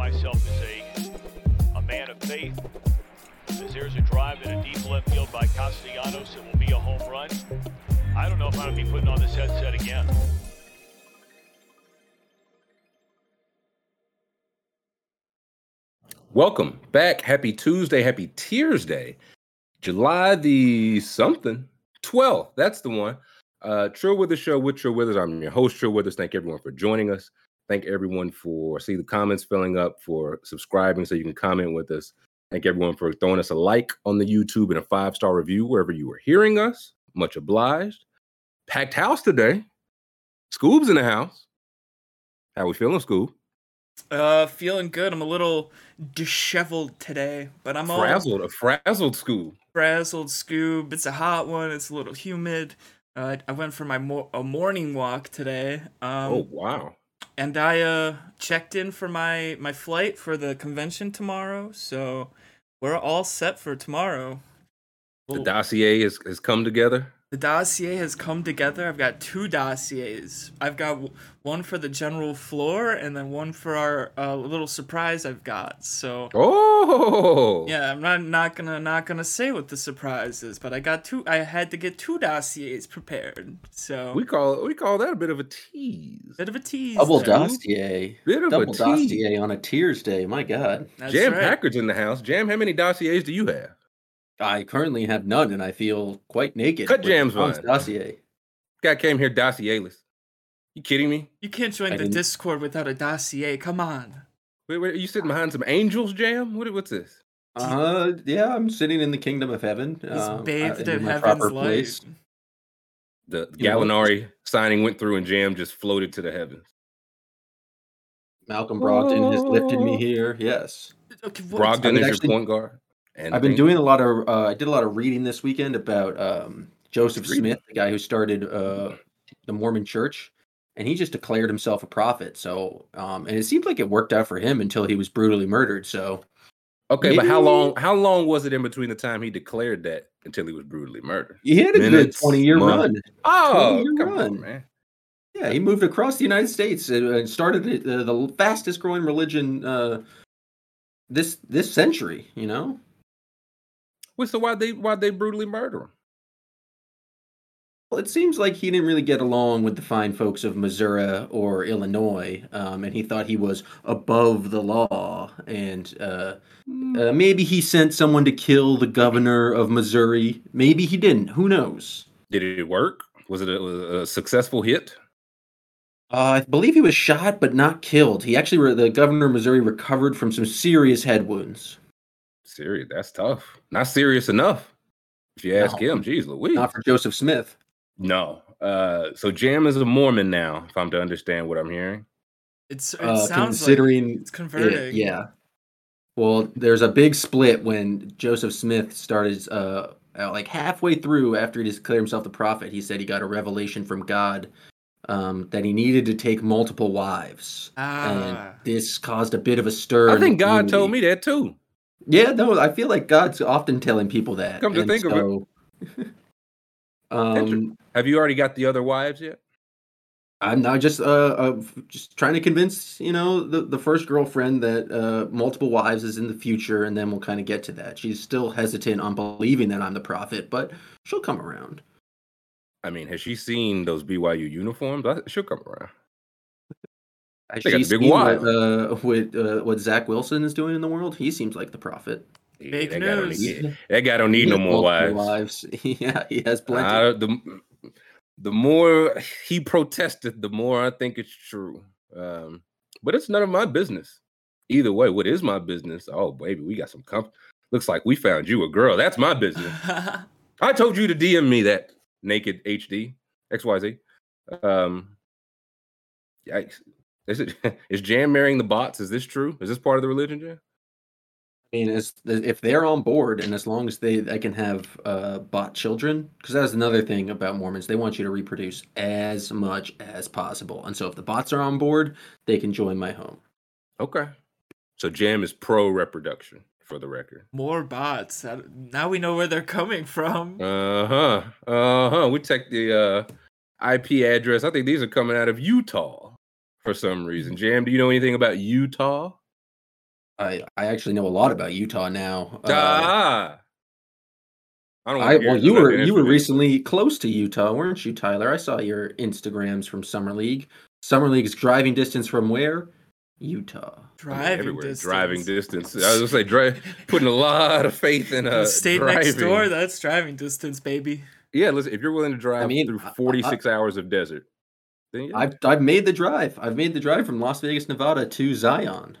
myself as a man of faith, as there's a drive in a deep left field by Castellanos. It will be a home run. I don't know if I'm going to be putting on this headset again. Welcome back. Happy Tuesday. Happy Tears Day. July the something 12th. That's the one. Trill Withers Show with Trill Withers. I'm your host, Trill Withers. Thank everyone for joining us. Thank everyone for seeing the comments filling up, for subscribing so you can comment with us. Thank everyone for throwing us a like on the YouTube and a 5-star review wherever you are hearing us. Much obliged. Packed house today. Scoob's in the house. How we feeling, Scoob? Feeling good. I'm a little disheveled today, but I'm frazzled. A frazzled Scoob. It's a hot one. It's a little humid. I went for my morning walk today. Oh wow! And I checked in for my flight for the convention tomorrow, so we're all set for tomorrow. The dossier has come together. The dossier has come together. I've got two dossiers. I've got one for the general floor, and then one for our little surprise I've got. So, oh, yeah, I'm not gonna say what the surprise is, but I got two. I had to get two dossiers prepared. So we call that a bit of a tease. Bit of a tease. Double there. Dossier. Bit of double a dossier on a Tears Day. My God. That's Jam right. Packard's in the house. Jam, how many dossiers do you have? I currently have none, and I feel quite naked. Cut Jam's one. Dossier. Guy came here dossierless. You kidding me? You can't join the Discord without a dossier. Come on. Wait, are you sitting behind some angels, Jam? What's this? Yeah, I'm sitting in the kingdom of heaven. He's bathed in heaven's light. The Gallinari signing went through, and Jam just floated to the heavens. Malcolm Brogdon has lifted me here. Yes. Okay, Brogdon is your point guard. And I've been doing I did a lot of reading this weekend about Joseph Smith, the guy who started the Mormon Church, and he just declared himself a prophet. So, and it seemed like it worked out for him until he was brutally murdered. So, okay, but how long was it in between the time he declared that until he was brutally murdered? He had a good 20-year run. Oh, come on, man. Yeah, he moved across the United States and started the fastest growing religion this century, you know? So why'd they brutally murder him? Well, it seems like he didn't really get along with the fine folks of Missouri or Illinois, and he thought he was above the law. And maybe he sent someone to kill the governor of Missouri. Maybe he didn't. Who knows? Did it work? Was it a successful hit? I believe he was shot but not killed. He actually, the governor of Missouri, recovered from some serious head wounds. Serious, that's tough. Not serious enough, if you ask him. Jeez Louise. Not for Joseph Smith. No. So Jam is a Mormon now, if I'm to understand what I'm hearing. It sounds considering like it's converting. Yeah. Well, there's a big split when Joseph Smith started like halfway through after he declared himself the prophet. He said he got a revelation from God that he needed to take multiple wives. And this caused a bit of a stir. I think God told me that too. Yeah, no, I feel like God's often telling people that. Come to think of it. Have you already got the other wives yet? I'm not just trying to convince, the first girlfriend that multiple wives is in the future, and then we'll kind of get to that. She's still hesitant on believing that I'm the prophet, but she'll come around. I mean, has she seen those BYU uniforms? She'll come around. She's seen what Zach Wilson is doing in the world. He seems like the prophet. Yeah, fake news. That guy don't need no more wives. Yeah, he has plenty. The more he protested, the more I think it's true. But it's none of my business. Either way, what is my business? Oh, baby, we got some company. Looks like we found you a girl. That's my business. I told you to DM me that naked HD, XYZ. Yikes. Is Jam marrying the bots? Is this true? Is this part of the religion, Jam? I mean, if they're on board, and as long as they can have bot children, because that's another thing about Mormons. They want you to reproduce as much as possible. And so if the bots are on board, they can join my home. Okay. So Jam is pro-reproduction, for the record. More bots. Now we know where they're coming from. Uh-huh. Uh-huh. We checked the IP address. I think these are coming out of Utah. For some reason. Jam, do you know anything about Utah? I actually know a lot about Utah now. I don't. You were recently close to Utah, weren't you, Tyler? I saw your Instagrams from Summer League. Summer League's driving distance from where? Utah. Driving distance. I was going to say, putting a lot of faith in a state driving. Next door. That's driving distance, baby. Yeah, listen, if you're willing to drive through 46 hours of desert, then yeah. I've made the drive. I've made the drive from Las Vegas, Nevada to Zion.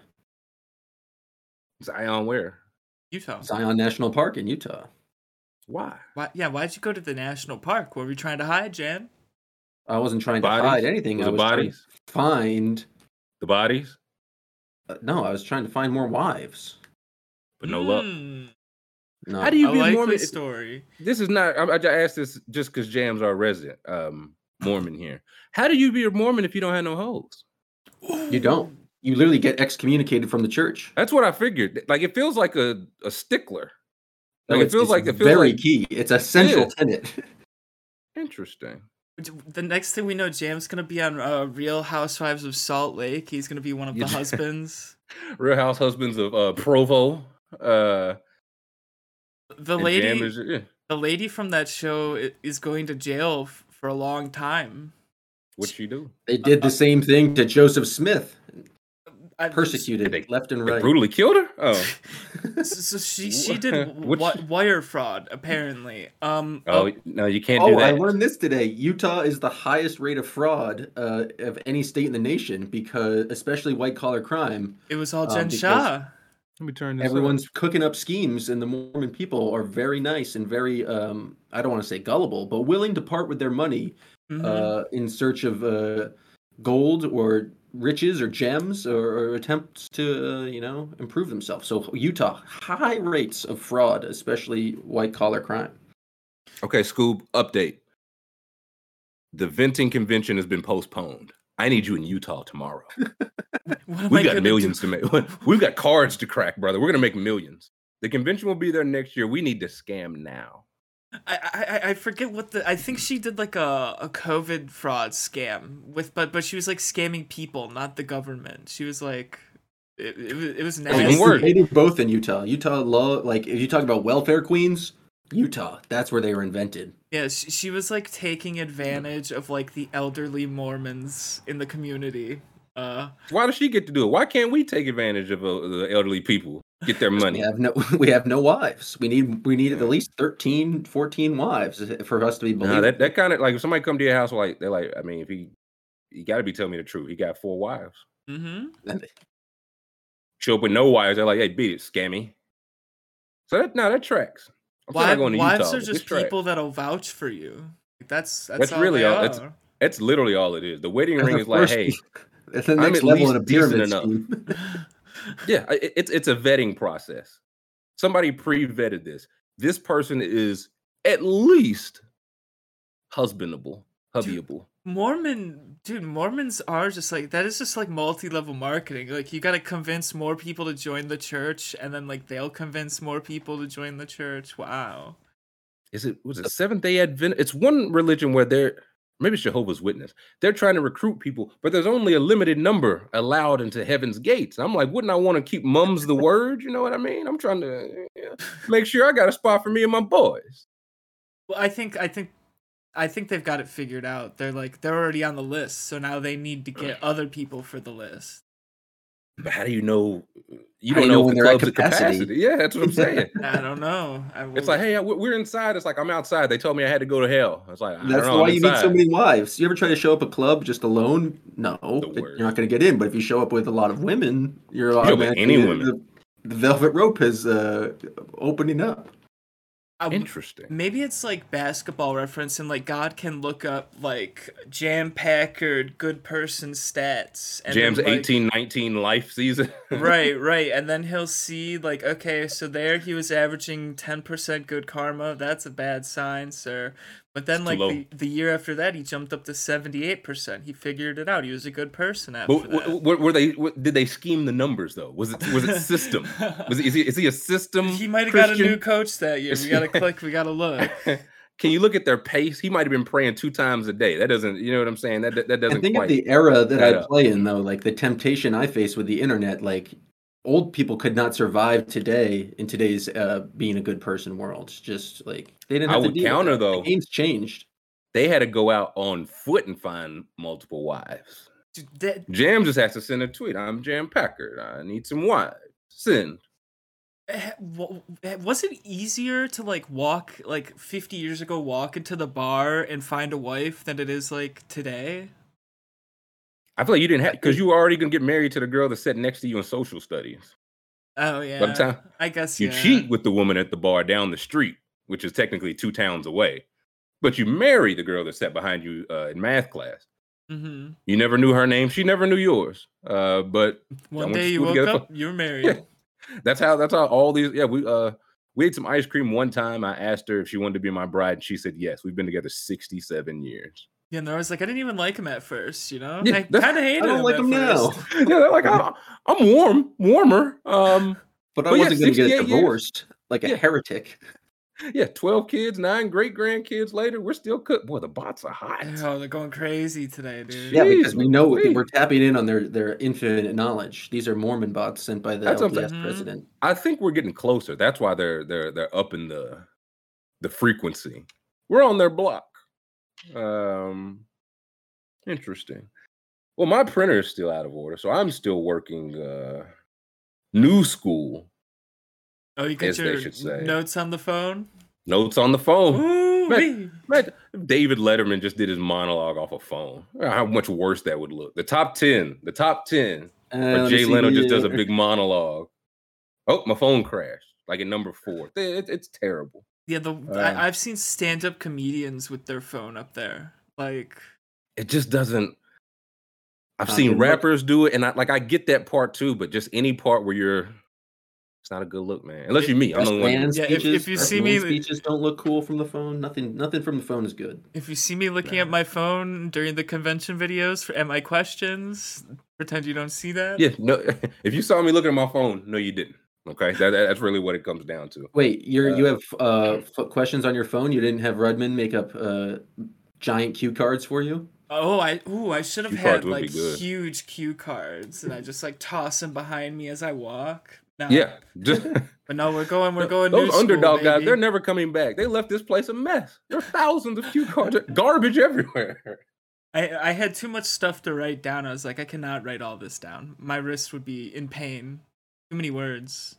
Zion where? Utah. Zion National Park in Utah. Why? Yeah, why'd you go to the national park? What were you trying to hide, Jan? I wasn't trying to hide anything. Was I was bodies? Trying to find... The bodies? No, I was trying to find more wives. But no luck. No. How do you be like Mormon? Story. This is not... I asked this just because Jam's our resident Mormon here. How do you be a Mormon if you don't have no hoes? You don't. You literally get excommunicated from the church. That's what I figured. Like, it feels like a stickler. Like, no, it feels very key. It's a central tenet. Interesting. The next thing we know, Jam's going to be on Real Housewives of Salt Lake. He's going to be one of the husbands. Real House Husbands of Provo. The lady from that show is going to jail for a long time. What'd she do? They did the same thing to Joseph Smith. Persecuted left and right. They brutally killed her? Oh. So she did wire fraud, apparently. No, you can't do that. I learned this today. Utah is the highest rate of fraud of any state in the nation, because especially white-collar crime. It was all Jen Shah. Let me turn this Everyone's up. Cooking up schemes, and the Mormon people are very nice and very, I don't want to say gullible, but willing to part with their money in search of gold or... riches or gems or attempts to improve themselves. So Utah, high rates of fraud, especially white collar crime. Okay, Scoob, update. The venting convention has been postponed. I need you in Utah tomorrow. We've got millions to make. We've got cards to crack, brother. We're gonna make millions. The convention will be there next year. We need to scam now. I forget what I think she did like a COVID fraud scam but she was like scamming people, not the government. She was like it was nasty. They do both in Utah. Like if you talk about welfare queens, Utah, that's where they were invented. Yeah, she was like taking advantage of like the elderly Mormons in the community. Why does she get to do it? Why can't we take advantage of the elderly people? Get their money. We have no wives. We need at least 13, 14 wives for us to be believed. That kind of like if somebody come to your house, like they're like, I mean, if you got to be telling me the truth, he got 4 wives. Mm-hmm. Show up with no wives, they're like, hey, beat it, scammy. So that tracks. I'm not going to Utah. Wives are just people that'll vouch for you. That's all really all. That's literally all it is. The wedding ring is like, hey, that's the next level in a pyramid scheme. Yeah, it's a vetting process. Somebody pre-vetted this. This person is at least hubbyable. Mormons are just like, that is just like multi-level marketing. Like you got to convince more people to join the church, and then like they'll convince more people to join the church. Wow. Was it Seventh-day Advent? It's one religion where maybe it's Jehovah's Witness. They're trying to recruit people, but there's only a limited number allowed into heaven's gates. I'm like, wouldn't I want to keep mums the word? You know what I mean? I'm trying to make sure I got a spot for me and my boys. Well, I think they've got it figured out. They're like, they're already on the list, so now they need to get other people for the list. But how do you know? You don't know when they're at capacity. Yeah, that's what I'm saying. I don't know. It's like, hey, we're inside. It's like, I'm outside. They told me I had to go to hell. It's like, that's why you need so many wives. You ever try to show up a club just alone? No, you're not going to get in. But if you show up with a lot of women, you're automatically any women. The velvet rope is opening up. Interesting. Maybe it's like basketball reference, and like God can look up like Jam Packard good person stats. And Jam's 18-19 life season. right, and then he'll see like, okay, so there he was averaging 10% good karma. That's a bad sign, sir. But then like the year after that, he jumped up to 78%. He figured it out. He was a good person after that. Did they scheme the numbers though? Was it system? Is he a system? He might have got a new coach that year. We gotta look. Can you look at their pace? He might have been praying 2 times a day. That doesn't, you know what I'm saying? That doesn't. I think of the era that I play in though, like the temptation I face with the internet, like old people could not survive today in today's being a good person world. It's just like they didn't have to deal with it. I would counter though. The game's changed. They had to go out on foot and find multiple wives. Jam just has to send a tweet. I'm Jam Packard. I need some wives. Send. Was it easier to like walk like 50 years ago, walk into the bar and find a wife than it is like today? I feel like you didn't have, because you were already going to get married to the girl that sat next to you in social studies. Oh, yeah. By the time I guess you cheat with the woman at the bar down the street, which is technically 2 towns away. But you marry the girl that sat behind you in math class. Mm-hmm. You never knew her name. She never knew yours. But one day you woke up, you were married. Yeah. That's how all these. Yeah, we ate some ice cream one time. I asked her if she wanted to be my bride. And she said yes. We've been together 67 years. Yeah, and I was like, I didn't even like him at first, you know? Yeah, I kind of hated him. I don't like him now. Yeah, they're like, I'm warmer. But I wasn't going to get divorced like a heretic. Yeah, 12 kids, 9 great-grandkids later, we're still cooked. Boy, the bots are hot. Oh, they're going crazy today, dude. Yeah, because we know we're tapping in on their infinite knowledge. These are Mormon bots sent by the LDS president. I think we're getting closer. That's why they're upping the frequency. We're on their block. Interesting. Well, my printer is still out of order, so I'm still working new school. Oh, you get your notes on the phone? Notes on the phone. Man, David Letterman just did his monologue off a phone. How much worse that would look. The top 10. Where Jay Leno just does a big monologue. Oh, my phone crashed. Like at number 4. It's terrible. Yeah, I've seen stand-up comedians with their phone up there. Like, it just doesn't. I've seen rappers do it, and I get that part too. But just any part where you're, it's not a good look, man. Unless you're me, I'm the one. Yeah, if you see me, speeches don't look cool from the phone. Nothing from the phone is good. If you see me looking at my phone during the convention videos for MI questions, pretend you don't see that. Yeah, no. If you saw me looking at my phone, no, you didn't. Okay, that's really what it comes down to. Wait, you have questions on your phone? You didn't have Rudman make up giant cue cards for you? Oh, I should have had like huge cue cards, and I just like toss them behind me as I walk. Nah. Yeah, but no, we're going. Those underdog guys, they're never coming back. They left this place a mess. There are thousands of cue cards, garbage everywhere. I had too much stuff to write down. I was like, I cannot write all this down. My wrist would be in pain. Too many words.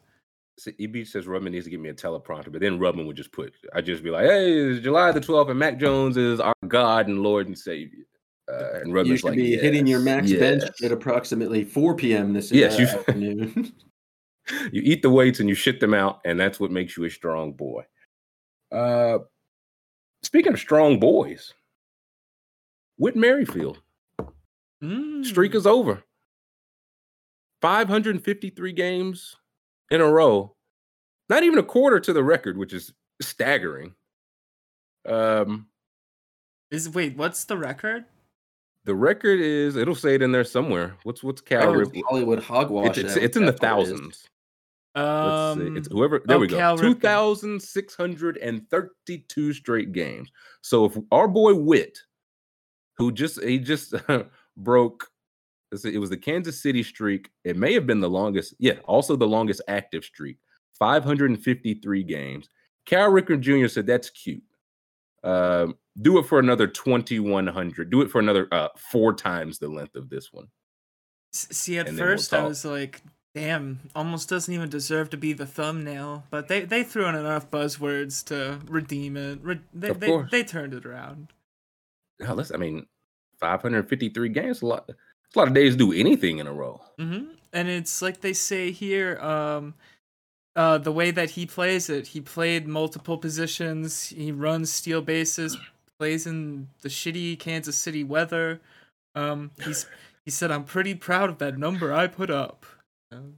So EB says Rubman needs to give me a teleprompter, but then Rubman would just I'd just be like, hey, it's July the 12th, and Mac Jones is our God and Lord and Savior. And Rubman's you should be hitting your Mac's bench at approximately 4 p.m. this afternoon. You eat the weights and you shit them out, and that's what makes you a strong boy. Speaking of strong boys, Whit Merrifield. Streak is over. 553 games in a row, not even a quarter to the record, which is staggering. What's the record? The record is, it'll say it in there somewhere. What's Cal Ripken? Hollywood hogwash. It's in the thousands. Let's see. It's whoever. There we go. 2,632 straight games. So if our boy Whit, who just broke. It was the Kansas City streak. It may have been the longest. Yeah, also the longest active streak. 553 games. Cal Ripken Jr. said, that's cute. Do it for another 2,100. Do it for another 4 times the length of this one. See, at first I was like, damn, almost doesn't even deserve to be the thumbnail. But they threw in enough buzzwords to redeem it. They turned it around. No, 553 games, a lot. It's a lot of days to do anything in a row. Mm-hmm. And it's like they say here, the way that he plays it, he played multiple positions, he runs steel bases, plays in the shitty Kansas City weather. He said, I'm pretty proud of that number I put up.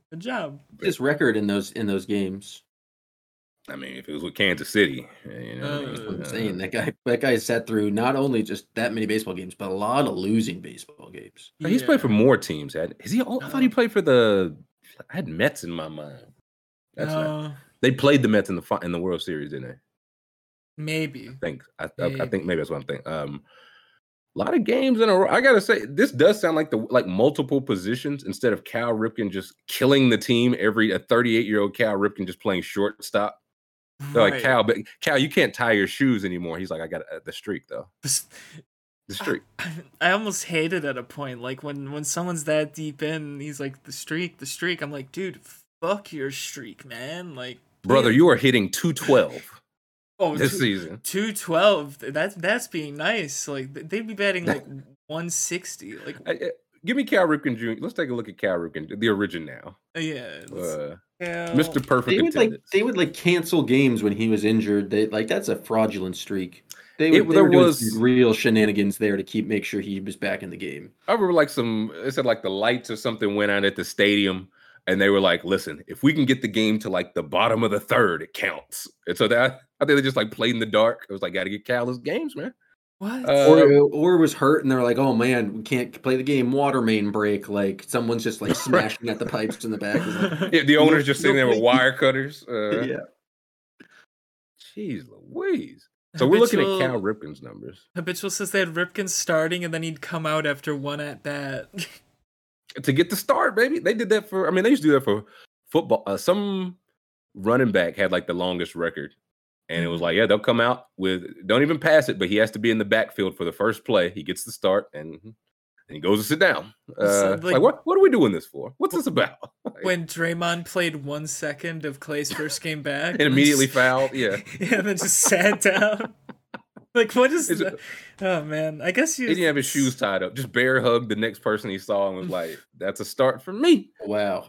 Good job. His record in those games. I mean, if it was with Kansas City, you know what I mean? I'm saying that guy sat through not only just that many baseball games, but a lot of losing baseball games. Yeah. He's played for more teams. Is he? I thought he played for the. I had Mets in my mind. That's not. They played the Mets in the World Series, didn't they? Maybe. I think maybe that's what I'm thinking. A lot of games in a row. I gotta say, this does sound like multiple positions instead of Cal Ripken just killing the team. A 38-year-old Cal Ripken just playing shortstop. They're like, Cal, you can't tie your shoes anymore. He's like, I got the streak though. The streak. I almost hate it at a point. Like when someone's that deep in, he's like, the streak. I'm like, dude, fuck your streak, man. Like, brother, you are hitting 212. Oh, this season 212. That's being nice. Like they'd be batting like 160. Like, give me Cal Ripken Jr. Let's take a look at Cal Ripken, the origin now. Yeah, Mr. Perfect. They would cancel games when he was injured. That's a fraudulent streak. There was real shenanigans there to make sure he was back in the game. I remember it said the lights or something went out at the stadium. And they were like, listen, if we can get the game to the bottom of the third, it counts. And so I think they just played in the dark. It was got to get Cal's games, man. What? Or was hurt, and they're like, oh man, we can't play the game. Water main break. Someone's just smashing at the pipes in the back. The owner's just sitting there with wire cutters. Yeah. Jeez Louise. So we're looking at Cal Ripken's numbers. Habitual says they had Ripken starting, and then he'd come out after one at bat. To get the start, baby. They did that they used to do that for football. Some running back had the longest record. And it was they'll come out don't even pass it, but he has to be in the backfield for the first play. He gets the start and he goes to sit down. What are we doing this for? What's this about? When Draymond played 1 second of Clay's first game back. And immediately fouled. Yeah. Yeah, and then just sat down. Oh man, I guess he didn't have his shoes tied up. Just bear hugged the next person he saw and was like, "That's a start for me." Wow.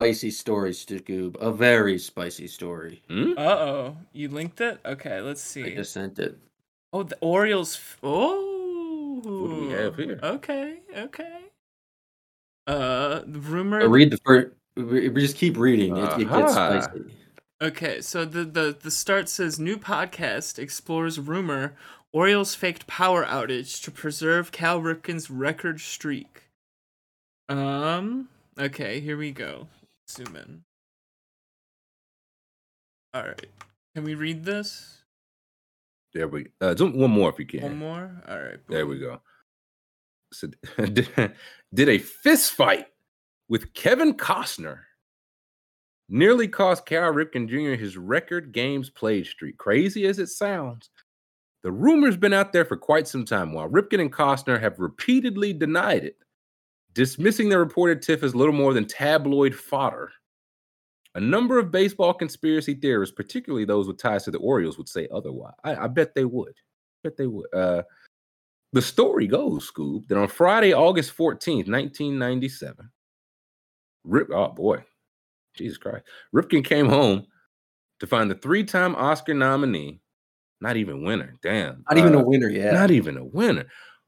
Spicy story, Scoob. A very spicy story. Hmm? Uh-oh, you linked it? Okay, let's see. I just sent it. Oh, the Orioles. Oh, what do we have here? Okay. The rumor. Read the first. We just keep reading. It gets spicy. Okay, so the start says, new podcast explores rumor Orioles faked power outage to preserve Cal Ripken's record streak. Okay, here we go. Zoom in. All right. Can we read this? There we go. One more if you can. One more? All right. Boom. There we go. So, did a fist fight with Kevin Costner nearly cost Cal Ripken Jr. his record games played streak. Crazy as it sounds, the rumor's been out there for quite some time, while Ripken and Costner have repeatedly denied it, dismissing the reported tiff as little more than tabloid fodder. A number of baseball conspiracy theorists, particularly those with ties to the Orioles, would say otherwise. I bet they would. The story goes, Scoob, that on Friday, August 14th, 1997, Jesus Christ. Ripken came home to find the three-time Oscar nominee, not even a winner,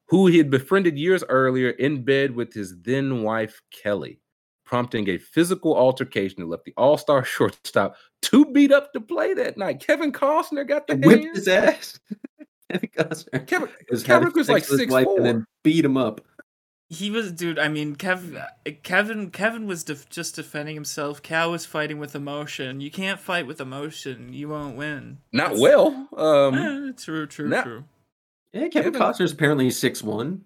who he had befriended years earlier in bed with his then-wife, Kelly, prompting a physical altercation that left the all-star shortstop too beat up to play that night. Kevin Costner got the hand. Whipped his ass. Kevin Costner. Kevin was 6'4". And then beat him up. He was, dude. I mean, Kevin was just defending himself. Cal was fighting with emotion. You can't fight with emotion. You won't win. True. Yeah, Kevin Costner's apparently 6'1".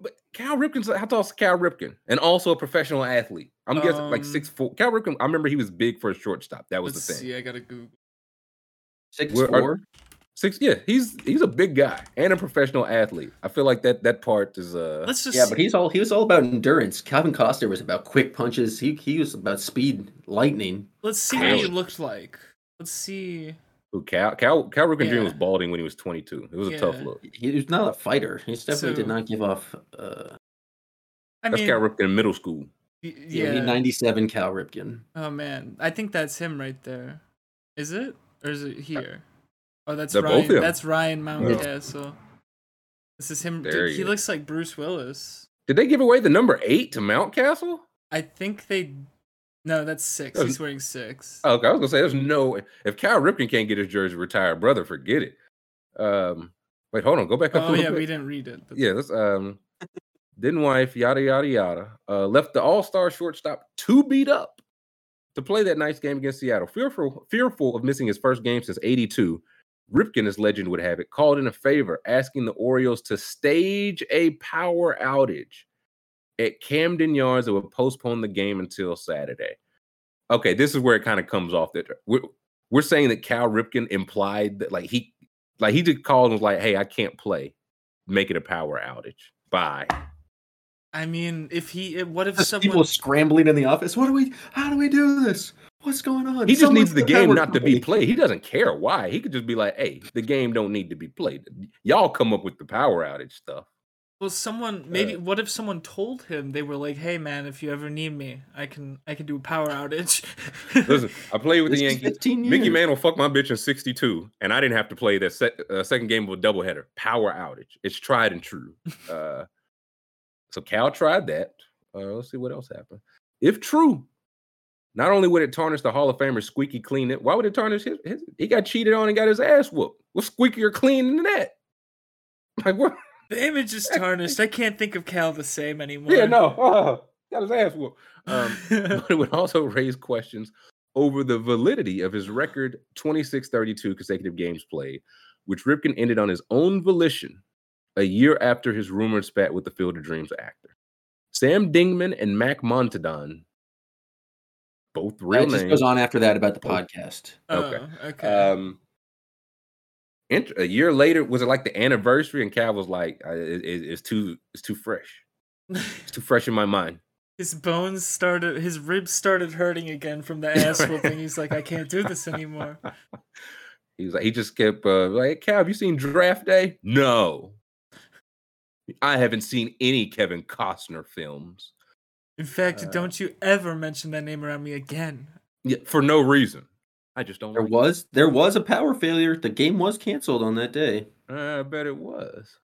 But Cal Ripken's how tall is Cal Ripken? And also a professional athlete. I'm guessing 6'4". Cal Ripken. I remember he was big for a shortstop. That was the thing. Yeah, I gotta Google. 6'4". Yeah, he's a big guy and a professional athlete. I feel like that part is but he was all about endurance. Kevin Costner was about quick punches. He was about speed, lightning. Let's see what he looked like. Let's see. Ooh, Cal Ripken Jr. was balding when he was 22. It was a tough look. He was not a fighter. He definitely did not give off. Cal Ripken in middle school. Yeah, 97 Cal Ripken. Oh man, I think that's him right there. Is it or is it here? Oh, that's Ryan. That's Ryan Mountcastle. Yeah. This is him. Dude, he looks like Bruce Willis. Did they give away the number 8 to Mountcastle? I think they. No, that's 6. He's wearing 6. Oh, okay, I was gonna say there's no. If Cal Ripken can't get his jersey retired, brother, forget it. Wait, hold on, go back up. Oh yeah, we didn't read it. Yeah, that's then wife yada yada yada left the all-star shortstop too beat up to play that night's game against Seattle, fearful of missing his first game since '82. Ripken, as legend would have it, called in a favor, asking the Orioles to stage a power outage at Camden Yards that would postpone the game until Saturday. Okay, this is where it kind of comes off that we're saying that Cal Ripken implied that he just called and was like, hey, I can't play. Make it a power outage. Bye. I mean, what if someone was scrambling in the office? How do we do this? What's going on? He just needs the game not to be played. He doesn't care why. He could just be like, hey, the game don't need to be played. Y'all come up with the power outage stuff. Well, what if someone told him, they were like, hey, man, if you ever need me, I can do a power outage. Listen, I played with the Yankees. Mickey Mantle fucked my bitch in 62, and I didn't have to play that second game of a doubleheader. Power outage. It's tried and true. So Cal tried that. Let's see what else happened. If true, not only would it tarnish the Hall of Famer's squeaky clean, why would it tarnish his? He got cheated on and got his ass whooped. What's squeakier clean than that? Like, what? The image is tarnished. I can't think of Cal the same anymore. Yeah, no. Oh, got his ass whooped. But it would also raise questions over the validity of his record 26-32 consecutive games played, which Ripken ended on his own volition a year after his rumored spat with the Field of Dreams actor. Sam Dingman and Mac Montadon, both real names. It just goes on after that about the podcast. Okay. A year later, was it like the anniversary? And Cal was like, "It's too fresh. It's too fresh in my mind." His ribs started hurting again from the ass whooping. He's like, "I can't do this anymore." He was like, he just kept like, "Cal, have you seen Draft Day?" No, I haven't seen any Kevin Costner films. In fact, don't you ever mention that name around me again. Yeah, for no reason. I just don't. There was a power failure. The game was canceled on that day. I bet it was.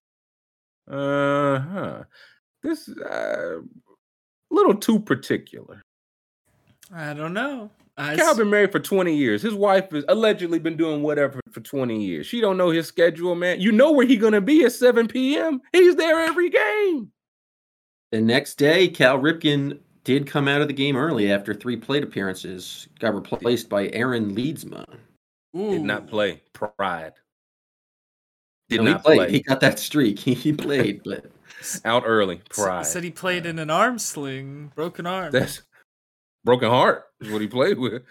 This little too particular. I don't know. Cal's been married for 20 years. His wife has allegedly been doing whatever for 20 years. She don't know his schedule, man. You know where he's gonna be at 7 p.m. He's there every game. The next day, Cal Ripken did come out of the game early after 3 plate appearances. Got replaced by Aaron Leedsma. Ooh. Did not play. Pride. He played. He got that streak. He played, but out early. Pride. Said he played in an arm sling, broken arm. That's broken heart is what he played with.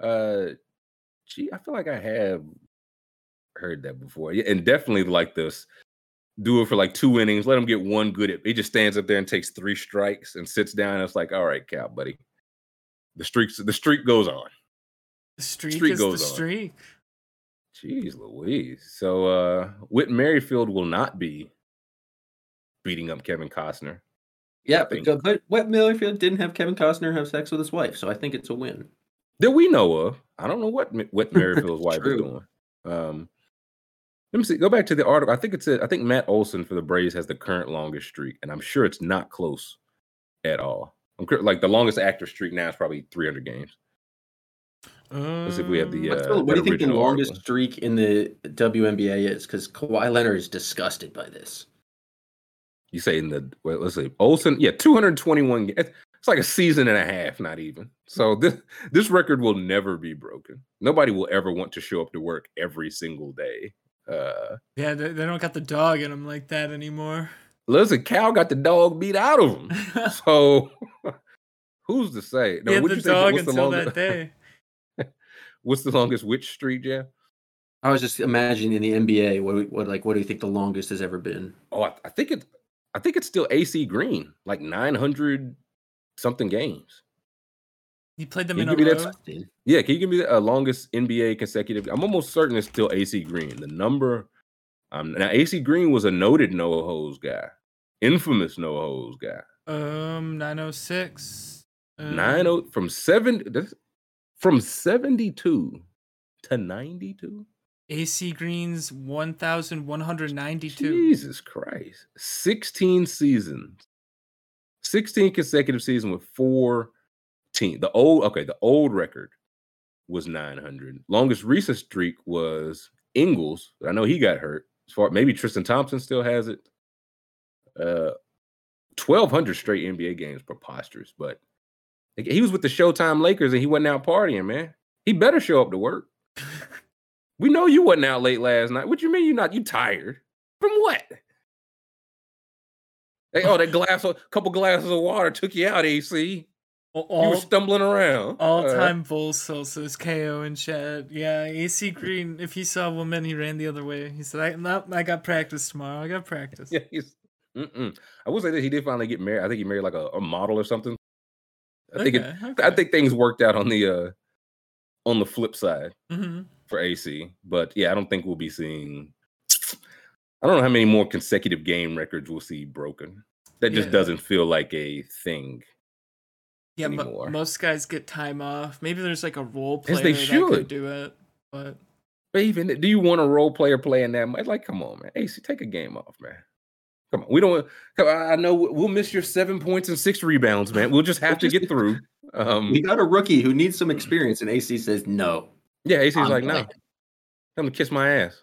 Gee, I feel like I have heard that before, and definitely like this. Do it for like 2 innings. Let him get one good at. He just stands up there and takes 3 strikes and sits down. And it's like, all right, Cal, buddy. The streak goes on. The streak goes on. Jeez Louise. So Whit Merrifield will not be beating up Kevin Costner. Yeah, but Whit Merrifield didn't have Kevin Costner have sex with his wife, so I think it's a win. That we know of. I don't know what Whit Merrifield's wife is doing. Let me see. Go back to the article. I think Matt Olson for the Braves has the current longest streak, and I'm sure it's not close at all. The longest actor streak now is probably 300 games. Let's see if we have the. What do you think the longest streak in the WNBA is? Because Kawhi Leonard is disgusted by this. You say let's see, Olson, yeah, 221 games. It's like a season and a half, not even. So this record will never be broken. Nobody will ever want to show up to work every single day. Yeah, they don't got the dog in them like that anymore. Listen, Cal got the dog beat out of him. So who's to say? No, yeah, the dog until that day. What's the longest which streak, Jeff? I was just imagining in the NBA. What do you think the longest has ever been? Oh, I think it's still AC Green, like 900 something games. You played them in a row? Yeah, can you give me the longest NBA consecutive? I'm almost certain it's still AC Green. The number, now AC Green was a noted no-hose guy. Infamous no-hose guy. 906. 90 from 72 to 92? AC Green's 1,192. Jesus Christ. 16 seasons. 16 consecutive seasons with 4 team. The old record was 900. Longest recent streak was Ingles. I know he got hurt. Maybe Tristan Thompson still has it. 1,200 straight NBA games, preposterous. But he was with the Showtime Lakers and he wasn't out partying, man. He better show up to work. We know you wasn't out late last night. What you mean you're not? You tired? From what? Hey, oh, that glass, a couple glasses of water took you out, AC. You were stumbling around. All-time Bulls, Celsius, KO, and Chad. Yeah, AC Green, if he saw women, he ran the other way. He said, I got practice tomorrow. I got practice. Yeah, I will say that he did finally get married. I think he married like a model or something. I think things worked out on the flip side for AC. But, yeah, I don't think we'll be seeing... I don't know how many more consecutive game records we'll see broken. That just doesn't feel like a thing. Yeah, but most guys get time off. Maybe there's like a role player that could do it. But even do you want a role player playing that much? Like, come on, man. AC, take a game off, man. Come on. We don't. I know we'll miss your 7 points and 6 rebounds, man. We'll just have to get through. We got a rookie who needs some experience, and AC says no. Yeah, AC's like no. Come to kiss my ass.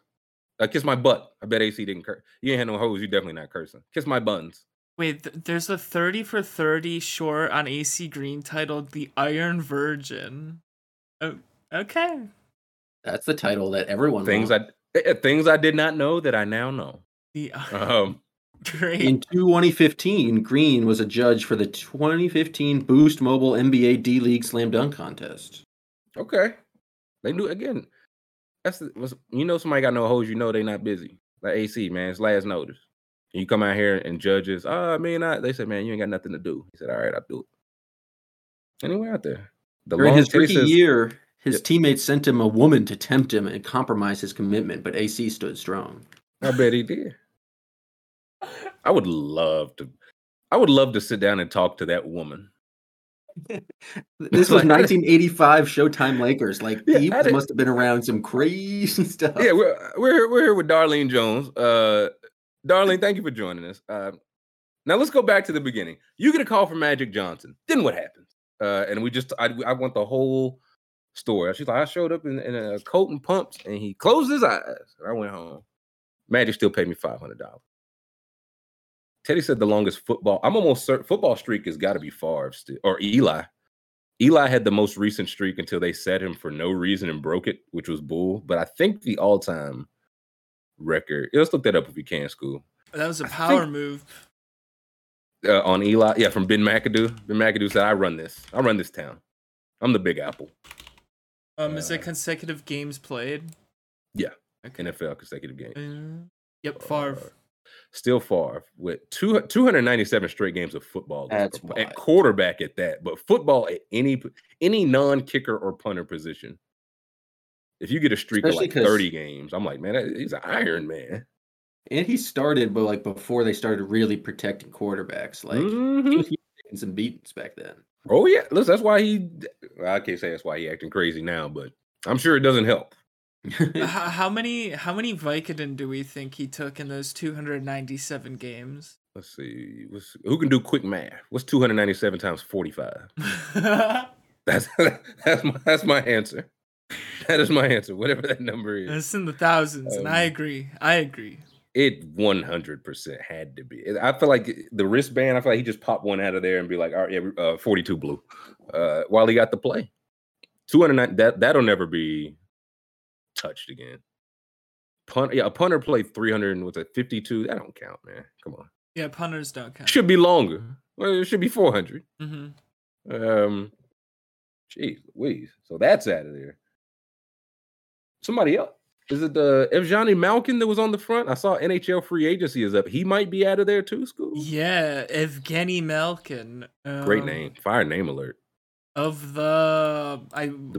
Kiss my butt. I bet AC didn't curse. You ain't had no hoes. You definitely not cursing. Kiss my buns. Wait, there's a 30-for-30 short on AC Green titled The Iron Virgin. Oh, okay. That's the title that everyone wants. Things I did not know that I now know. Great. In 2015, Green was a judge for the 2015 Boost Mobile NBA D-League Slam Dunk Contest. Okay. They do, again... you know somebody got no hoes, you know they not busy. Like AC, man, it's last notice. And you come out here and judges, they said, man, you ain't got nothing to do. He said, all right, I'll do it. Anyway, out there. During his rookie year, his teammates sent him a woman to tempt him and compromise his commitment, but AC stood strong. I bet he did. I would love to sit down and talk to that woman. This was 1985 Showtime Lakers. Like, he must have been around some crazy stuff. Yeah, we're here with Darlene Jones. Darlene, thank you for joining us. Now let's go back to the beginning. You get a call from Magic Johnson. Then what happens? And we just, I want the whole story. She's like, I showed up in a coat and pumps, and he closed his eyes. And I went home. Magic still paid me $500. Teddy said the longest football. I'm almost certain football streak has got to be Favre still, or Eli. Eli had the most recent streak until they set him for no reason and broke it, which was bull. But I think the all-time record. Let's look that up if you can, Scoob. That was a power move. On Eli. Yeah, from Ben McAdoo. Ben McAdoo said, I run this town. I'm the Big Apple. Is it consecutive games played? Yeah. Okay. NFL consecutive games. Yep, Favre. Still Favre with 297 straight games of football. That's at quarterback at that, but football at any non-kicker or punter position. If you get a streak of like 30 games, I'm like, man, he's an Iron Man. And he started, but like before they started really protecting quarterbacks, like he was taking some beatings back then. Oh yeah, listen, that's why I can't say that's why he acting crazy now, but I'm sure it doesn't help. How many Vicodin do we think he took in those 297 games? Let's see. Who can do quick math? What's 297 times 45? That's my answer. That is my answer. Whatever that number is. It's in the thousands, and I agree. It 100% had to be. I feel like the wristband. I feel like he just popped one out of there and be like, all right, yeah, 42 blue. While he got the play, 209. That'll never be touched again. A punter played 352. That don't count, man. Come on. Yeah, punters don't count. Should be longer. Well, it should be 400. Jeez Louise. So that's out of there. Somebody else. Is it the Evgeny Malkin that was on the front? I saw NHL free agency is up. He might be out of there too, Scoob. Yeah, Evgeny Malkin. Great name. Fire name alert. Of the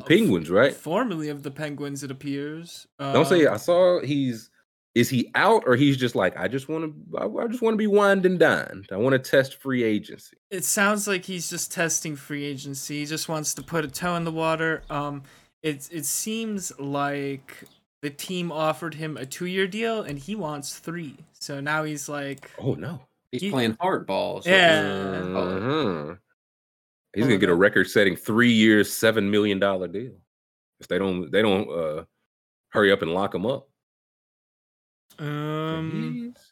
Penguins, right? Formerly of the Penguins, it appears. Don't say I saw. Is he out, or he's just like, I just want to be wined and dined. I want to test free agency. It sounds like he's just testing free agency. He just wants to put a toe in the water. It seems like the team offered him a 2-year deal, and he wants 3. So now he's like, oh no, he's playing hardball. So yeah. He's gonna get a record-setting 3 years, $7 million deal if they don't hurry up and lock him up.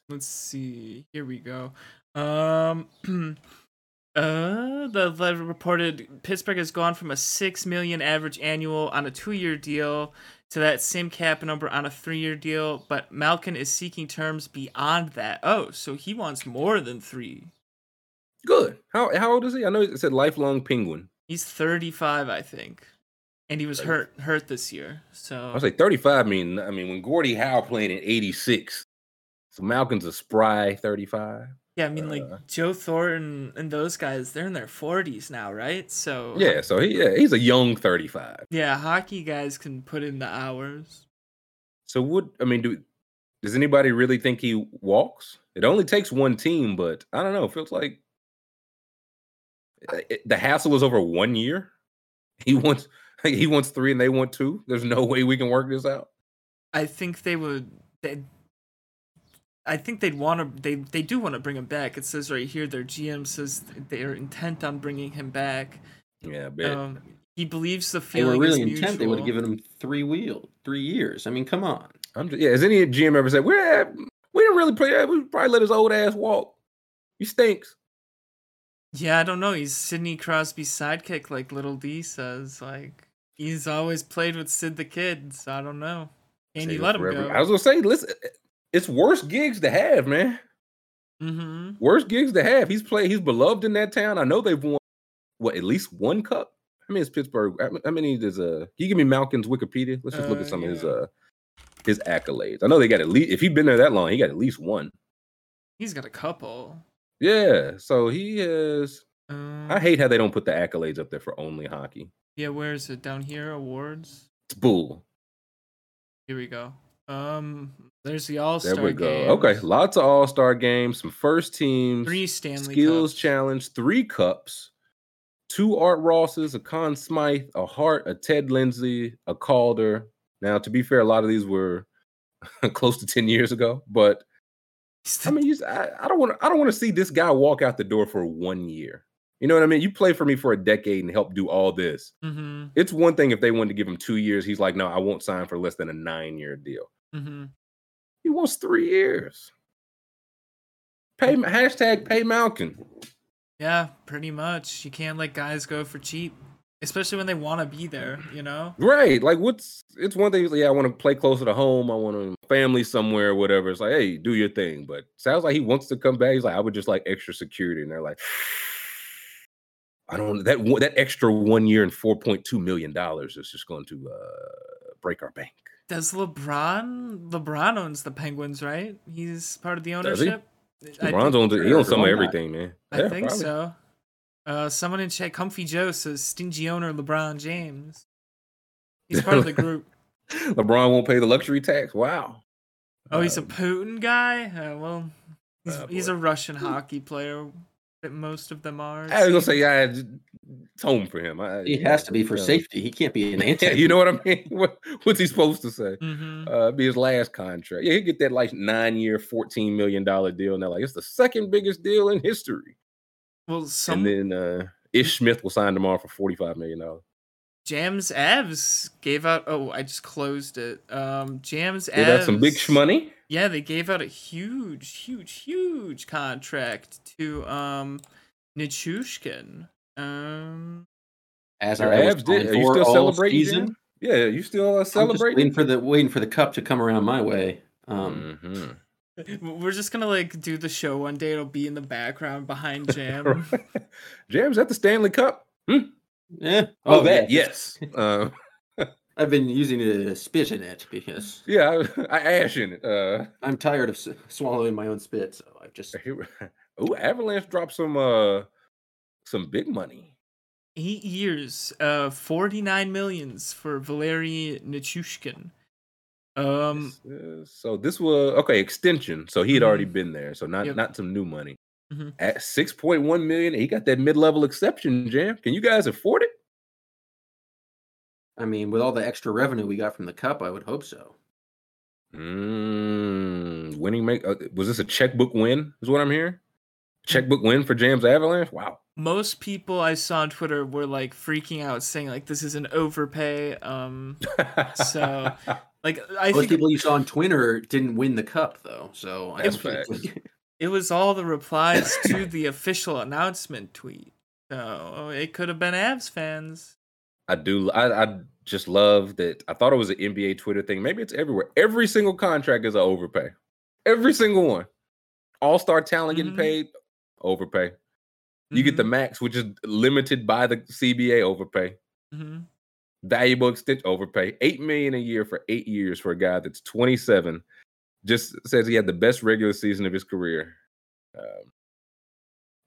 Let's see. Here we go. The letter reported Pittsburgh has gone from a $6 million average annual on a 2-year deal to that same cap number on a 3-year deal, but Malkin is seeking terms beyond that. Oh, so he wants more than 3. Good. How old is he? I know it said lifelong Penguin. He's 35, I think. And he was hurt this year. So I was like 35. I mean, when Gordie Howe played in 86, so Malkin's a spry 35. Yeah, I mean, like Joe Thornton and those guys, they're in their 40s now, right? So yeah, so he's a young 35. Yeah, hockey guys can put in the hours. So does anybody really think he walks? It only takes one team, but I don't know. It feels like the hassle is over 1 year. He wants 3 and they want 2. There's no way we can work this out. I think they would. I think they'd want to. They do want to bring him back. It says right here, their GM says they are intent on bringing him back. Yeah, I bet. He believes the feeling. They were really is intent. Mutual. They would have given him 3 years. I mean, come on. Has any GM ever said we didn't really play? We probably let his old ass walk. He stinks. Yeah, I don't know. He's Sidney Crosby's sidekick, like Little D says. Like he's always played with Sid the Kid, so I don't know. And he let him go. I was gonna say, listen, it's worse gigs to have, man. Mm-hmm. Worse gigs to have. He's beloved in that town. I know they've won at least one cup. I mean, it's Pittsburgh. How many does can you give me Malkin's Wikipedia? Let's just look at some of his accolades. I know they got at least, if he'd been there that long, he got at least one. He's got a couple. Yeah, so he is. I hate how they don't put the accolades up there for only hockey. Yeah, where is it? Down here, awards? It's bull. Here we go. There's the All-Star Games. There we go. Okay, lots of All-Star Games, some first teams. 3 Stanley Skills Cups. Challenge, 3 cups, 2 Art Rosses, a Conn Smythe, a Hart, a Ted Lindsay, a Calder. Now, to be fair, a lot of these were close to 10 years ago, but I mean, I don't want to see this guy walk out the door for 1 year. You know what I mean? You play for me for a decade and help do all this. Mm-hmm. It's one thing if they wanted to give him 2 years. He's like, no, I won't sign for less than a 9-year deal. Mm-hmm. He wants 3 years. Pay Malkin. Yeah, pretty much. You can't let guys go for cheap, especially when they want to be there. You know, right? Like, it's one thing. Yeah, I want to play closer to home. I want to. Family somewhere, whatever. It's like, hey, do your thing. But sounds like he wants to come back. He's like, I would just like extra security. And they're like, I don't. That extra 1 year and $4.2 million is just going to break our bank. Does LeBron owns the Penguins, right? He's part of the ownership. He owns some of everything, man. I think probably. So. Someone in chat, Comfy Joe says, stingy owner LeBron James. He's part of the group. LeBron won't pay the luxury tax. Wow. Oh, he's a Putin guy? Well, he's a Russian hockey player. Most of them are. I was going to say, it's home for him. He has to be for safety. He can't be an anti. You know what I mean? What's he supposed to say? Mm-hmm. Be his last contract. Yeah, he'll get that like 9-year, $14 million deal. And they're like, it's the second biggest deal in history. Well, and then Ish Smith will sign tomorrow for $45 million. Jams Avs gave out... Oh, I just closed it. Jams Avs... They got some big shmoney? Yeah, they gave out a huge contract to Nichushkin. As our Avs did. Are you still celebrating? Season? Yeah, you still celebrating? I'm just waiting for the cup to come around my way. We're just going to like do the show one day. It'll be in the background behind Jam. Jam's at the Stanley Cup. Hmm? Yeah. Oh, that yes. I've been using it to spit in it because. Yeah, I ash in it. I'm tired of swallowing my own spit, so I just. Avalanche dropped some big money. 8 years, $49 million for Valeri Nichushkin. So this was extension. So he had already been there, so not some new money. Mm-hmm. At $6.1 million, he got that mid-level exception, Jam. Can you guys afford it? I mean, with all the extra revenue we got from the cup, I would hope so. Was this a checkbook win? Is what I'm hearing. Checkbook win for Jam's Avalanche. Wow. Most people I saw on Twitter were like freaking out, saying like this is an overpay. So, like, I think people you saw on Twitter didn't win the cup though. So that's fact. It was all the replies to the official announcement tweet. So it could have been Avs fans. I just love that. I thought it was an NBA Twitter thing. Maybe it's everywhere. Every single contract is an overpay. Every single one. All-star talent getting paid, overpay. You get the max, which is limited by the CBA, overpay. Valuable extension, overpay. $8 million a year for 8 years for a guy that's 27. Just says he had the best regular season of his career.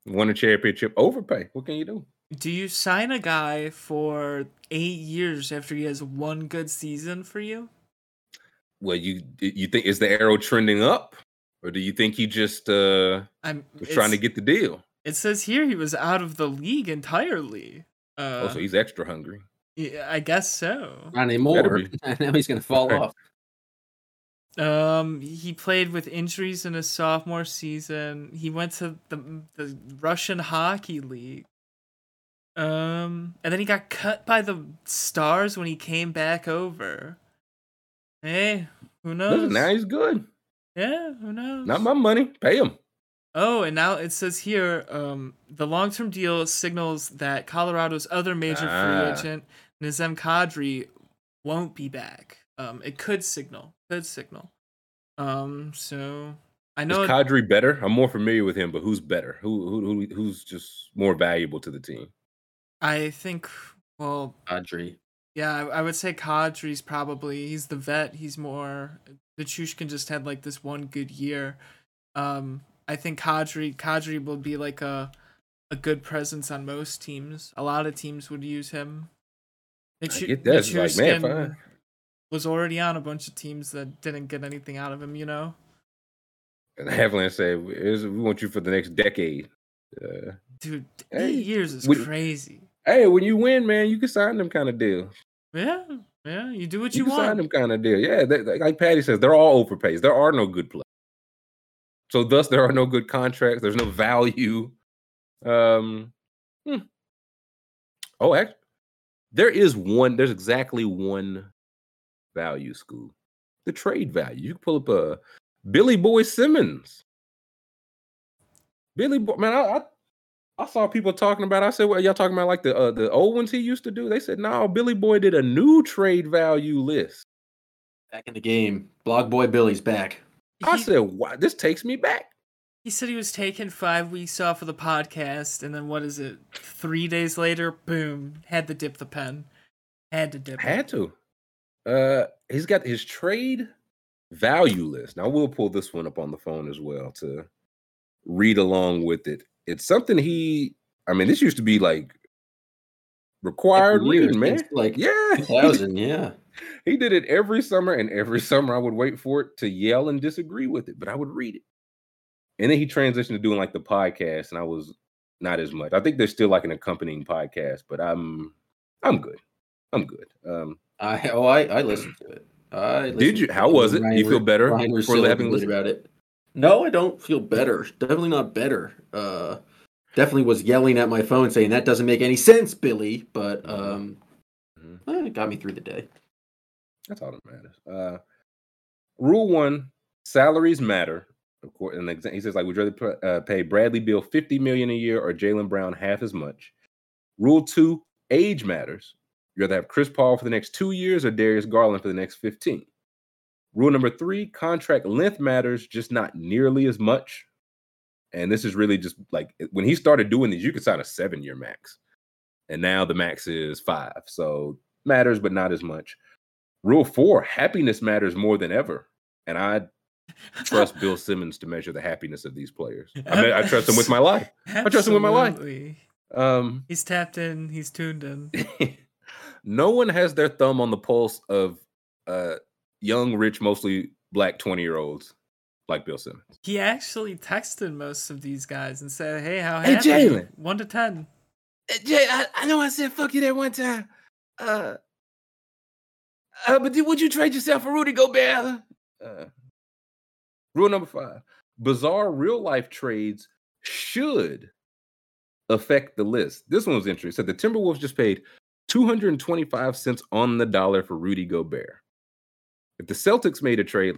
Won a championship, overpay. What can you do? Do you sign a guy for 8 years after he has one good season for you? Well, you think, is the arrow trending up? Or do you think he just was trying to get the deal? It says here he was out of the league entirely. So he's extra hungry. Yeah, I guess so. Not anymore. Now he's going to fall off. He played with injuries in his sophomore season. He went to the Russian Hockey League. And then he got cut by the Stars when he came back over. Hey, who knows? Listen, now he's good. Yeah, who knows? Not my money. Pay him. Oh, and now it says here, the long-term deal signals that Colorado's other major free agent, Nazem Kadri, won't be back. It could signal. So I know is Kadri better? I'm more familiar with him, but who's better? Who's just more valuable to the team? I think Kadri. Yeah, I would say Kadri's probably. He's the vet. He's more. The Nichushkin just had like this one good year. I think Kadri will be like a good presence on most teams. A lot of teams would use him. Nichushkin was already on a bunch of teams that didn't get anything out of him, you know? And Avalanche said, we want you for the next decade. Dude, 8 years is crazy. Hey, when you win, man, you can sign them kind of deal. Yeah, you do what you want. You can sign them kind of deal. Yeah, like Patty says, they're all overpays. There are no good players. So thus, there are no good contracts. There's no value. Oh, actually, there's exactly one value, Scoob. The trade value. You can pull up a Billy Boy Simmons. Billy Boy, man, I saw people talking about it. I said, well, y'all talking about like the old ones he used to do? They said, no, Billy Boy did a new trade value list. Back in the game. Blog Boy Billy's back. I said, "Wow, this takes me back." He said he was taking 5 weeks off of the podcast, and then what is it? 3 days later, boom, had to dip the pen. He's got his trade value list. Now we'll pull this one up on the phone as well to read along with it. It's something this used to be like required reading, man. Like 2000, yeah. He did it every summer, and every summer I would wait for it to yell and disagree with it, but I would read it. And then he transitioned to doing like the podcast, and I was not as much. I think there's still like an accompanying podcast, but I'm good. I listened to it. Did you? How was it? You feel better for having listened about it? No, I don't feel better. Definitely not better. Definitely was yelling at my phone saying that doesn't make any sense, Billy. But it got me through the day. That's all that matters. Rule one: salaries matter. Of course, and he says, like, would you rather pay Bradley Beal $50 million a year or Jaylen Brown half as much? Rule two: age matters. You rather have Chris Paul for the next 2 years or Darius Garland for the next 15. Rule number three: contract length matters, just not nearly as much. And this is really just like when he started doing these, you could sign a 7-year max, and now the max is 5. So matters, but not as much. Rule 4, happiness matters more than ever. And I trust Bill Simmons to measure the happiness of these players. I trust him with my life. Absolutely. I trust him with my life. He's tapped in. He's tuned in. No one has their thumb on the pulse of young, rich, mostly black 20-year-olds like Bill Simmons. He actually texted most of these guys and said, hey, how happy? Hey, Jalen. 1 to 10. Hey, Jay, I know I said fuck you that one time. But would you trade yourself for Rudy Gobert? Rule number 5. Bizarre real-life trades should affect the list. This one was interesting. It said the Timberwolves just paid 225 cents on the dollar for Rudy Gobert. If the Celtics made a trade,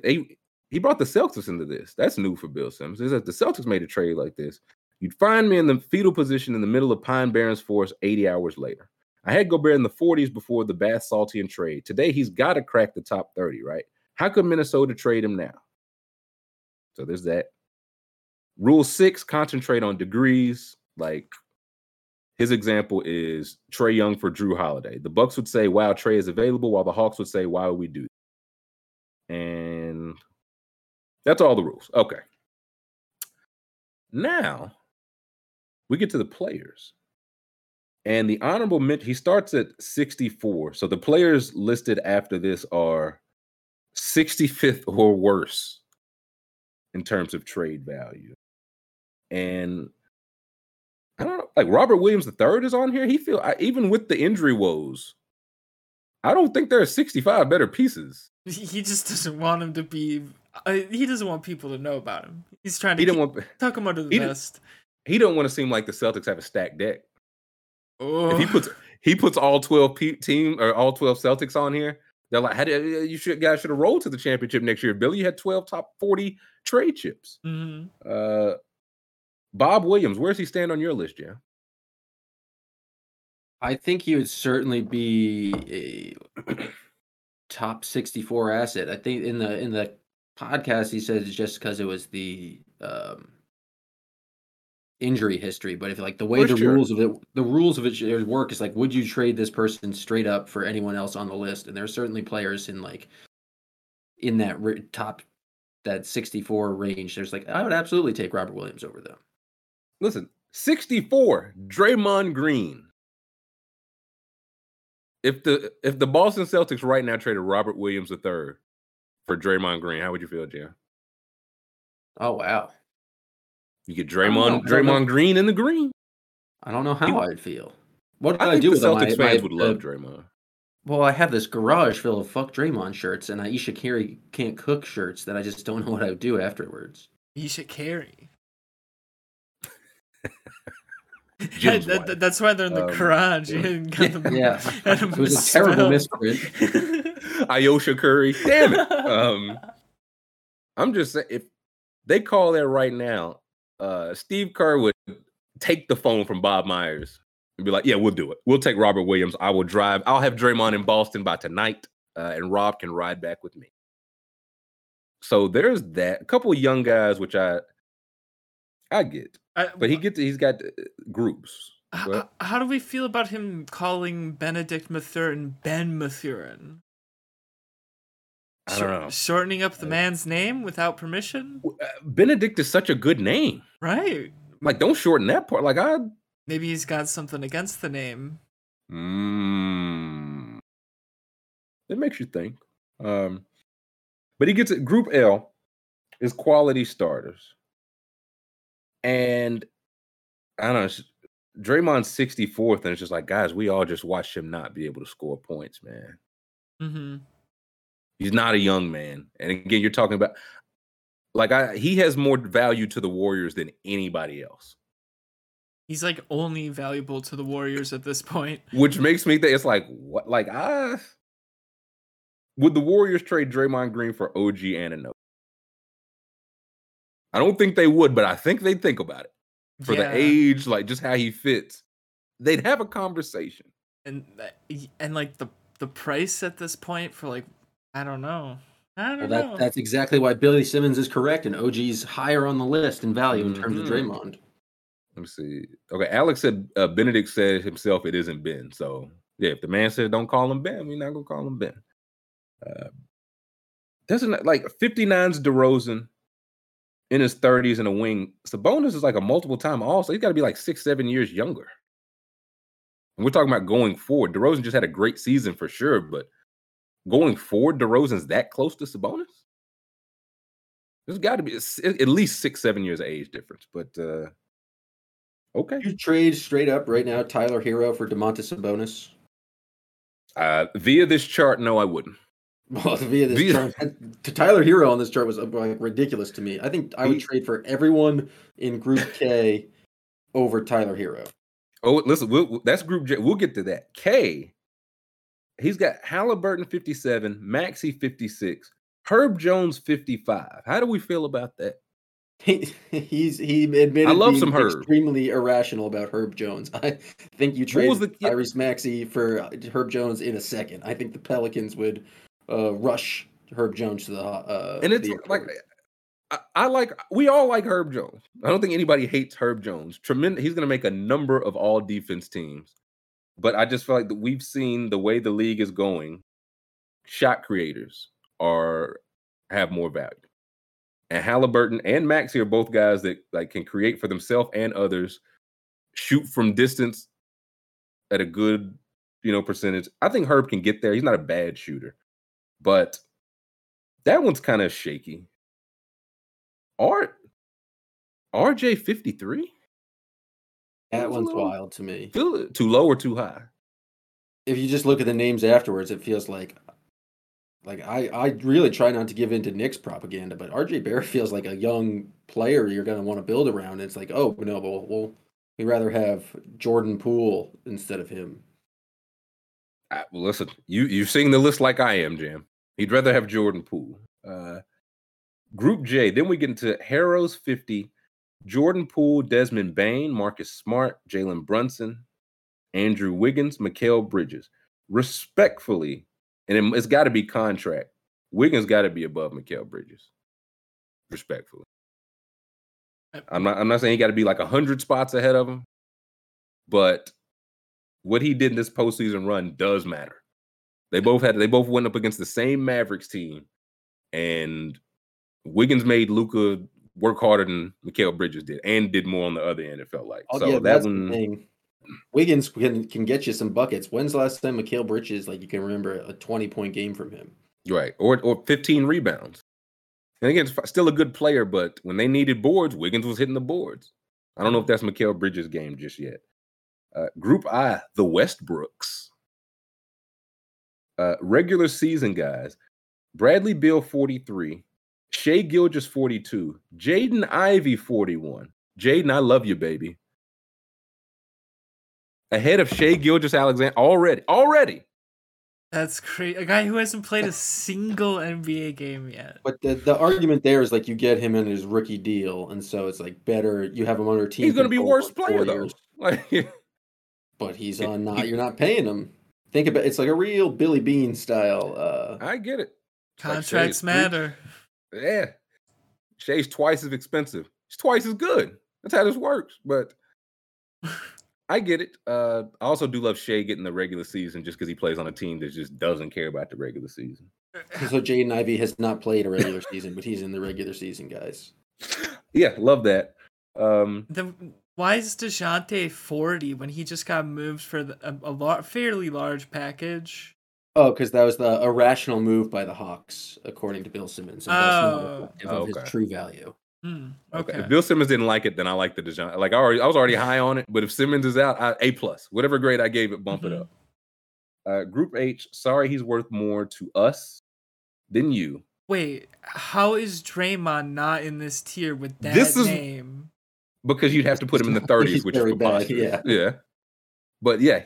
he brought the Celtics into this. That's new for Bill Simmons. It says if the Celtics made a trade like this, you'd find me in the fetal position in the middle of Pine Barrens Forest 80 hours later. I had Gobert in the 40s before the Bass Saltian trade. Today, he's got to crack the top 30, right? How could Minnesota trade him now? So there's that. Rule 6, concentrate on degrees. Like, his example is Trae Young for Drew Holiday. The Bucks would say, wow, Trae is available, while the Hawks would say, why would we do that? And that's all the rules. Okay. Now, we get to the players. And the honorable mention, he starts at 64. So the players listed after this are 65th or worse in terms of trade value. And I don't know, like Robert Williams III is on here. He even with the injury woes, I don't think there are 65 better pieces. He just doesn't want him to be, he doesn't want people to know about him. He's trying to tuck him under the vest. He don't want to seem like the Celtics have a stacked deck. Oh. If he puts all 12 team or all 12 Celtics on here, they're like, you guys should have rolled to the championship next year, Billy. You had 12 top 40 trade chips. Mm-hmm. Bob Williams, where's he stand on your list, Jam? I think he would certainly be a top 64 asset. I think in the podcast he says it's just because it was the injury history, but if like the way the rules of it work is like, would you trade this person straight up for anyone else on the list? And there are certainly players in like in that top that 64 range. There's like, I would absolutely take Robert Williams over them. Listen, 64, Draymond Green. If the Boston Celtics right now traded Robert Williams III for Draymond Green, how would you feel, Jim? Oh wow. You get Draymond Green in the green. I don't know how I'd feel. What would I do with Celtics fans would love Draymond. Well, I have this garage full of fuck Draymond shirts and Ayesha Carey can't cook shirts that I just don't know what I would do afterwards. Ayesha Carey. That's why they're in the garage. It was a terrible misprint. Ayesha Curry. Damn it. I'm just saying, if they call that right now, Steve Kerr would take the phone from Bob Myers and be like, yeah, we'll do it. We'll take Robert Williams. I will drive. I'll have Draymond in Boston by tonight, and Rob can ride back with me. So there's that. A couple of young guys, which I get. But he's got groups. How do we feel about him calling Benedict Mathurin Ben Mathurin? I don't know. Shortening up the man's name without permission? Benedict is such a good name. Right. Like, don't shorten that part. Like, maybe he's got something against the name. It makes you think. But he gets it. Group L is quality starters. And, I don't know, Draymond's 64th, and it's just like, guys, we all just watched him not be able to score points, man. Mm-hmm. He's not a young man. And again, you're talking about like he has more value to the Warriors than anybody else. He's like only valuable to the Warriors at this point. Which makes me think it's like, what? Like, would the Warriors trade Draymond Green for OG Anunoby? I don't think they would, but I think they'd think about it. For the age, like just how he fits. They'd have a conversation. And like the price at this point for like, I don't know. I don't know. That's exactly why Billy Simmons is correct, and OG's higher on the list in value in terms of Draymond. Let me see. Okay, Alex said Benedict said himself it isn't Ben. So, yeah, if the man said don't call him Ben, we're not going to call him Ben. Doesn't like 59's DeRozan in his 30s in a wing. Sabonis is like a multiple time also. He's got to be like 6-7 years younger. And we're talking about going forward. DeRozan just had a great season for sure, but going forward, DeRozan's that close to Sabonis? There's got to be at least 6-7 years of age difference, but okay. You trade straight up right now Tyler Hero for DeMontis Sabonis? Via this chart, no, I wouldn't. Well, via this chart, Tyler Hero on this chart was like, ridiculous to me. I think I would trade for everyone in Group K over Tyler Hero. Oh, listen, that's Group J. We'll get to that. K. He's got Halliburton 57, Maxey 56, Herb Jones 55. How do we feel about that? He admitted I love being extremely irrational about Herb Jones. I think you traded Tyrese Maxey for Herb Jones in a second. I think the Pelicans would rush Herb Jones to the and it's like I like we all like Herb Jones. I don't think anybody hates Herb Jones. Tremendous. He's going to make a number of all defense teams, but I just feel like that we've seen the way the league is going. Shot creators have more value. And Halliburton and Maxey are both guys that like can create for themselves and others, shoot from distance at a good, percentage. I think Herb can get there. He's not a bad shooter, but that one's kind of shaky. RJ 53? That one's wild to me. Too low or too high? If you just look at the names afterwards, it feels like. I really try not to give in to Knicks propaganda, but RJ Barrett feels like a young player you're going to want to build around. It's like, oh, no, but we'd rather have Jordan Poole instead of him. Well, listen, you've seen the list like I am, Jam. He'd rather have Jordan Poole. Group J, then we get into Harrow's 50, Jordan Poole, Desmond Bain, Marcus Smart, Jalen Brunson, Andrew Wiggins, Mikal Bridges. Respectfully, and it's got to be contract. Wiggins got to be above Mikal Bridges, respectfully. I'm not saying he got to be like 100 spots ahead of him, but what he did in this postseason run does matter. They both went up against the same Mavericks team, and Wiggins made Luka work harder than Mikal Bridges did, and did more on the other end. It felt like that's one thing. Wiggins can get you some buckets. When's the last time Mikal Bridges, you can remember a 20-point game from him? Right, or 15 rebounds. And again, still a good player, but when they needed boards, Wiggins was hitting the boards. I don't know if that's Mikal Bridges' game just yet. Group I, the Westbrooks. Regular season guys. Bradley Beal, 43. Shai Gilgeous, 42. Jaden Ivey, 41. Jaden, I love you, baby. Ahead of Shai Gilgeous-Alexander already. That's crazy. A guy who hasn't played a single NBA game yet. But the argument there is you get him in his rookie deal, and so it's better you have him on your team. He's going to be worse player though. But he's on not. You're not paying him. Think about it's like a real Billy Bean style. I get it. Contracts matter. Yeah, Shai's twice as expensive. He's twice as good. That's how this works. But. I get it. I also do love Shai getting the regular season just because he plays on a team that just doesn't care about the regular season. So Jaden Ivey has not played a regular season, but he's in the regular season, guys. Yeah, love that. Why is DeJounte 40 when he just got moved for a fairly large package? Oh, because that was the irrational move by the Hawks, according to Bill Simmons. And that's not his true value. Mm, okay. If Bill Simmons didn't like it, then I like the DeJounte. I was already high on it, but if Simmons is out, A+. Whatever grade I gave it, bump it up. Group H, sorry he's worth more to us than you. Wait, how is Draymond not in this tier with this name? Because you'd have to put him in the 30s, which is preposterous. Yeah. But yeah,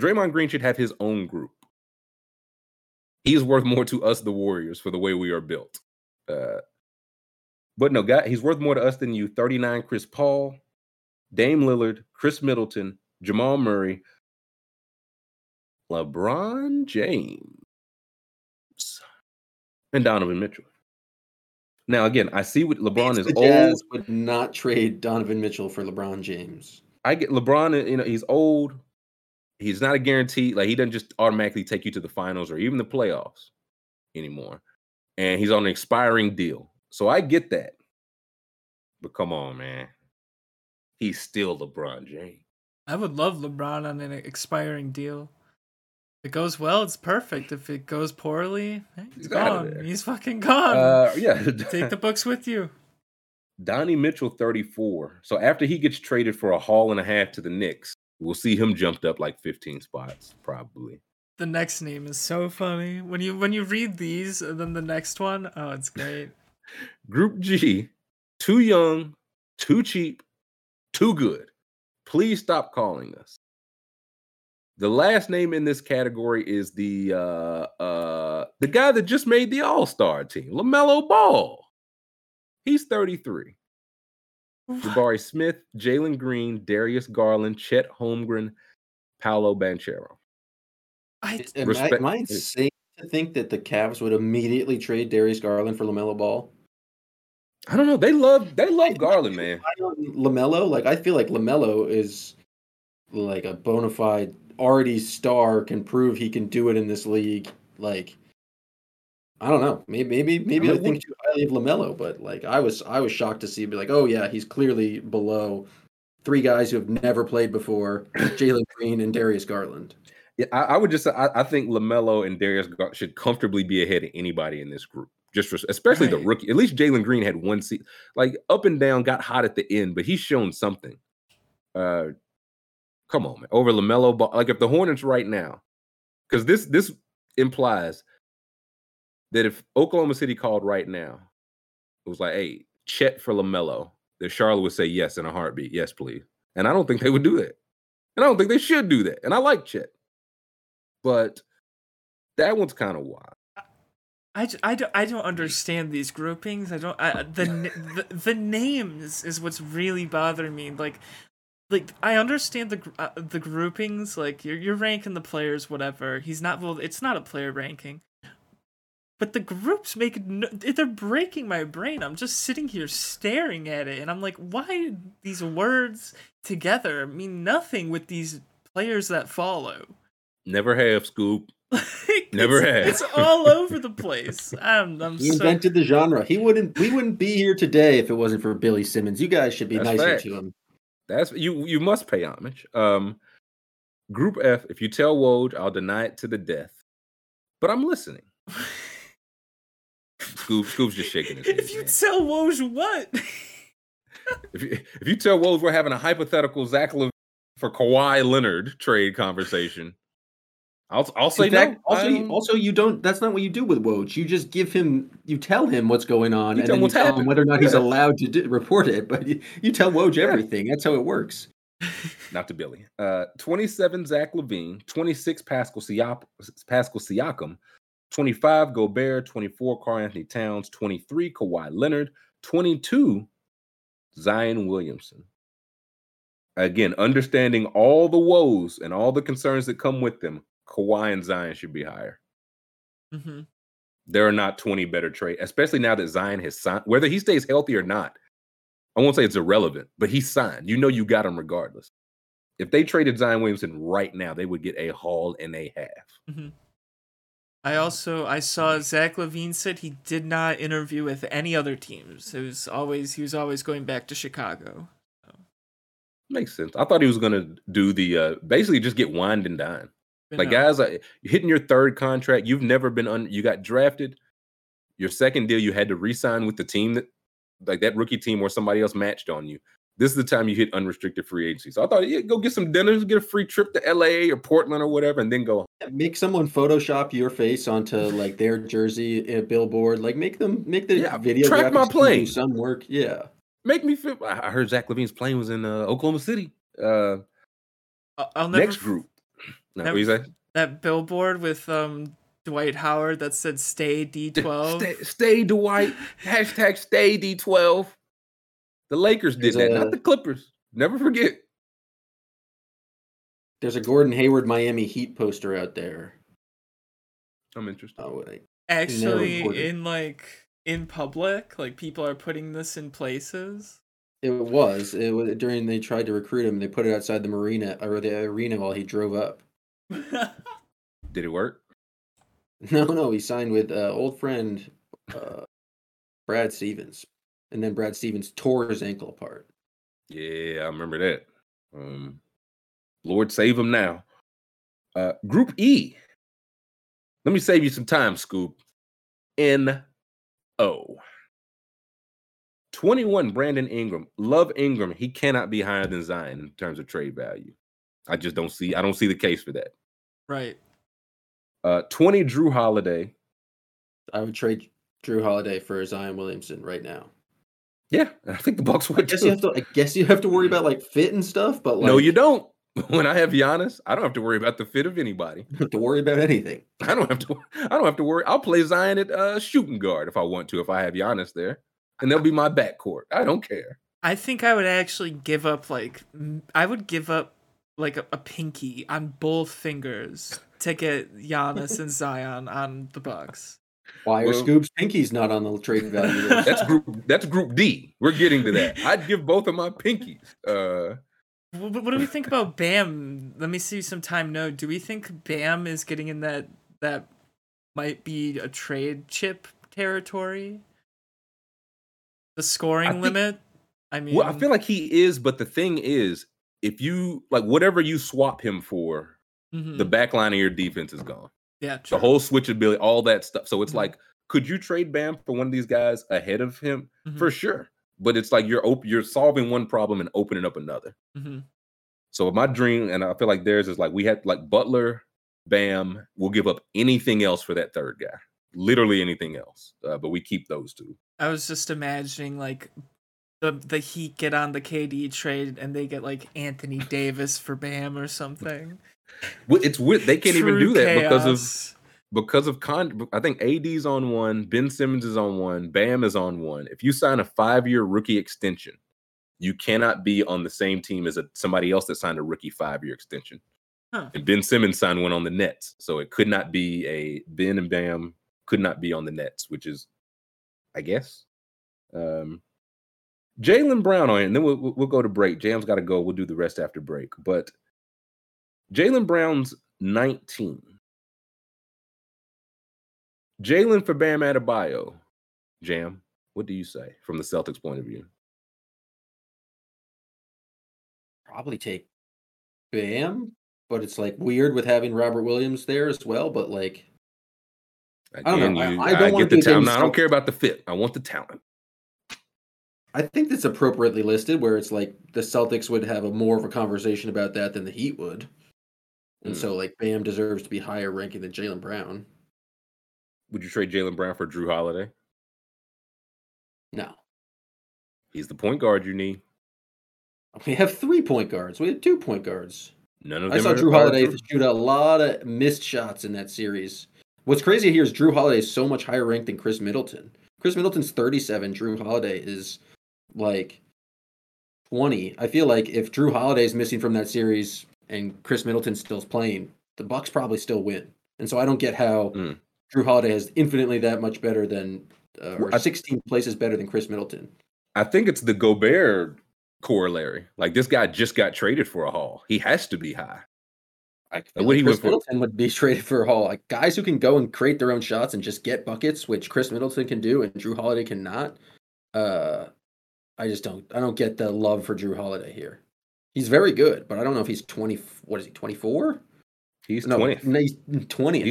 Draymond Green should have his own group. He's worth more to us, the Warriors, for the way we are built. But no, guy, he's worth more to us than you. 39, Chris Paul, Dame Lillard, Chris Middleton, Jamal Murray, LeBron James, and Donovan Mitchell. Now, again, I see what LeBron is old. Jazz would not trade Donovan Mitchell for LeBron James. I get LeBron, he's old. He's not a guarantee. He doesn't just automatically take you to the finals or even the playoffs anymore. And he's on an expiring deal. So I get that. But come on, man. He's still LeBron James. I would love LeBron on an expiring deal. If it goes well, it's perfect. If it goes poorly, he's gone. He's fucking gone. Take the books with you. Donnie Mitchell, 34. So after he gets traded for $1.5 million to the Knicks, we'll see him jumped up 15 spots, probably. The next name is so funny. When you read these and then the next one, oh, it's great. Group G, too young, too cheap, too good. Please stop calling us. The last name in this category is the guy that just made the All-Star team, LaMelo Ball. He's 33. Jabari Smith, Jalen Green, Darius Garland, Chet Holmgren, Paolo Banchero. Am I insane to think that the Cavs would immediately trade Darius Garland for LaMelo Ball? I don't know. They love Garland, man. LaMelo, like, I feel like LaMelo is like a bona fide already star, can prove he can do it in this league. Like, I don't know. Maybe I think too highly of LaMelo, but like I was shocked to see be like, oh yeah, he's clearly below three guys who have never played before, Jalen Green and Darius Garland. Yeah, I would just say I think LaMelo and Darius Garland should comfortably be ahead of anybody in this group. Just for, especially the rookie. At least Jalen Green had one season. Like up and down, got hot at the end, but he's shown something. Come on, man. Over LaMelo Ball. Like if the Hornets right now, because this implies that if Oklahoma City called right now, it was like, hey, Chet for LaMelo, that Charlotte would say yes in a heartbeat. Yes, please. And I don't think they would do that. And I don't think they should do that. And I like Chet. But that one's kind of wild. I don't understand these groupings. The names is what's really bothering me. Like I understand the groupings. Like you're ranking the players, whatever. He's not. Well, it's not a player ranking. But the groups they're breaking my brain. I'm just sitting here staring at it, and I'm like, why these words together mean nothing with these players that follow? Never have, Scoob. Like, never had. It's all over the place. He invented the genre. We wouldn't be here today if it wasn't for Billy Simmons. You guys should be nicer to him. That's you must pay homage. Group F. If you tell Woj, I'll deny it to the death. But I'm listening. Scoop's just shaking his head. If you tell Woj what? if you tell Woj we're having a hypothetical Zach Levine for Kawhi Leonard trade conversation. I'll say that. Also, you don't. That's not what you do with Woj. You just give him. You tell him what's going on, and then you tell him whether or not he's allowed to report it. But you tell Woj everything. That's how it works. Not to Billy. 27 Zach Levine, 26 Pascal Siakam, 25 Gobert, 24 Karl-Anthony Towns, 23 Kawhi Leonard, 22 Zion Williamson. Again, understanding all the woes and all the concerns that come with them. Kawhi and Zion should be higher. Mm-hmm. There are not 20 better trades, especially now that Zion has signed. Whether he stays healthy or not, I won't say it's irrelevant, but he's signed. You know you got him regardless. If they traded Zion Williamson right now, they would get a haul and a half. Mm-hmm. I saw Zach Levine said he did not interview with any other teams. He was always going back to Chicago. So. Makes sense. I thought he was going to do the basically just get wined and dined. Like guys, hitting your third contract, you've never been you got drafted. Your second deal, you had to re-sign with the team that rookie team or somebody else matched on you. This is the time you hit unrestricted free agency. So I thought, go get some dinners, get a free trip to LA or Portland or whatever, and then go home. Yeah, make someone Photoshop your face onto like their jersey billboard. Like make the video. Track my plane. Do some work. Yeah. Make me feel. I heard Zach Levine's plane was in Oklahoma City. Next group. That billboard with Dwight Howard that said "Stay D12." Stay Dwight. Hashtag Stay D12. The Lakers did that, not the Clippers. Never forget. There's a Gordon Hayward Miami Heat poster out there. I'm interested. Oh, actually, in public, like people are putting this in places. It was during they tried to recruit him. They put it outside the arena while he drove up. Did it work? No. He signed with old friend Brad Stevens, and then Brad Stevens tore his ankle apart. Yeah, I remember that. Lord save him now. Group E. Let me save you some time, Scoop. N.O. 21 Brandon Ingram. Love Ingram. He cannot be higher than Zion in terms of trade value. I don't see the case for that. Right. 20 Drew Holiday. I would trade Drew Holiday for Zion Williamson right now. Yeah, I think the Bucks would. I guess you have to worry about like fit and stuff, but like, no, you don't. When I have Giannis, I don't have to worry about the fit of anybody. I don't have to worry about anything. I don't have to worry. I'll play Zion at shooting guard if I want to. If I have Giannis there, and they'll be my backcourt. I don't care. I think I would actually give up, like, a pinky on both fingers to get Giannis and Zion on the Bucks. Why are Scoob's pinkies not on the trade value list? That's group D. We're getting to that. I'd give both of my pinkies. What do we think about Bam? Let me see some time. No, do we think Bam is getting in that might be a trade chip territory? The scoring limit? I mean, well, I feel like he is, but the thing is, if you like whatever you swap him for, the back line of your defense is gone. Yeah, true. The whole switchability, all that stuff. So it's like, could you trade Bam for one of these guys ahead of him? For sure. But it's like you're solving one problem and opening up another. So my dream, and I feel like theirs is like we had like Butler, Bam. We'll give up anything else for that third guy. Literally anything else. But we keep those two. I was just imagining like the Heat get on the KD trade and they get like Anthony Davis for Bam or something. It's weird. They can't even do that because of I think AD's on one, Ben Simmons is on one, Bam is on one. If you sign a 5-year rookie extension, you cannot be on the same team as somebody else that signed a rookie 5-year extension. And Ben Simmons signed one on the Nets, so it could not be Ben and Bam could not be on the Nets, which is, I guess, Jaylen Brown on it, and then we'll go to break. Jam's got to go. We'll do the rest after break, but. Jaylen Brown's 19. Jaylen for Bam Adebayo. Jam, what do you say from the Celtics' point of view? Probably take Bam, but it's like weird with having Robert Williams there as well. But like, again, I don't know. I want the talent. I don't care about the fit. I want the talent. I think that's appropriately listed, where it's like the Celtics would have more of a conversation about that than the Heat would. And so, like, Bam deserves to be higher ranking than Jaylen Brown. Would you trade Jaylen Brown for Drew Holiday? No. He's the point guard you need. We have 3 point guards. We had 2 point guards. None of them. I saw Drew Holiday shoot a lot of missed shots in that series. What's crazy here is Drew Holiday is so much higher ranked than Chris Middleton. Chris Middleton's 37. Drew Holiday is like 20. I feel like if Drew Holiday's missing from that series, and Chris Middleton still's playing, the Bucks probably still win. And so I don't get how Drew Holiday is infinitely that much better than, or 16 places better than Chris Middleton. I think it's the Gobert corollary. Like this guy just got traded for a haul. He has to be high. Middleton would be traded for a haul. Like guys who can go and create their own shots and just get buckets, which Chris Middleton can do and Drew Holiday cannot. I don't get the love for Drew Holiday here. He's very good, but I don't know if he's 20. What is he? 24? He's 20. He's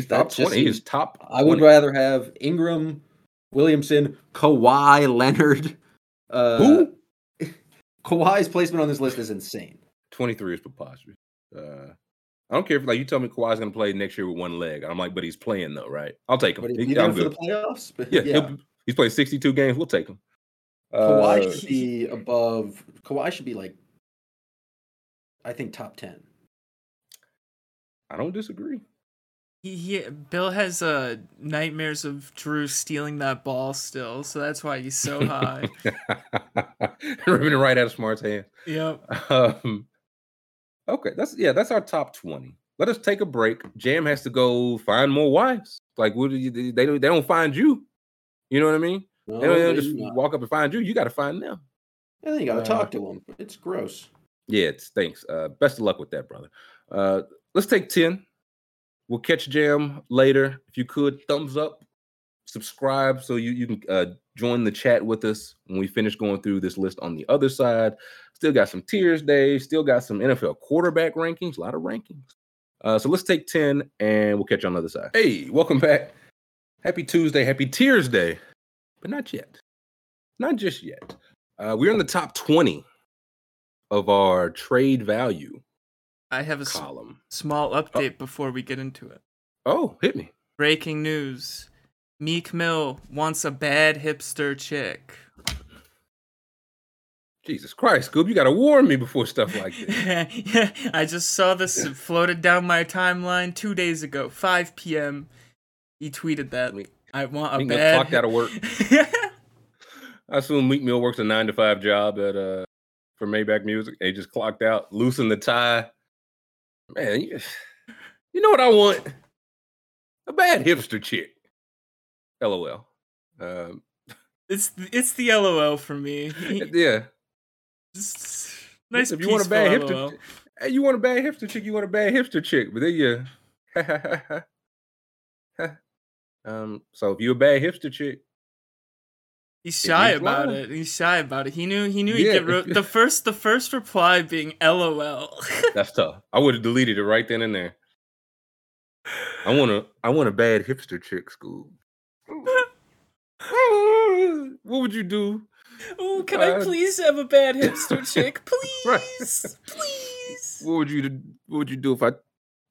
top 20. He's top 20. I would rather have Ingram, Williamson, Kawhi Leonard. Who? Kawhi's placement on this list is insane. 23 is preposterous. I don't care if like you tell me Kawhi's going to play next year with one leg. I'm like, but he's playing though, right? I'll take him. But he's going for the playoffs. But yeah. He's played 62 games. We'll take him. Kawhi should be above. Kawhi should be like. I think top 10. I don't disagree. Bill has nightmares of Drew stealing that ball still, so that's why he's so high. Ripping it right out of Smart's hand. Yep. Okay, that's our top 20. Let us take a break. Jam has to go find more wives. Like, what do you? They don't find you. You know what I mean? No, they don't just walk up and find you. You got to find them. And then you got to talk to them. It's gross. Yeah, it stinks. Best of luck with that, brother. Let's take 10. We'll catch Jam later. If you could, thumbs up, subscribe so you can join the chat with us when we finish going through this list on the other side. Still got some tiers, Dave. Still got some NFL quarterback rankings, a lot of rankings. So let's take 10, and we'll catch you on the other side. Hey, welcome back. Happy Tuesday. Happy Tiers Day. But not yet. Not just yet. We're in the top 20. Of our trade value, I have a column. Small update before we get into it. Oh, hit me! Breaking news: Meek Mill wants a bad hipster chick. Jesus Christ, Scoob! You gotta warn me before stuff like this. Yeah, I just saw this floated down my timeline 2 days ago, 5 p.m. He tweeted that. I want a bad. Clocked out of work. I assume Meek Mill works a 9-to-5 job at for Maybach Music. They just clocked out, loosened the tie. Man, you know what I want? A bad hipster chick. LOL. It's the LOL for me. Yeah. Just nice. If you want a bad hipster, you want a bad hipster chick. You want a bad hipster chick, but then so if you a bad hipster chick. He's shy about it. He knew he'd get the first reply being LOL. That's tough. I would have deleted it right then and there. I want a bad hipster chick, Scoob. What would you do? Oh, can I please have a bad hipster chick? Please. Right. Please. What would you do if I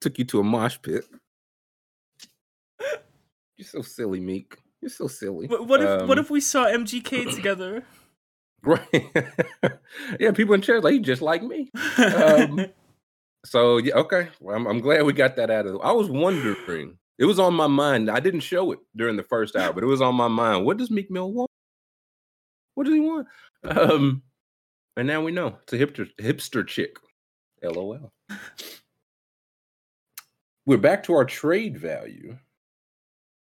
took you to a mosh pit? You're so silly, Meek. You're so silly. What if we saw MGK together? Right. Yeah, people in chairs like you, just like me. So yeah, okay. Well, I'm glad we got that out of the way. I was wondering. It was on my mind. I didn't show it during the first hour, but it was on my mind. What does Meek Mill want? What does he want? And now we know. It's a hipster chick. LOL. We're back to our trade value.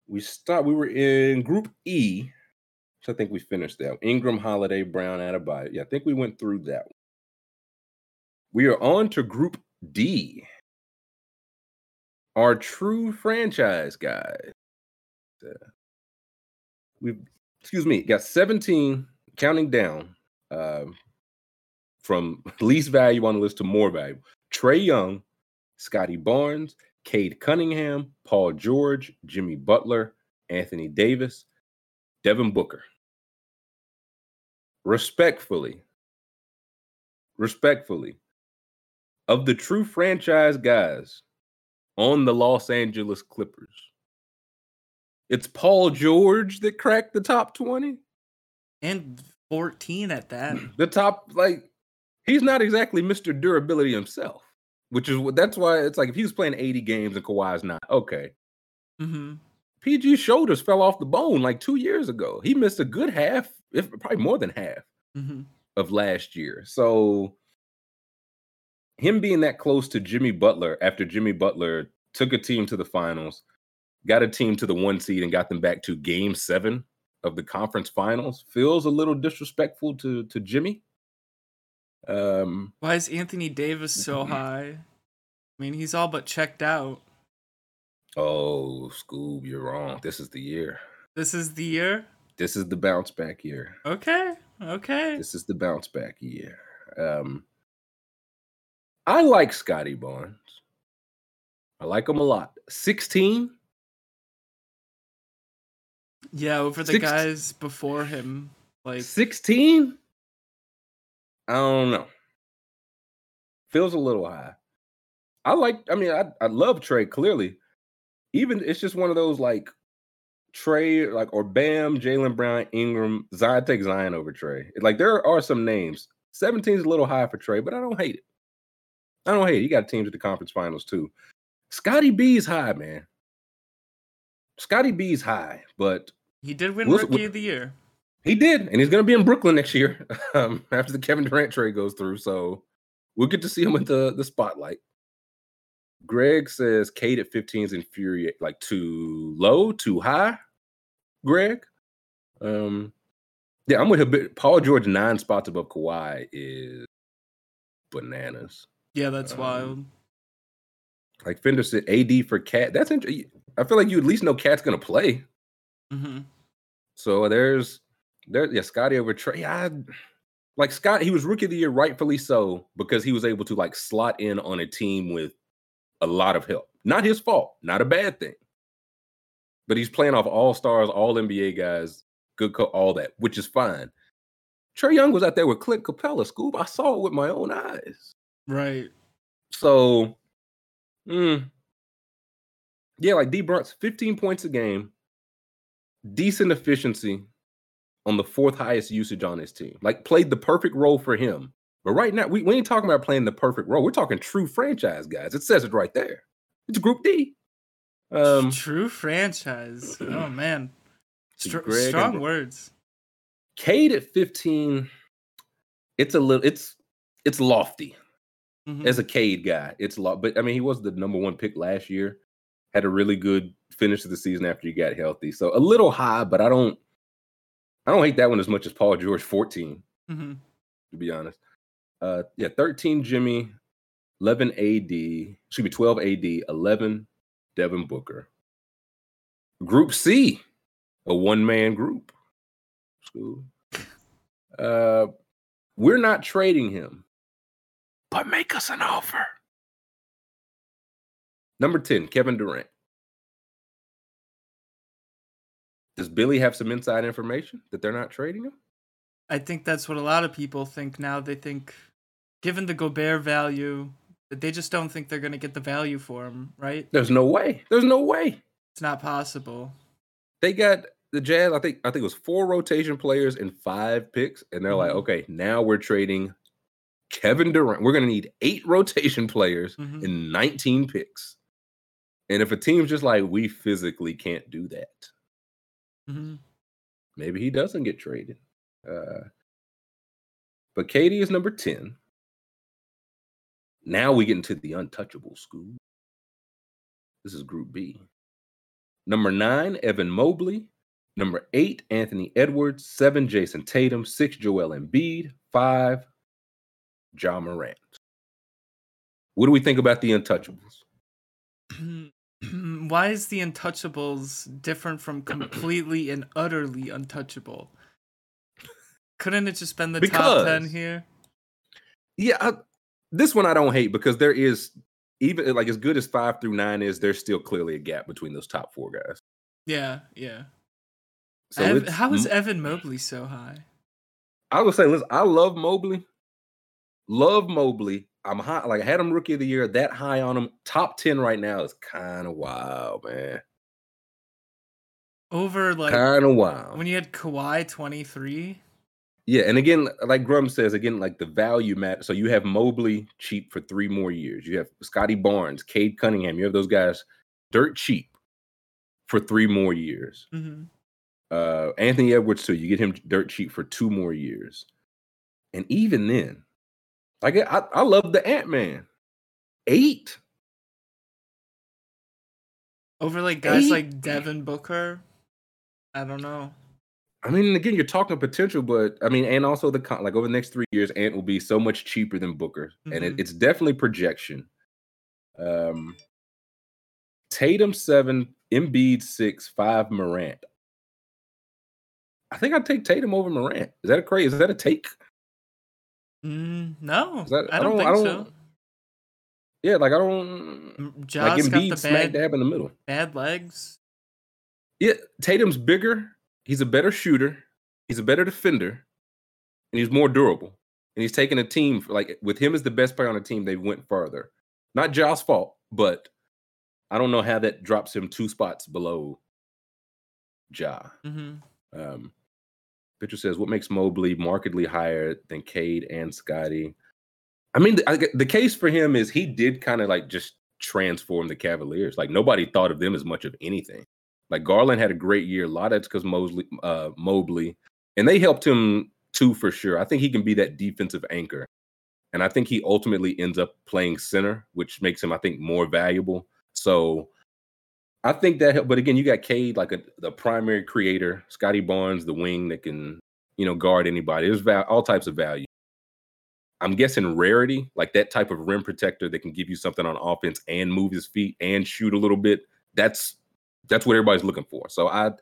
We were in Group E, which I think we finished that. Ingram, Holiday, Brown, Adebayo. Yeah, I think we went through that one. We are on to Group D. Our true franchise guys. We've got 17 counting down from least value on the list to more value. Trae Young, Scotty Barnes, Cade Cunningham, Paul George, Jimmy Butler, Anthony Davis, Devin Booker. Respectfully, of the true franchise guys on the Los Angeles Clippers, it's Paul George that cracked the top 20. And 14 at that. The top, he's not exactly Mr. Durability himself. That's why it's like if he was playing 80 games and Kawhi's not, okay. Mm-hmm. PG's shoulders fell off the bone 2 years ago. He missed a good half, if probably more than half, mm-hmm. of last year. So him being that close to Jimmy Butler after Jimmy Butler took a team to the finals, got a team to the 1 seed and got them back to game 7 of the conference finals feels a little disrespectful to Jimmy. Why is Anthony Davis so high? I mean, he's all but checked out. Oh, Scoob, you're wrong. This is the year. This is the year? This is the bounce back year. Okay. This is the bounce back year. I like Scotty Barnes. I like him a lot. 16? Yeah, over the guys before him. 16? I don't know. Feels a little high. I love Trey, clearly. Even, it's just one of those, Trey, or Bam, Jaylen Brown, Ingram, Zion. Take Zion over Trey. There are some names. 17's a little high for Trey, but I don't hate it. He got teams at the conference finals, too. Scotty B's high, man. Scotty B's high, but... He did win Rookie of the Year. He did, and he's going to be in Brooklyn next year after the Kevin Durant trade goes through, so we'll get to see him with the spotlight. Greg says Cade at 15 is infuriating, too low, too high, Greg. Yeah, I'm with him. Paul George 9 spots above Kawhi is bananas. Yeah, that's wild. Fender said AD for Cat. That's interesting. I feel you at least know Cat's going to play. Mm-hmm. So there's Scotty over Trey. Scott, he was Rookie of the Year, rightfully so, because he was able to slot in on a team with a lot of help. Not his fault, not a bad thing. But he's playing off all stars, all NBA guys, good all that, which is fine. Trae Young was out there with Clint Capella, Scoob. I saw it with my own eyes. Right. So, yeah, D Bronx, 15 points a game. Decent efficiency on the 4th highest usage on his team. Played the perfect role for him. But right now, we ain't talking about playing the perfect role. We're talking true franchise, guys. It says it right there. It's Group D. True franchise. Oh, man. Strong words. Cade at 15, it's a little, it's lofty. Mm-hmm. As a Cade guy, it's lofty. But I mean, he was the number one pick last year. Had a really good finish to the season after he got healthy. So a little high, but I don't hate that one as much as Paul George 14. Mm-hmm. To be honest. 13 Jimmy, 11 AD, 12 AD, 11 Devin Booker. Group C, a one-man group. Scoob. We're not trading him, but make us an offer. Number 10, Kevin Durant. Does Billy have some inside information that they're not trading him? I think that's what a lot of people think now. They think, given the Gobert value, that they just don't think they're going to get the value for him, right? There's no way. It's not possible. They got the Jazz, I think it was 4 rotation players and 5 picks, and they're like, okay, now we're trading Kevin Durant. We're going to need 8 rotation players and 19 picks. And if a team's just like, we physically can't do that, maybe he doesn't get traded. But KD is number 10. Now we get into the untouchable school. This is Group B. Number 9, Evan Mobley. Number 8, Anthony Edwards. 7, Jason Tatum. 6, Joel Embiid. 5, Ja Morant. What do we think about the untouchables? Why is the untouchables different from completely and utterly untouchable? Couldn't it just been the top 10 here? Yeah, this one I don't hate because there is, even like as good as 5 through 9 is, there's still clearly a gap between those top 4 guys. Yeah. So how is Evan Mobley so high? I would say, listen, I love Mobley. I'm high. Like I had him rookie of the year, that high on him. Top 10 right now is kind of wild, man. Over like kind of wild. When you had Kawhi 23. Yeah, and again, like Grum says, like the value matters. So you have Mobley cheap for 3 more years. You have Scotty Barnes, Cade Cunningham. You have those guys dirt cheap for 3 more years. Mm-hmm. Anthony Edwards, too. You get him dirt cheap for 2 more years. And even then, like I love the Ant-Man. 8. Over like guys 8? Like Devin Booker? I don't know. I mean, again, you're talking potential, but I mean, and also like over the next 3 years, Ant will be so much cheaper than Booker, and it's definitely projection. Tatum 7, Embiid 6, 5 Morant. I think I'd take Tatum over Morant. Is that crazy? Is that a take? No, I don't think so. Yeah, like I don't. Josh like got the smack dab in the middle. Bad legs. Yeah, Tatum's bigger. He's a better shooter, he's a better defender, and he's more durable. And he's taking a team, like with him as the best player on a team, they went further. Not Ja's fault, but I don't know how that drops him 2 spots below Ja. Pitcher says, what makes Mobley markedly higher than Cade and Scotty? I mean, the case for him is he did kind of like just transform the Cavaliers. Like nobody thought of them as much of anything. Like Garland had a great year. A lot of that's because Mobley, and they helped him too for sure. I think he can be that defensive anchor, and I think he ultimately ends up playing center, which makes him, I think, more valuable. So I think that helped. But again, you got Cade, like the primary creator, Scotty Barnes, the wing that can, guard anybody. There's all types of value. I'm guessing rarity, like that type of rim protector that can give you something on offense and move his feet and shoot a little bit. That's what everybody's looking for. So I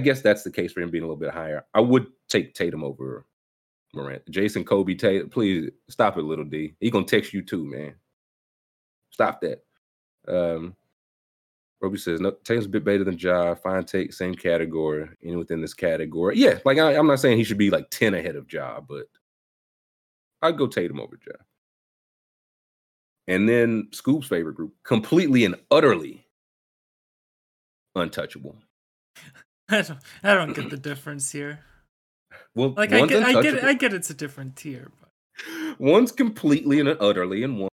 guess that's the case for him being a little bit higher. I would take Tatum over Morant. Jason Kobe Tatum, please stop it, little D. He gonna text you too, man. Stop that. Roby says, no, Tatum's a bit better than Ja. Fine take, same category. Any within this category. Yeah, like I'm not saying he should be like 10 ahead of Ja, but I'd go Tatum over Ja. And then Scoob's favorite group, completely and utterly untouchable. I don't get the difference here. Well, like I get it's a different tier. But. One's completely and utterly, and one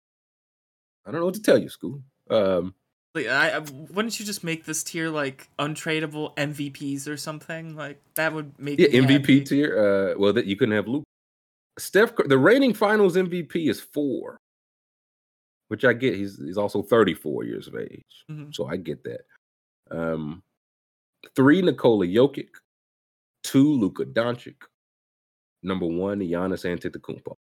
I don't know what to tell you, Scoob. Wouldn't you just make this tier like untradeable MVPs or something? Like that would make MVP happy. Tier. Well, that you couldn't have Luke. Steph, the reigning Finals MVP is 4, which I get. He's also 34 years of age, so I get that. 3, Nikola Jokic. 2, Luka Doncic. Number 1, Giannis Antetokounmpo.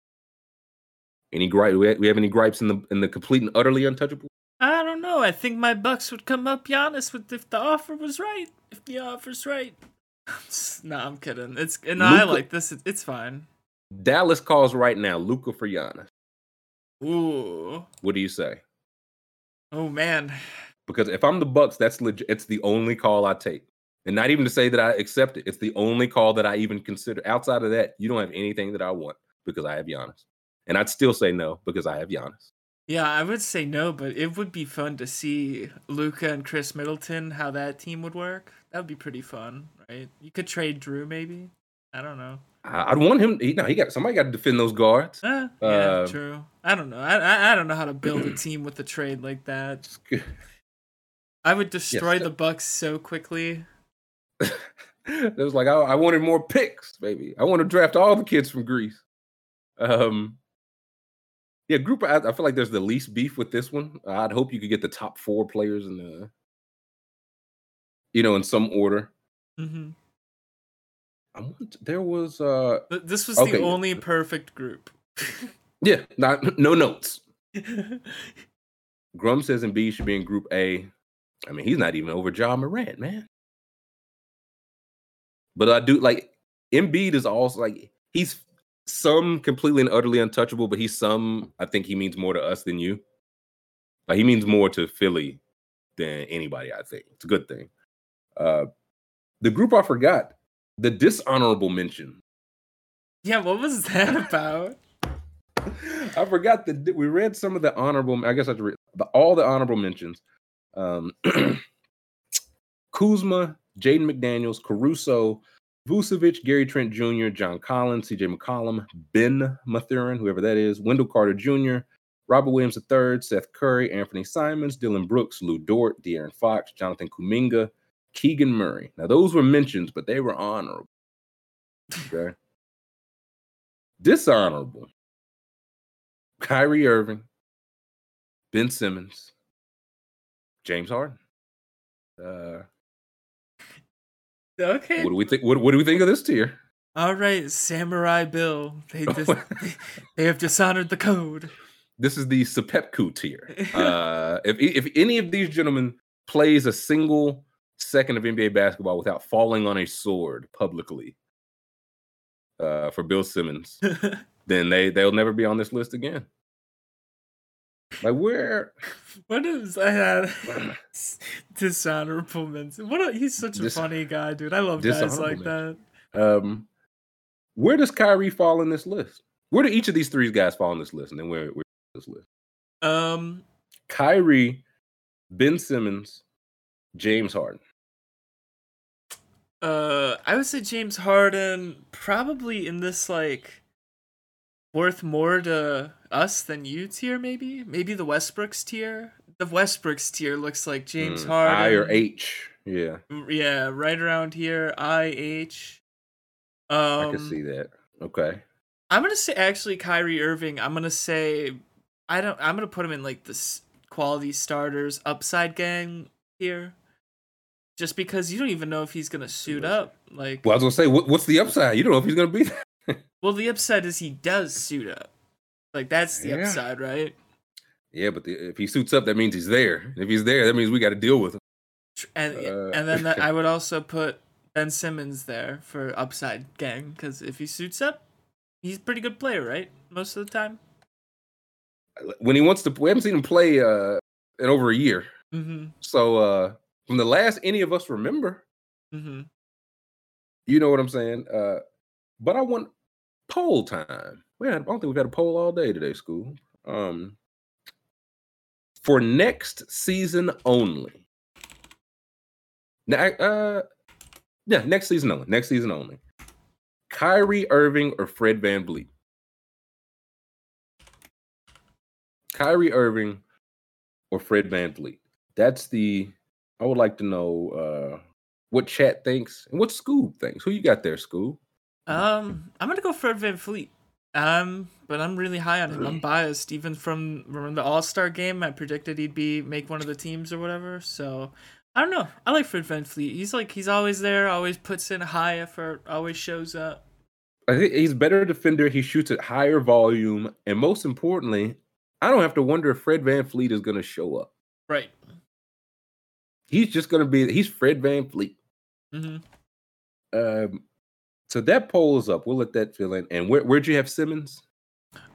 Any gripe? We have any gripes in the complete and utterly untouchable? I don't know. I think my Bucks would come up Giannis if the offer was right. If the offer's right. No, I'm kidding. I like this. It's fine. Dallas calls right now. Luka for Giannis. Ooh. What do you say? Oh man. Because if I'm the Bucks, that's legit. It's the only call I take. And not even to say that I accept it. It's the only call that I even consider. Outside of that, you don't have anything that I want because I have Giannis. And I'd still say no because I have Giannis. Yeah, I would say no, but it would be fun to see Luka and Chris Middleton, how that team would work. That would be pretty fun, right? You could trade Drew, maybe. I don't know. I'd want him. Somebody got to defend those guards. Yeah, true. I don't know. I don't know how to build a team with a trade like that. I would destroy the Bucks so quickly. It was like I wanted more picks, baby. I want to draft all the kids from Greece. I feel like there's the least beef with this one. I'd hope you could get the top 4 players in the, in some order. Mm-hmm. This was the only perfect group. Yeah, no notes. Grum says Embiid should be in Group A. I mean, he's not even over Ja Morant, man. But I do like Embiid is also like he's some completely and utterly untouchable, but he's some. I think he means more to us than you. Like he means more to Philly than anybody. I think it's a good thing. The group I forgot. The dishonorable mention. Yeah, what was that about? I forgot that we read some of the honorable. I guess I have to read all the honorable mentions. Kuzma, Jaden McDaniels, Caruso, Vucevic, Gary Trent Jr., John Collins, CJ McCollum, Ben Mathurin, whoever that is, Wendell Carter Jr., Robert Williams III, Seth Curry, Anthony Simons, Dylan Brooks, Lou Dort, De'Aaron Fox, Jonathan Kuminga, Keegan Murray. Now, those were mentions, but they were honorable. Okay. Dishonorable. Kyrie Irving, Ben Simmons, James Harden. Okay. What do we think? What do we think of this tier? All right, Samurai Bill. They have dishonored the code. This is the Sepepku tier. If any of these gentlemen plays a single second of NBA basketball without falling on a sword publicly for Bill Simmons, then they'll never be on this list again. Like where? What is dishonorable mention? He's such a funny guy, dude. I love guys like mention. That. Where does Kyrie fall in this list? Where do each of these 3 guys fall in this list? And then where this list? Kyrie, Ben Simmons, James Harden. I would say James Harden probably in this like worth more to us than you tier, maybe. Maybe the Westbrooks tier. The Westbrooks tier looks like James Harden. I or H. Yeah. Yeah, right around here. IH. I can see that. Okay. I'm gonna say actually Kyrie Irving. I'm gonna put him in like this quality starters upside gang tier. Just because you don't even know if he's gonna suit up. Like, well, I was gonna say, what's the upside? You don't know if he's gonna be there. Well, the upside is he does suit up. Like that's the upside, right? Yeah, but if he suits up, that means he's there. And if he's there, that means we got to deal with him. And then I would also put Ben Simmons there for upside gang because if he suits up, he's a pretty good player, right? Most of the time. When he wants to, we haven't seen him play in over a year. Mm-hmm. So from the last any of us remember, you know what I'm saying. But I want poll time. Well, I don't think we've had a poll all day today, Scoob. For next season only. Now, next season only. Next season only. Kyrie Irving or Fred VanVleet? Kyrie Irving or Fred VanVleet? That's the – I would like to know what chat thinks and what Scoob thinks. Who you got there, Scoob? I'm going to go Fred VanVleet. But I'm really high on him. I'm biased. Even from remember the All-Star game, I predicted he'd be make one of the teams or whatever. So I don't know. I like Fred VanVleet. He's always there, always puts in a high effort, always shows up. I think he's a better defender. He shoots at higher volume, and most importantly, I don't have to wonder if Fred VanVleet is going to show up. Right. He's just going to be. He's Fred VanVleet. Mm-hmm. So that poll is up. We'll let that fill in. And where'd you have Simmons?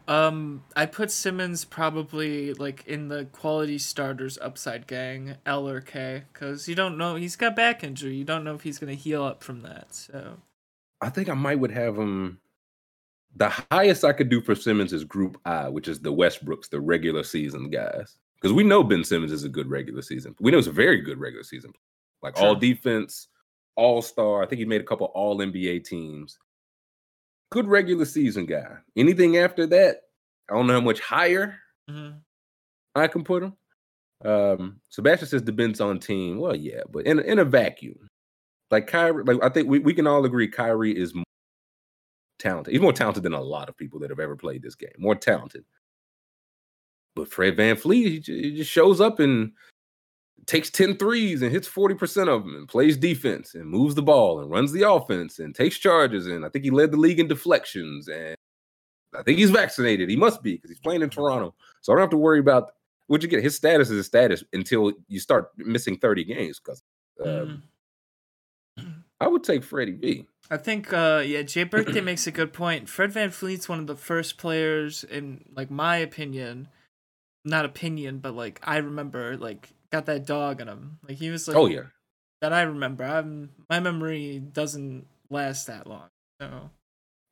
I put Simmons probably like in the quality starters upside gang, L or K, because you don't know. He's got back injury. You don't know if he's going to heal up from that. So I think I would have him. The highest I could do for Simmons is Group I, which is the Westbrooks, the regular season guys. Because we know Ben Simmons is a good regular season. We know he's a very good regular season. Like all defense. All-star. I think he made a couple all-NBA teams. Good regular season guy. Anything after that, I don't know how much higher I can put him. Sebastian says depends on team. Well, yeah, but in a vacuum. Like Kyrie, like I think we can all agree Kyrie is more talented. He's more talented than a lot of people that have ever played this game. More talented. But Fred VanVleet, he just shows up and takes 10 threes and hits 40% of them and plays defense and moves the ball and runs the offense and takes charges. And I think he led the league in deflections. And I think he's vaccinated. He must be because he's playing in Toronto. So I don't have to worry about what you get. His status is his status until you start missing 30 games. Because I would take Freddie B. I think, Jay Birthday makes a good point. Fred VanVleet's one of the first players in, like, my opinion, not opinion, but, like, I remember, like, got that dog in him. Like he was like, oh yeah, that I remember. My memory doesn't last that long. So,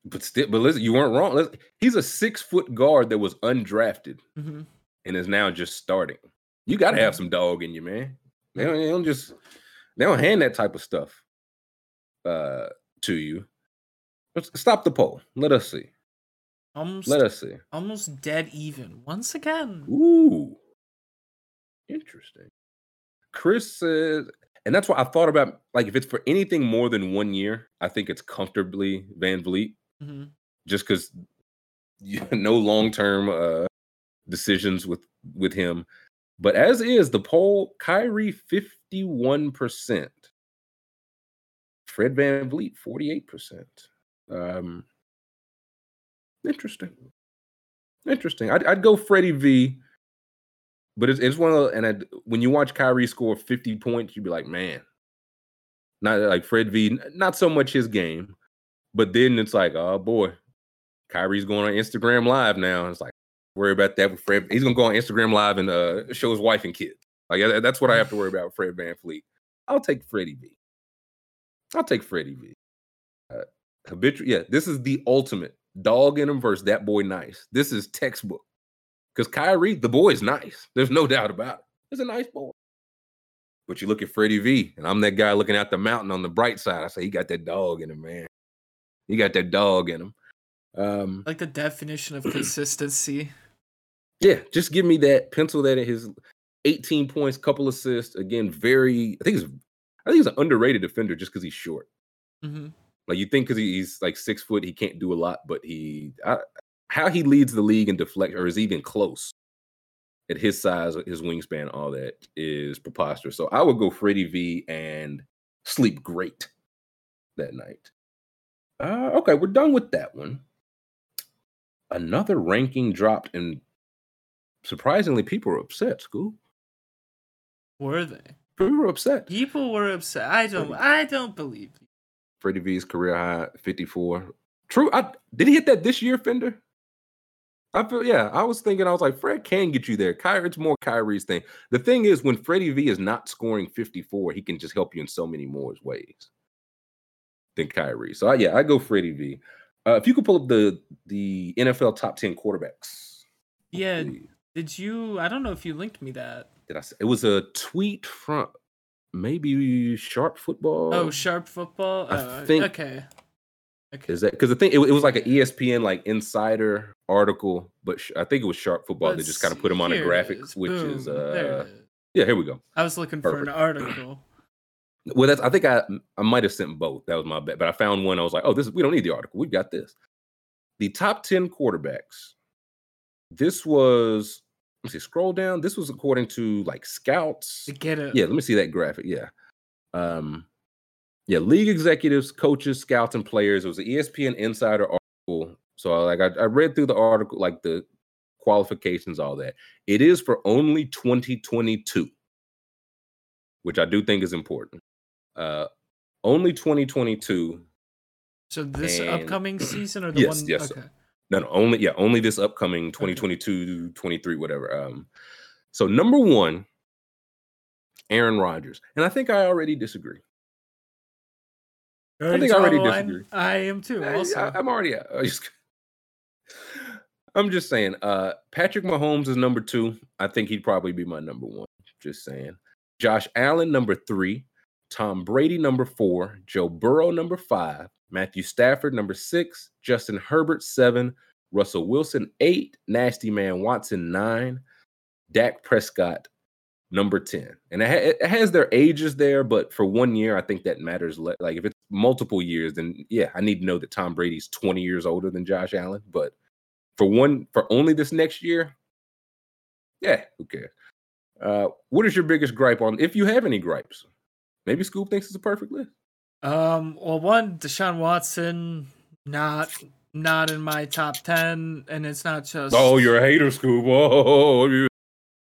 but listen, you weren't wrong. Listen, he's a 6-foot guard that was undrafted and is now just starting. You got to have some dog in you, man. They don't hand that type of stuff to you. Let's stop the poll. Let us see. Almost dead even once again. Ooh. Interesting. Chris says, and that's what I thought about, like, if it's for anything more than 1 year, I think it's comfortably VanVleet, just because no long-term decisions with him. But as is, the poll, Kyrie, 51%. Fred VanVleet, 48%. Interesting. I'd go Freddie V. But it's one of those, when you watch Kyrie score 50 points, you'd be like, man, not like Fred V, not so much his game. But then it's like, oh boy, Kyrie's going on Instagram Live now. And it's like, worry about that with Fred. He's gonna go on Instagram Live and show his wife and kids. Like that's what I have to worry about with Fred VanVleet. I'll take Freddie V. Habitual. Yeah, this is the ultimate dog in him versus that boy nice. This is textbook. Because Kyrie, the boy is nice. There's no doubt about it. He's a nice boy. But you look at Freddie V, and I'm that guy looking out the mountain on the bright side. I say, he got that dog in him, man. He got that dog in him. Like the definition of consistency. Yeah, just give me that, pencil that in his 18 points, couple assists. Again, I think he's an underrated defender just because he's short. Mm-hmm. Like you think because he's like 6 foot, he can't do a lot, but how he leads the league in deflection, or is even close at his size, his wingspan, all that is preposterous. So I would go Freddie V and sleep great that night. Okay, we're done with that one. Another ranking dropped, and surprisingly, people were upset, Scoob. Were they? People were upset. I don't believe you. Freddie V's career high, 54. True. Did he hit that this year, Fender? I was thinking, I was like, Fred can get you there. Kyrie, it's more Kyrie's thing. The thing is, when Freddie V is not scoring 54, he can just help you in so many more ways than Kyrie. So, I go Freddie V. If you could pull up the NFL top 10 quarterbacks. Yeah. Please. Did you? I don't know if you linked me that. Did I? It was a tweet from maybe Sharp Football. Oh, Sharp Football. I think. Okay. Is that because the thing? It was like an ESPN like insider article, but I think it was Sharp Football that just kind of put him on a graphic, which is Yeah, here we go. I was looking Perfect. For an article. Well, that's. I think I might have sent both. That was my bet. But I found one. I was like, oh, we don't need the article. We've got this. The top 10 quarterbacks. This was, let me see, scroll down. This was according to like scouts. Get it. Yeah, let me see that graphic. Yeah. Yeah, league executives, coaches, scouts, and players. It was an ESPN Insider article. So I read through the article, like the qualifications, all that. It is for only 2022, which I do think is important. Only 2022. So this upcoming season or the yes, one? Yes, okay. Only this upcoming 2022, okay. 23, whatever. So number one, Aaron Rodgers. And I think I already disagree. I am too. Also. I'm already out. I'm just saying, Patrick Mahomes is number two. I think he'd probably be my number one. Just saying. Josh Allen, number three. Tom Brady, number four. Joe Burrow, number five. Matthew Stafford, number six. Justin Herbert, seven. Russell Wilson, eight. Nasty Man Watson, nine. Dak Prescott, number 10. And it has their ages there, but for 1 year, I think that matters. Like, if it's multiple years, then, yeah, I need to know that Tom Brady's 20 years older than Josh Allen. But for only this next year, yeah, who cares? What is your biggest gripe on, if you have any gripes? Maybe Scoob thinks it's a perfect list. Well, one, Deshaun Watson, not in my top 10, and it's not just... Oh, you're a hater, Scoob. Oh, you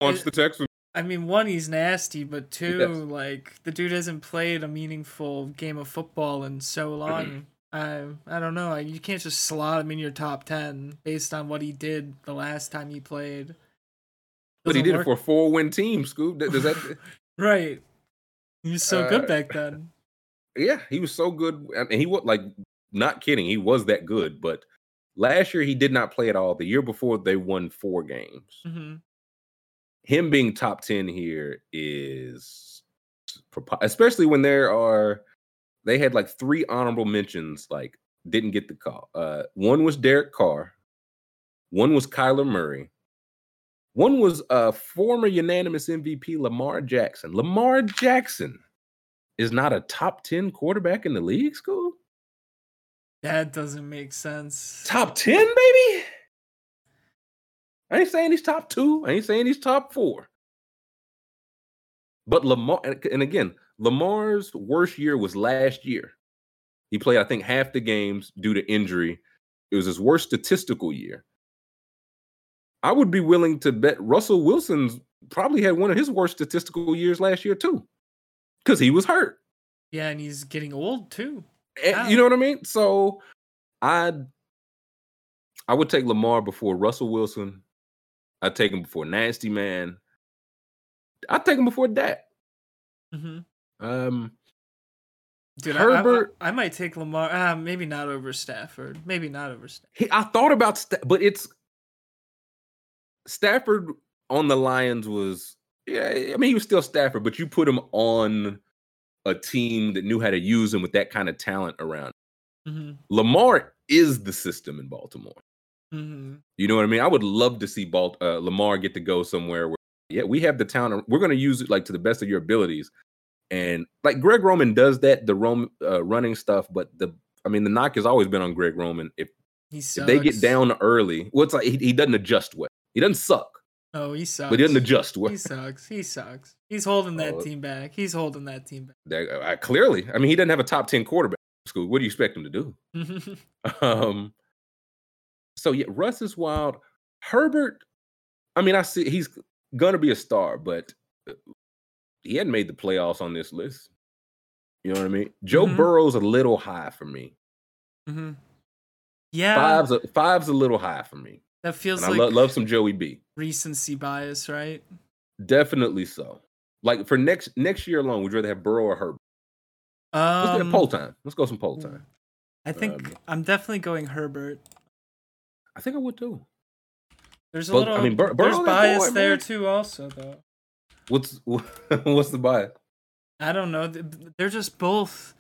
launched the Texans. I mean, one, he's nasty, but two, yes. Like, the dude hasn't played a meaningful game of football in so long. I don't know. You can't just slot him in your top 10 based on what he did the last time he played. But he did it for a 4-win team, Scoob. Does that... Right. He was so good back then. Yeah, he was so good. I mean, he was like, not kidding. He was that good. But last year, he did not play at all. The year before, they won 4 games. Mm-hmm. Him being top 10 here is, especially when they had like 3 honorable mentions, like didn't get the call. One was Derek Carr. One was Kyler Murray. One was former unanimous MVP Lamar Jackson. Lamar Jackson is not a top 10 quarterback in the league, Scoob? That doesn't make sense. Top 10, baby? I ain't saying he's top 2. I ain't saying he's top 4. But Lamar, and again, Lamar's worst year was last year. He played, I think, half the games due to injury. It was his worst statistical year. I would be willing to bet Russell Wilson's probably had one of his worst statistical years last year, too. Because he was hurt. Yeah, and he's getting old, too. And, wow. You know what I mean? So I would take Lamar before Russell Wilson. I'd take him before Nasty Man. I'd take him before Dak. Mm-hmm. Dude, Herbert. I might take Lamar. Maybe not over Stafford. I thought about Stafford, but it's Stafford on the Lions was, yeah, I mean, he was still Stafford, but you put him on a team that knew how to use him with that kind of talent around. Mm-hmm. Lamar is the system in Baltimore. Mm-hmm. You know what I mean? I would love to see Lamar get to go somewhere where, yeah, we have the talent. We're going to use it like to the best of your abilities. And like Greg Roman does that, the running stuff. But the knock has always been on Greg Roman. If they get down early, well, it's like he doesn't adjust well. He doesn't suck. Oh, he sucks. But he doesn't adjust well. He sucks. He's holding that team back. Clearly. I mean, he doesn't have a top 10 quarterback. School, what do you expect him to do? So yeah, Russ is wild. Herbert, I mean, I see he's gonna be a star, but he hadn't made the playoffs on this list. You know what I mean? Joe mm-hmm. Burrow's a little high for me. Mm-hmm. Yeah, five's a little high for me. That feels and like I love some Joey B. Recency bias, right? Definitely so. Like for next year alone, would you rather have Burrow or Herbert? Let's get poll time. Let's go some poll time. I think I'm definitely going Herbert. I think I would too. There's a little. I mean, there's bias there too, also though. What's the bias? I don't know. They're just both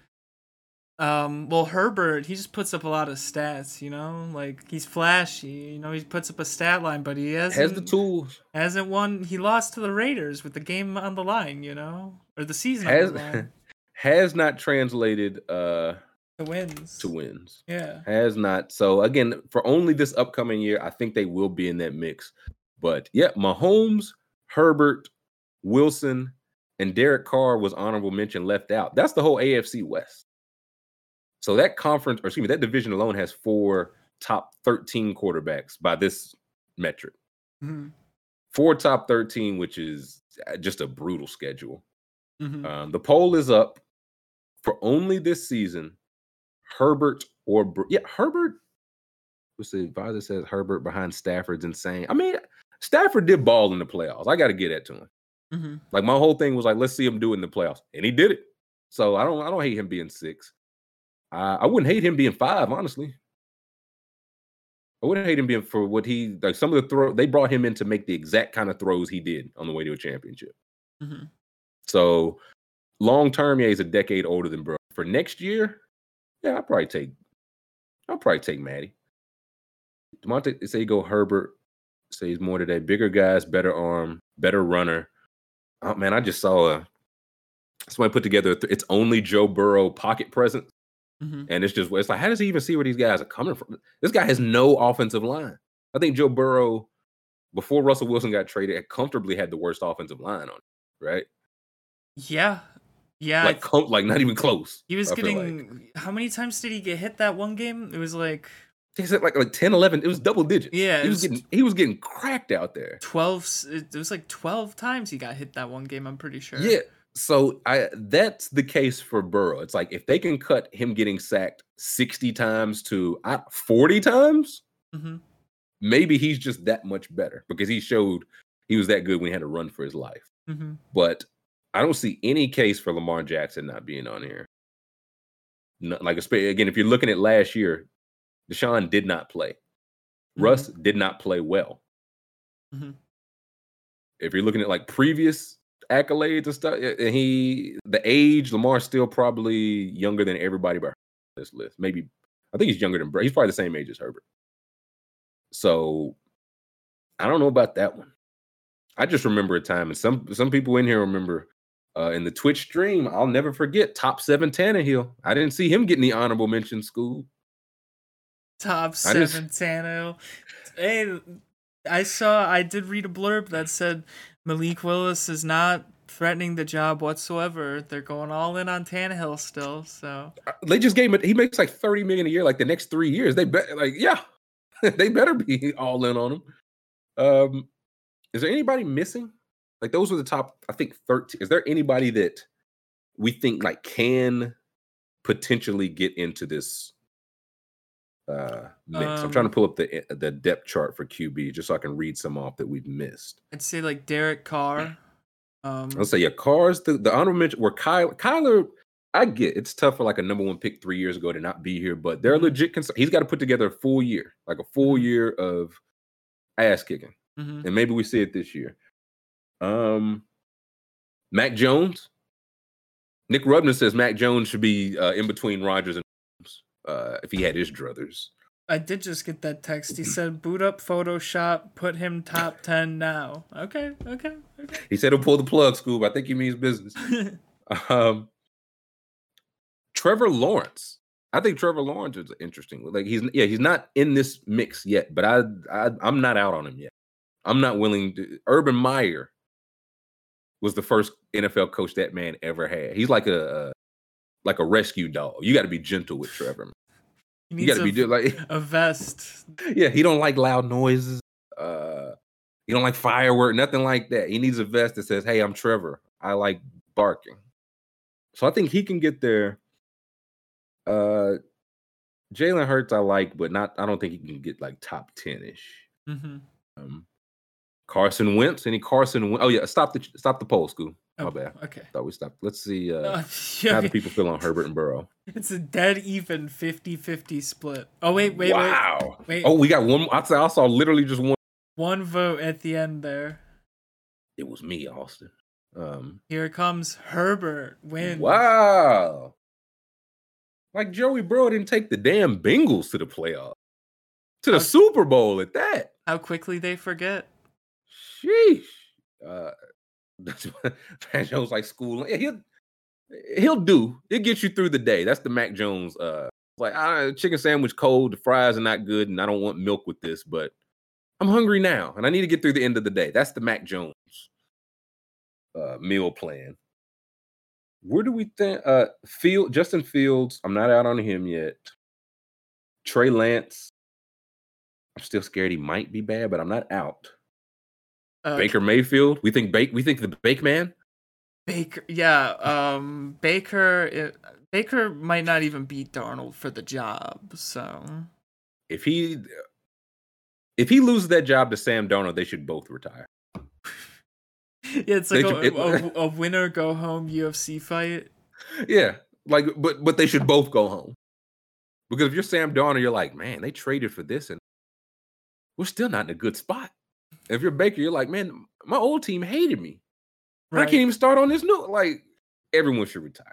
Well, Herbert, he just puts up a lot of stats, you know, like he's flashy, you know, he puts up a stat line, but he has the tools. Hasn't won. He lost to the Raiders with the game on the line, you know, or the season on the line. Has not translated to wins. Yeah. Has not. So again, for only this upcoming year, I think they will be in that mix. But yeah, Mahomes, Herbert, Wilson, and Derek Carr was honorable mention left out. That's the whole AFC West. So that conference, or excuse me, that division alone has four top 13 quarterbacks by this metric. Mm-hmm. Four top 13, which is just a brutal schedule. Mm-hmm. The poll is up for only this season. Herbert or Herbert. What's the advisor says? Herbert behind Stafford's insane. I mean, Stafford did ball in the playoffs. I got to get that to him. Mm-hmm. Like my whole thing was like, let's see him do it in the playoffs, and he did it. So I don't hate him being 6. I wouldn't hate him being 5, honestly. I wouldn't hate him being for what he like. Some of the throw they brought him in to make the exact kind of throws he did on the way to a championship. Mm-hmm. So long term, yeah, he's a decade older than Bro. For next year, yeah, I'll probably take Matty. DeMonte say go Herbert. Say he's more today. Bigger guys, better arm, better runner. Oh man, I just saw somebody put together. It's only Joe Burrow pocket present. Mm-hmm. And it's like, how does he even see where these guys are coming from? This guy has no offensive line. I think Joe Burrow, before Russell Wilson got traded, had comfortably had the worst offensive line on him, right? Yeah. Like not even close. He was getting, how many times did he get hit that one game? It was like... He said like 10, 11. It was double digits. Yeah. He was getting cracked out there. 12, it was like 12 times he got hit that one game, I'm pretty sure. Yeah. So that's the case for Burrow. It's like if they can cut him getting sacked 60 times to 40 times, mm-hmm. maybe he's just that much better because he showed he was that good when he had to run for his life. Mm-hmm. But I don't see any case for Lamar Jackson not being on here. No, like, again, if you're looking at last year, Deshaun did not play. Mm-hmm. Russ did not play well. Mm-hmm. If you're looking at like previous accolades and stuff, and the age, Lamar's still probably younger than everybody by this list. Maybe, I think he's younger than Brett. He's probably the same age as Herbert. So I don't know about that one. I just remember a time, and some people in here remember in the Twitch stream, I'll never forget, top 7 Tannehill. I didn't see him getting the honorable mention Scoob. Top 7 Tannehill. Hey, I did read a blurb that said Malik Willis is not threatening the job whatsoever. They're going all in on Tannehill still. So they just gave him. He makes like $30 million a year. Like the next 3 years, they better be all in on him. Is there anybody missing? Like those were the top, I think 13. Is there anybody that we think like can potentially get into this mix? I'm trying to pull up the depth chart for QB just so I can read some off that we've missed. I'd say like Derek Carr. I'll say yeah, Carr's the honorable mention. Where Kyler, I get it's tough for like a number 1 pick 3 years ago to not be here, but they're mm-hmm. legit concerned. He's got to put together a full year of ass kicking, mm-hmm. and maybe we see it this year. Mac Jones. Nick Rudman says Mac Jones should be in between Rodgers and if he had his druthers. I did just get that text. He said, boot up Photoshop, put him top 10 now. Okay. He said he'll pull the plug, Scoob. I think he means business. Trevor Lawrence. I think Trevor Lawrence is interesting. Like he's not in this mix yet, but I'm not out on him yet. I'm not willing to. Urban Meyer was the first NFL coach that man ever had. He's like a rescue dog. You got to be gentle with Trevor, man. He needs a vest. Yeah, he don't like loud noises. He don't like firework, nothing like that. He needs a vest that says, "Hey, I'm Trevor. I like barking." So I think he can get there. Jalen Hurts I like, but not. I don't think he can get like top 10-ish. Mm-hmm. Carson Wentz. Any Carson Wentz? Oh yeah, stop the poll, Scoob. Oh, my bad. Okay. Thought we stopped. Let's see how the people feel on Herbert and Burrow. It's a dead even 50-50 split. Oh, wait. Wow. Wait. Oh, we got one. I saw literally just one. One vote at the end there. It was me, Austin. Here comes Herbert wins. Wow. Like, Joey Burrow didn't take the damn Bengals to the playoffs. To the Super Bowl at that. How quickly they forget. Sheesh. That's Mac Jones like school. Yeah, he'll do. It gets you through the day. That's the Mac Jones. Like, chicken sandwich cold, the fries are not good, and I don't want milk with this, but I'm hungry now, and I need to get through the end of the day. That's the Mac Jones meal plan. Where do we think Justin Fields? I'm not out on him yet. Trey Lance. I'm still scared he might be bad, but I'm not out. Baker Mayfield. We think the Bake Man. Baker, yeah. Baker might not even beat Darnold for the job. So if he loses that job to Sam Darnold, they should both retire. Yeah, it's like a winner go home UFC fight. Yeah, like but they should both go home, because if you're Sam Darnold, you're like, man, they traded for this and we're still not in a good spot. If you're Baker, you're like, man, my old team hated me. Right. I can't even start on this new. Like, everyone should retire.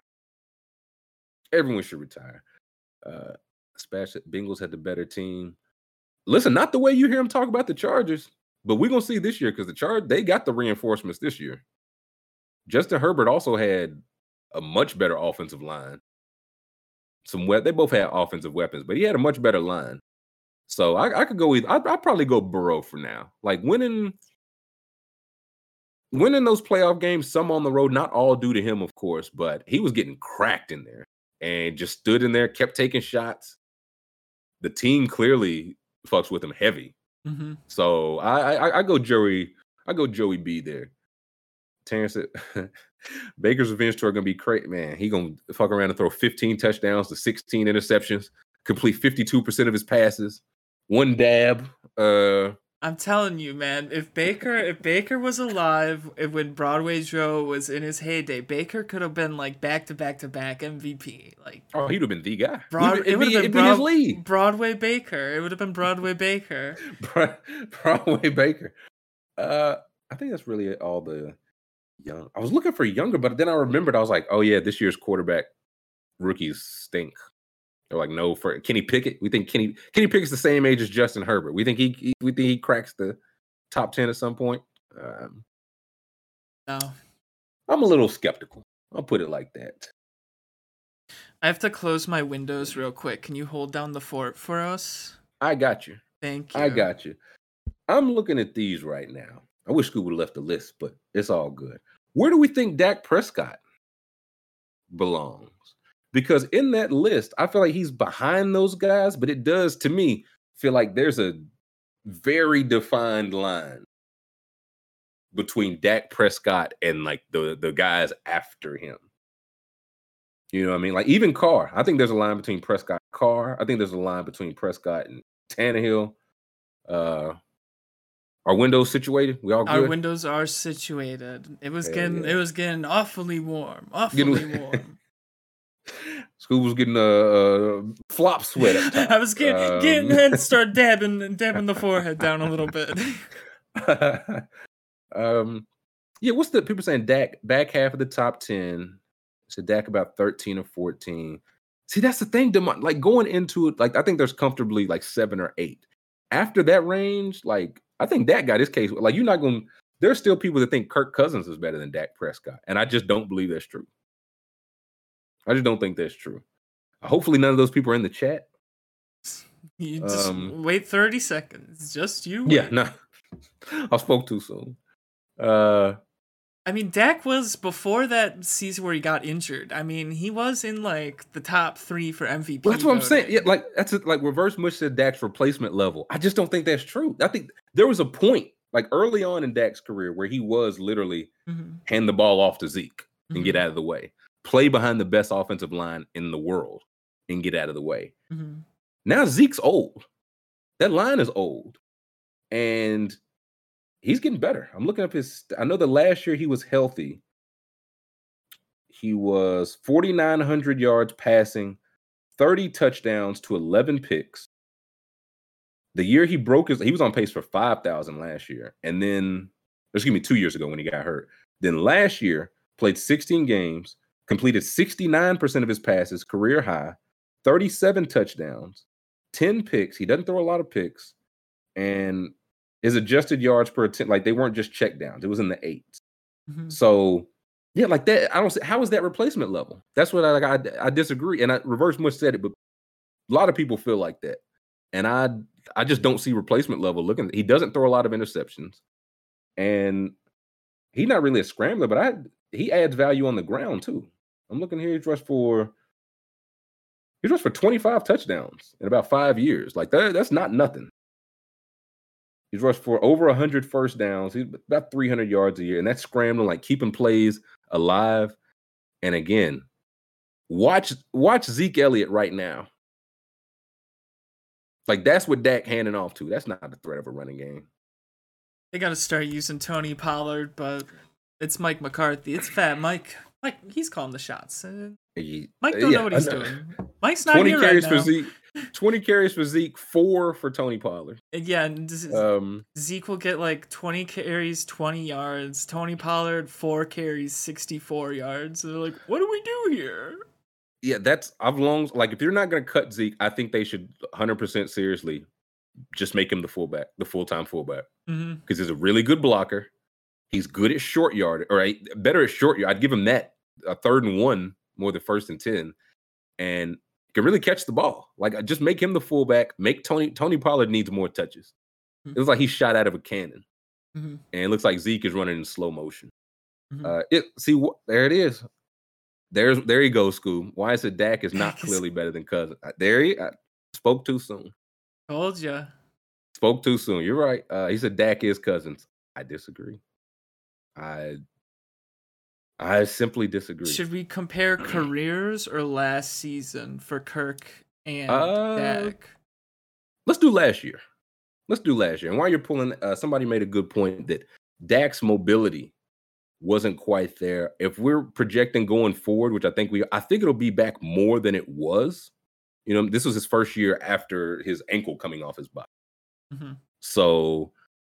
Everyone should retire. Especially Bengals had the better team. Listen, not the way you hear them talk about the Chargers. But we're going to see this year, because the Chargers, they got the reinforcements this year. Justin Herbert also had a much better offensive line. They both had offensive weapons, but he had a much better line. So I could go either. I'd probably go Burrow for now. Like, winning those playoff games, some on the road, not all due to him, of course, but he was getting cracked in there and just stood in there, kept taking shots. The team clearly fucks with him heavy. Mm-hmm. So I go Joey B there. Terrence said, Baker's revenge tour gonna be crazy, man. He gonna fuck around and throw 15 touchdowns to 16 interceptions, complete 52% of his passes, one dab. I'm telling you, man. If Baker was alive, when Broadway Joe was in his heyday, Baker could have been like back-to-back-to-back MVP. Like, oh, he'd have been the guy. It would have been Broadway Baker. Broadway Baker. I think that's really all the young. I was looking for younger, but then I remembered. I was like, oh yeah, this year's quarterback rookies stink. They're like, no, for Kenny Pickett. We think Kenny Pickett's the same age as Justin Herbert. We think he cracks the top 10 at some point. No, I'm a little skeptical. I'll put it like that. I have to close my windows real quick. Can you hold down the fort for us? I got you. Thank you. I got you. I'm looking at these right now. I wish Scoob would have left the list, but it's all good. Where do we think Dak Prescott belongs? Because in that list, I feel like he's behind those guys, but it does, to me, feel like there's a very defined line between Dak Prescott and like the guys after him. You know what I mean? Like, even Carr. I think there's a line between Prescott and Carr. I think there's a line between Prescott and Tannehill. Our windows situated? We all good? Our windows are situated. It was getting awfully warm. Awfully warm. Scoob was getting a flop sweat up top. I was getting head and start dabbing the forehead down a little bit. Yeah, what's the people saying? Dak back half of the top 10. So Dak about 13 or 14. See, that's the thing. Like, going into it, like, I think there's comfortably like 7 or 8. After that range, like, I think Dak got his case. Like, you're not gonna. There's still people that think Kirk Cousins is better than Dak Prescott, and I just don't believe that's true. I just don't think that's true. Hopefully none of those people are in the chat. You just wait 30 seconds. Just you. Yeah, no. I spoke too soon. I mean, Dak was, before that season where he got injured, I mean, he was in like the top 3 for MVP. Well, that's what voting. I'm saying. Yeah, like that's it. Like, Reverse Mush said Dak's replacement level. I just don't think that's true. I think there was a point, like early on in Dak's career, where he was literally hand the ball off to Zeke and get out of the way. Play behind the best offensive line in the world and get out of the way. Mm-hmm. Now Zeke's old. That line is old. And he's getting better. I'm looking up his... I know that last year he was healthy. He was 4,900 yards passing, 30 touchdowns to 11 picks. The year he broke his... He was on pace for 5,000 last year. And then... Excuse me, 2 years ago when he got hurt. Then last year, played 16 games, completed 69% of his passes, career high, 37 touchdowns, 10 picks. He doesn't throw a lot of picks. And his adjusted yards per attempt, like, they weren't just check downs. It was in the eights. Mm-hmm. So, yeah, like that, I don't see, how is that replacement level? That's what I disagree. And Reverse Mush said it, but a lot of people feel like that. And I just don't see replacement level looking. He doesn't throw a lot of interceptions. And he's not really a scrambler, but he adds value on the ground, too. I'm looking here, he rushed for 25 touchdowns in about 5 years. Like, that's not nothing. He's rushed for over 100 first downs. He's about 300 yards a year. And that's scrambling, like keeping plays alive. And again, watch Zeke Elliott right now. Like, that's what Dak handing off to. That's not the threat of a running game. They got to start using Tony Pollard, but it's Mike McCarthy. It's Fat Mike. Like, he's calling the shots. Mike don't know what he's doing. Mike's not here right now. 20 carries for Zeke, 4 for Tony Pollard. Yeah, and Zeke will get like 20 carries, 20 yards. Tony Pollard, 4 carries, 64 yards. So they're like, what do we do here? Yeah, I've long, like, if you're not going to cut Zeke, I think they should 100% seriously just make him the fullback, the full-time fullback. Because he's a really good blocker. He's good at short yard, or better at short yard. I'd give him that. A 3rd and 1 more than 1st and 10, and can really catch the ball. Like, just make him the fullback. Make Tony Pollard needs more touches. Mm-hmm. It was like he shot out of a cannon, and it looks like Zeke is running in slow motion. Mm-hmm. There it is. There he goes, Scoob. Why is it Dak is not clearly better than Cousins? I spoke too soon. Told ya. Spoke too soon. You're right. He said Dak is Cousins. I disagree. I simply disagree. Should we compare careers or last season for Kirk and Dak? Let's do last year. And while you're pulling, somebody made a good point that Dak's mobility wasn't quite there. If we're projecting going forward, which I think it'll be back more than it was. You know, this was his first year after his ankle coming off his body. Mm-hmm. So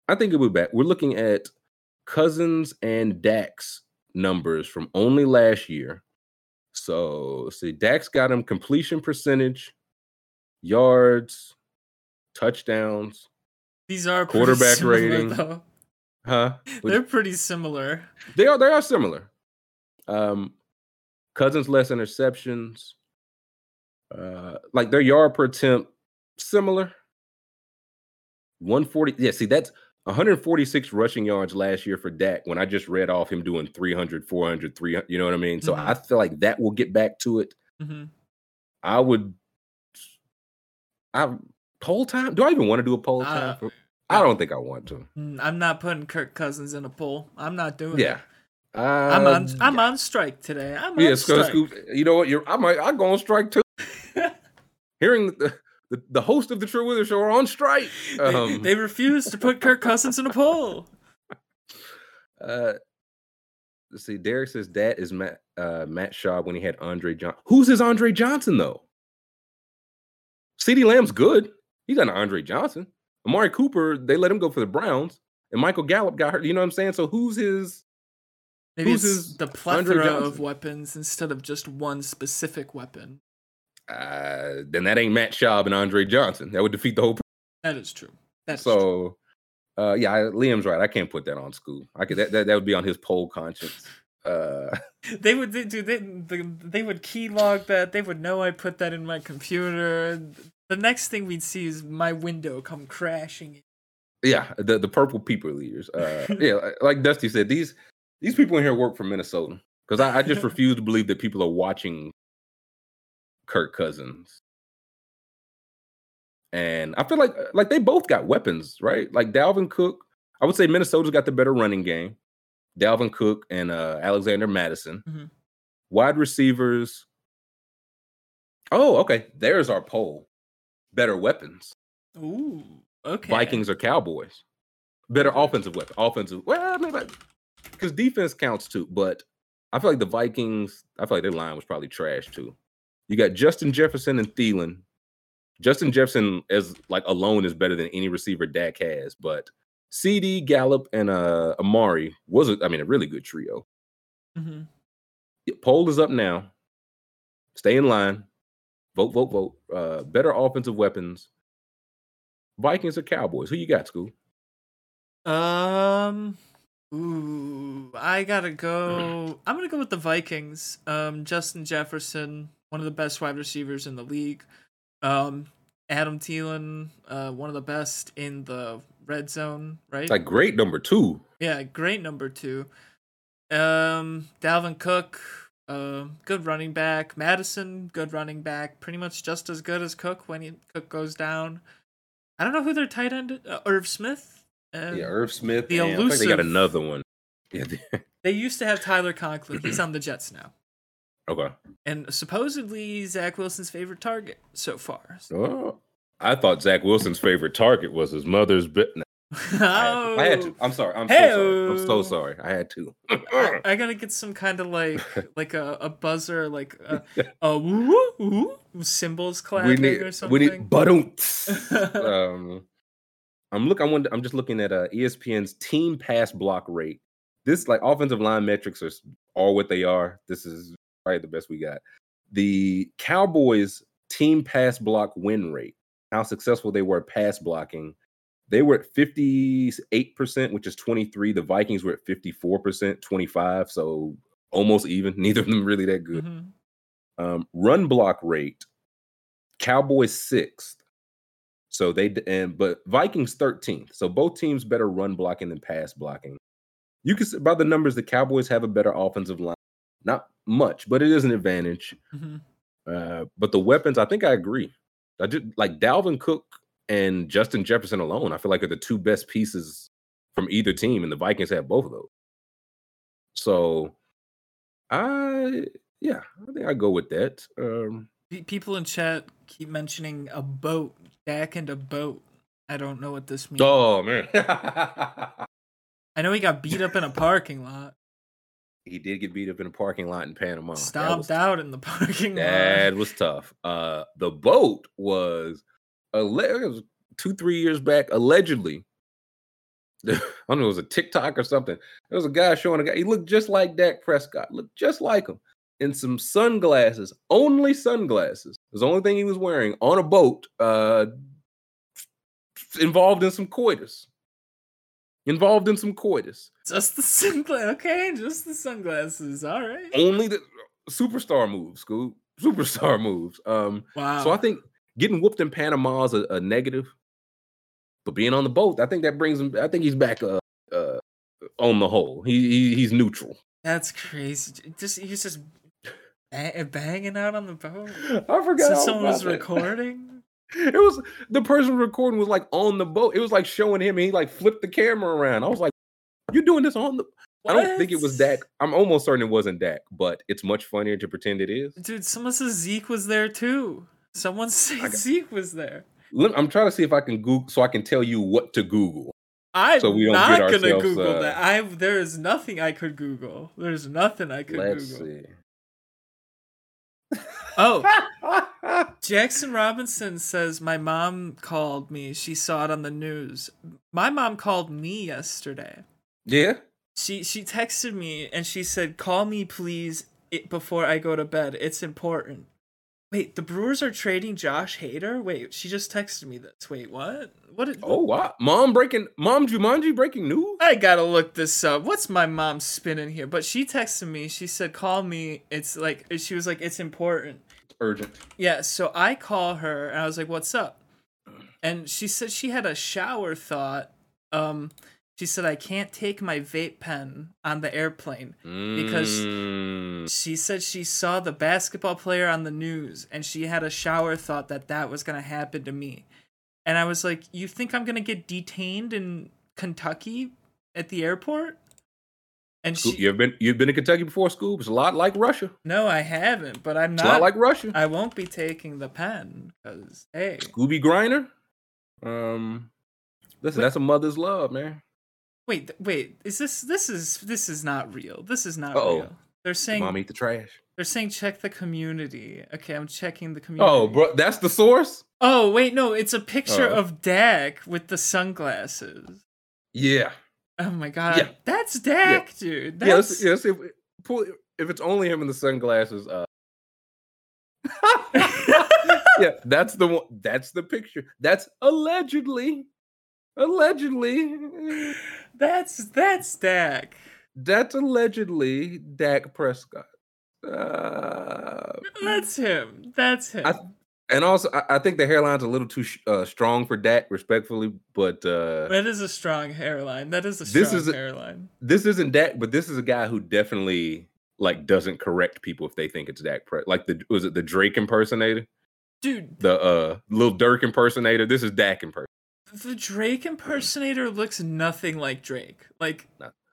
I think it'll be back. We're looking at Cousins and Dak's numbers from only last year. So let's see, Dak's got him completion percentage, yards, touchdowns. These are quarterback rating, though. Huh? They're pretty similar. They are similar. Cousins less interceptions. Like their yard per attempt similar. 140. Yeah, see, that's 146 rushing yards last year for Dak when I just read off him doing 300, 400, 300, you know what I mean? So I feel like that will get back to it. Mm-hmm. Poll time? Do I even want to do a poll time? I don't think I want to. I'm not putting Kirk Cousins in a poll. I'm not doing it. I'm on strike today. I'm on strike. You know what? I go on strike too. Hearing the host of the Trill Withers show are on strike. They refuse to put Kirk Cousins in a poll. Let's see. Derek says that is Matt Shaw when he had Andre Johnson. Who's his Andre Johnson, though? CeeDee Lamb's good. He's not an Andre Johnson. Amari Cooper, they let him go for the Browns. And Michael Gallup got hurt. You know what I'm saying? So who's his... Maybe it's the plethora of weapons instead of just one specific weapon. Then that ain't Matt Schaub and Andre Johnson. That would defeat the whole. That is true. So, Liam's right. I can't put that on Scoob. I could. That would be on his poll conscience. They would keylog that. They would know I put that in my computer. The next thing we'd see is my window come crashing in. Yeah, the purple people leaders. Yeah, like Dusty said, these people in here work for Minnesota because I just refuse to believe that people are watching Kirk Cousins. And I feel like they both got weapons, right? Like Dalvin Cook, I would say Minnesota's got the better running game. Dalvin Cook and Alexander Madison. Mm-hmm. Wide receivers. Oh, okay. There's our poll. Better weapons. Ooh, okay. Vikings or Cowboys. Better offensive weapon. Well, maybe because defense counts too, but I feel like the Vikings, their line was probably trash too. You got Justin Jefferson and Thielen. Justin Jefferson as like alone is better than any receiver Dak has, but CD, Gallup, and Amari was a really good trio. Mm-hmm. Poll is up now. Stay in line. Vote. Better offensive weapons. Vikings or Cowboys? Who you got, Scoob? I gotta go. I'm gonna go with the Vikings. Justin Jefferson, one of the best wide receivers in the league. Adam Thielen, one of the best in the red zone, right? Like great number two. Yeah, great number two. Dalvin Cook, good running back. Madison, good running back. Pretty much just as good as Cook when Cook goes down. I don't know who their tight end is. Irv Smith? Irv Smith. The elusive. I think they got another one. Yeah. They used to have Tyler Conklin. He's on the Jets now. Okay. And supposedly Zach Wilson's favorite target so far. Oh, I thought Zach Wilson's favorite target was his mother's business. Oh. I had to. I'm sorry. I'm so sorry. I had to. I gotta get some kind of like a buzzer, like a woo woo cymbals clapping or something. We need I'm just looking at ESPN's team pass block rate. This like offensive line metrics are all what they are. This is probably the best we got. The Cowboys team pass block win rate, how successful they were at pass blocking. They were at 58%, which is 23. The Vikings were at 54%, 25. So almost even. Neither of them really that good. Mm-hmm. Run block rate, Cowboys 6th. So but Vikings 13th. So both teams better run blocking than pass blocking. You can see by the numbers, the Cowboys have a better offensive line. Not much, but it is an advantage. Mm-hmm. But the weapons, I think I agree. I did like Dalvin Cook and Justin Jefferson alone, I feel like, are the two best pieces from either team, and the Vikings have both of those. So, I think I go with that. People in chat keep mentioning a boat, Dak and a boat. I don't know what this means. Oh, man. I know he got beat up in a parking lot. He did get beat up in a parking lot in Panama. Stomped out in the parking lot. That was tough. The boat was... 2-3 years back, allegedly, I don't know, it was a TikTok or something. There was a guy showing a guy. He looked just like Dak Prescott, looked just like him, in some sunglasses, only sunglasses. It was the only thing he was wearing on a boat, involved in some coitus. Just the sunglasses. Okay, just the sunglasses. All right. Only the superstar moves, Scoob. Superstar moves. Wow. So I think... getting whooped in Panama is a negative, but being on the boat, I think that brings him. I think he's back on the whole. He's neutral. That's crazy. He's just banging out on the boat. I forgot. So someone was recording. It was the person recording was like on the boat. It was like showing him, and he like flipped the camera around. I was like, "You're doing this on the." What? I don't think it was Dak. I'm almost certain it wasn't Dak, but it's much funnier to pretend it is. Dude, someone says Zeke was there too. Someone said Zeke was there. I'm trying to see if I can Google, so I can tell you what to Google. I'm not gonna Google that. There is nothing I could Google. There's nothing I could Google. Let's see. Oh, Jackson Robinson says my mom called me. She saw it on the news. My mom called me yesterday. Yeah. She texted me and she said, "Call me please before I go to bed. It's important." Wait, the Brewers are trading Josh Hader? Wait, she just texted me this. Wait, what? Oh, wow. Mom Jumanji breaking news? I gotta look this up. What's my mom spinning here? But she texted me. She said, call me. She was like, it's important. It's urgent. Yeah, so I call her, and I was like, what's up? And she said she had a shower thought. She said, I can't take my vape pen on the airplane because she said she saw the basketball player on the news and she had a shower thought that was going to happen to me. And I was like, you think I'm going to get detained in Kentucky at the airport? And Scoop, you've been to Kentucky before, Scoob? It's a lot like Russia. No, I haven't, but I'm not. It's a lot like Russia. I won't be taking the pen because, hey. Scooby Griner? Listen, that's a mother's love, man. Wait! This is not real. This is not real. They're saying Mom eat the trash. They're saying check the community. Okay, I'm checking the community. Oh, bro, that's the source? Oh, wait, no, it's a picture of Dak with the sunglasses. Yeah. Oh my God, yeah. That's Dak, dude. That's... Yeah, let's see if it's only him in the sunglasses. Yeah, that's the one. That's the picture. That's allegedly. Allegedly. That's Dak. That's allegedly Dak Prescott. That's him. That's him. I think the hairline's a little too strong for Dak, respectfully, but... that is a strong hairline. Hairline. This isn't Dak, but this is a guy who definitely, like, doesn't correct people if they think it's Dak. Like, was it the Drake impersonator? Dude. The Lil Durk impersonator? This is Dak impersonator. The Drake impersonator looks nothing like Drake. Like,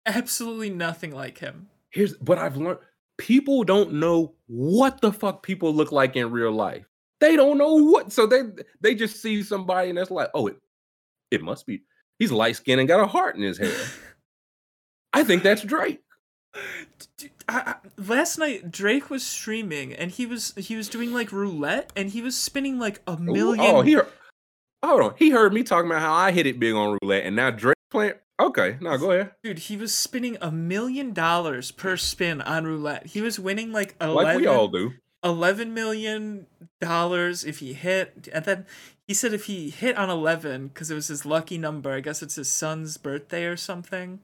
absolutely nothing like him. Here's what I've learned. People don't know what the fuck people look like in real life. They don't know what, so they just see somebody and that's like, oh, it must be. He's light skinned and got a heart in his hair. I think that's Drake. Dude, last night Drake was streaming and he was doing like roulette and he was spinning like a million. Oh, hold on, he heard me talking about how I hit it big on roulette and now Drake playing. Okay, no, go ahead. Dude, he was spinning $1 million per spin on roulette. He was winning like 11. Like we all do. $11 million if he hit, and then he said if he hit on 11 because it was his lucky number. I guess it's his son's birthday or something.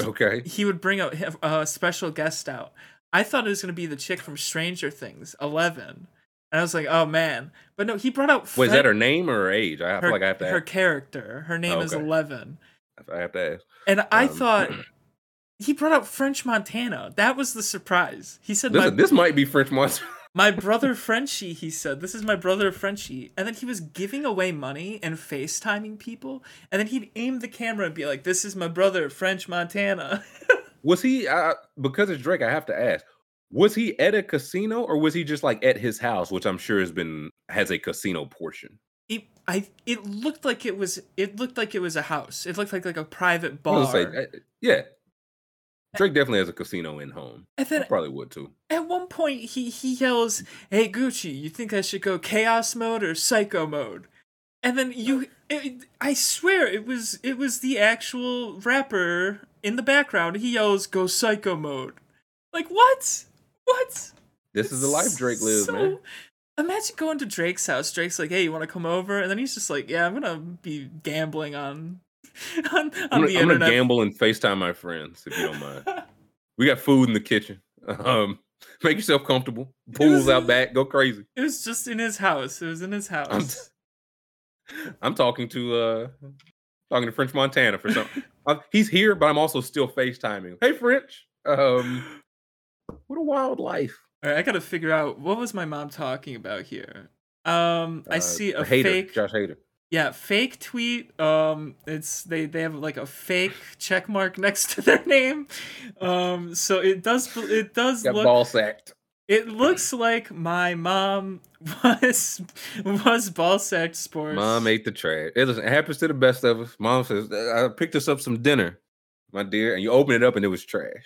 Okay. He would bring a special guest out. I thought it was gonna be the chick from Stranger Things, 11, and I was like, oh man. But no, he brought out. Was that her name or her age? I have to ask. Her character. Her name is 11. I have to ask. And I thought. He brought up French Montana. That was the surprise. He said, this might be French Montana. My brother Frenchie, he said. This is my brother Frenchie. And then he was giving away money and FaceTiming people. And then he'd aim the camera and be like, this is my brother French Montana. Was he, because it's Drake, I have to ask, was he at a casino or was he just like at his house, which I'm sure has a casino portion? It looked like it was a house. It looked like a private bar. Yeah. Drake definitely has a casino in home. And then, I probably would too. At one point, he yells, "Hey Gucci, you think I should go chaos mode or psycho mode?" And then I swear it was the actual rapper in the background. He yells, "Go psycho mode!" Like what? What? This is the life Drake lives, man. Imagine going to Drake's house. Drake's like, "Hey, you want to come over?" And then he's just like, "Yeah, I'm gonna be gambling on." I'm gonna gamble and FaceTime my friends if you don't mind. We got food in the kitchen. Make yourself comfortable. Pool's out back. Go crazy. It was just in his house. It was in his house. I'm talking to French Montana for something. He's here, but I'm also still FaceTiming. Hey, French. What a wild life. All right, I gotta figure out what was my mom talking about here. I see a hater, fake Josh Hader. Yeah, fake tweet. It's they have like a fake check mark next to their name. So it does got look ball sacked. It looks like my mom was ball sacked sports. Mom ate the trash. It happens to the best of us. Mom says, "I picked us up some dinner, my dear," and you open it up and it was trash.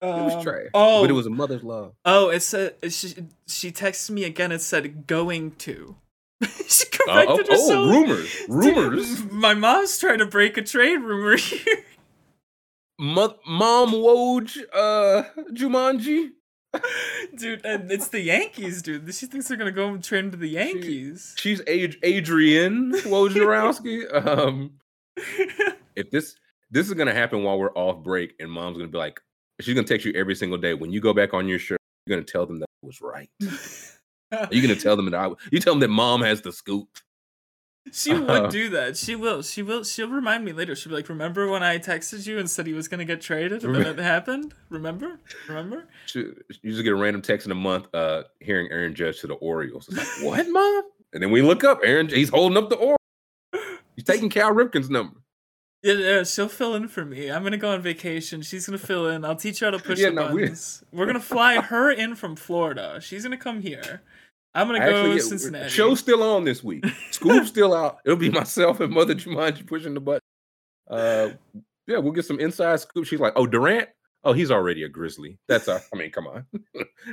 It was trash. Oh, but it was a mother's love. Oh, it said she texted me again. It said going to. She corrected herself. Oh, rumors. Dude, my mom's trying to break a trade rumor here. Mom Woj, Jumanji. Dude, and it's the Yankees, dude. She thinks they're going to go and trade to the Yankees. She's Adrian Wojnarowski. If this is going to happen while we're off break and mom's going to be like, she's going to text you every single day. When you go back on your shirt, you're going to tell them that I was right. Are you gonna tell them that you tell them that mom has the scoop? She would do that. She will. She will. She'll remind me later. She'll be like, "Remember when I texted you and said he was gonna get traded and then it happened? Remember?" You just get a random text in a month, hearing Aaron Judge to the Orioles. It's like, what, mom? And then we look up Aaron. He's holding up the Orioles. He's taking Cal Ripken's number. Yeah, she'll fill in for me. I'm going to go on vacation. She's going to fill in. I'll teach her how to push the buttons. We're going to fly her in from Florida. She's going to come here. I'm going to go to Cincinnati. Show's still on this week. Scoob's still out. It'll be myself and Mother Jumanji pushing the button. Yeah, we'll get some inside scoop. She's like, oh, Durant? Oh, he's already a Grizzly. Come on.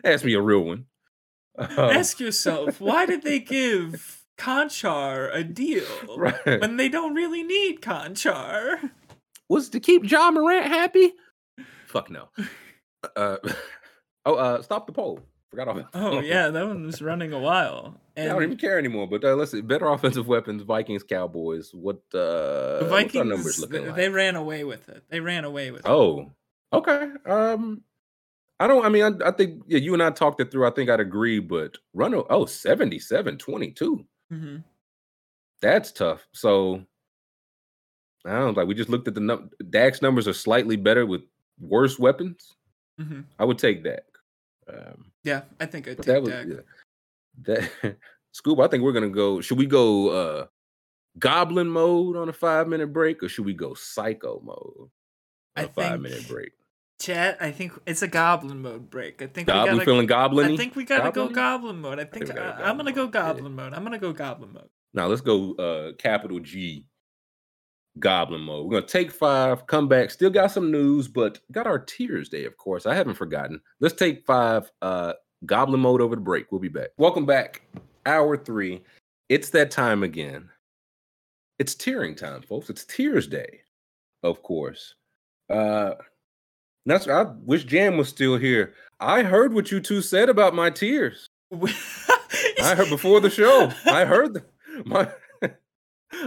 Ask me a real one. Ask yourself, why did they give... Conchar a deal when they don't really need Conchar? Was to keep Ja Morant happy? Fuck no. Stop the poll. Forgot all about that. Oh, yeah, that one was running a while. And I don't even care anymore. But listen, better offensive weapons, Vikings, Cowboys. What the Vikings, what's our numbers looking like? They ran away with it. Oh, okay. I think you and I talked it through. I think I'd agree. But 77-22. Mm-hmm. That's tough. So I don't know. Like, we just looked at the Dak's numbers are slightly better with worse weapons. Mm-hmm. I would take that. Yeah, I think I'd take Dak. Scoob, I think we're going to go. Should we go goblin mode on a 5-minute break, or should we go psycho mode on a 5-minute break? Chat, I think it's a goblin mode break. I think we feeling goblin-y? I think we got to go goblin mode. I'm going to go goblin mode. Now let's go capital G goblin mode. We're going to take 5, come back, still got some news, but got our Tears Day, of course. I haven't forgotten. Let's take 5 goblin mode over the break. We'll be back. Welcome back. Hour 3. It's that time again. It's tearing time, folks. It's Tears Day, of course. That's I wish Jam was still here. I heard what you two said about my tears. I heard before the show. I heard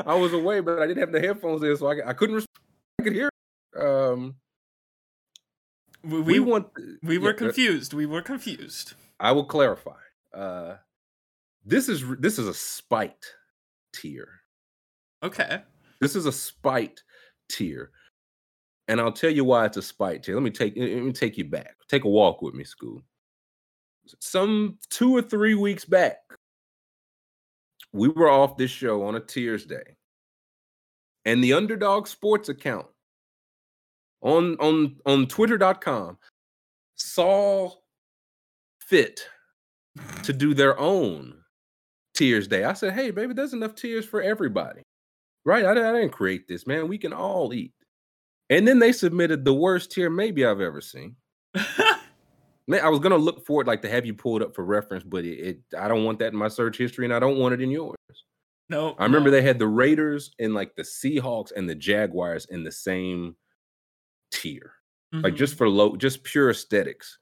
I was away, but I didn't have the headphones in, so I couldn't. I could hear. We were confused. We were confused. I will clarify. This is a spite tier. Okay. This is a spite tier. And I'll tell you why it's a spite tier. Let me take you back. Take a walk with me, Scoob. Some 2 or 3 weeks back, we were off this show on a Tears Day. And the Underdog Sports account on Twitter.com saw fit to do their own Tears Day. I said, hey, baby, there's enough tears for everybody. Right? I didn't create this, man. We can all eat. And then they submitted the worst tier maybe I've ever seen. Man, I was going to look for it, like to have you pulled up for reference, but I don't want that in my search history, and I don't want it in yours. No. I remember they had the Raiders and like the Seahawks and the Jaguars in the same tier. Mm-hmm. Like just for just pure aesthetics.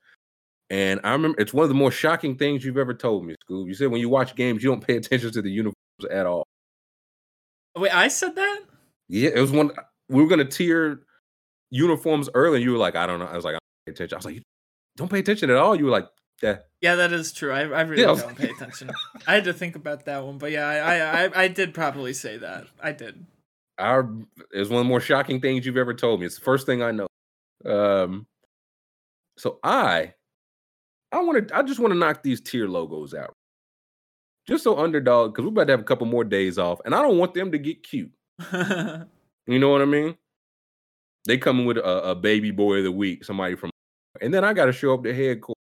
And I remember it's one of the more shocking things you've ever told me, Scoob. You said when you watch games, you don't pay attention to the uniforms at all. Wait, I said that? Yeah, it was one. We were going to tier uniforms early, and you were like, I don't know. I was like, I don't pay attention. I was like, you don't pay attention at all. You were like, yeah. Yeah, that is true. I really don't pay attention. I had to think about that one, but yeah, I did probably say that. I did. It's one of the more shocking things you've ever told me. It's the first thing I know. So I just want to knock these tier logos out. Just so Underdog, because we're about to have a couple more days off, and I don't want them to get cute. You know what I mean? They come with a baby boy of the week, somebody from, and then I got to show up to headquarters.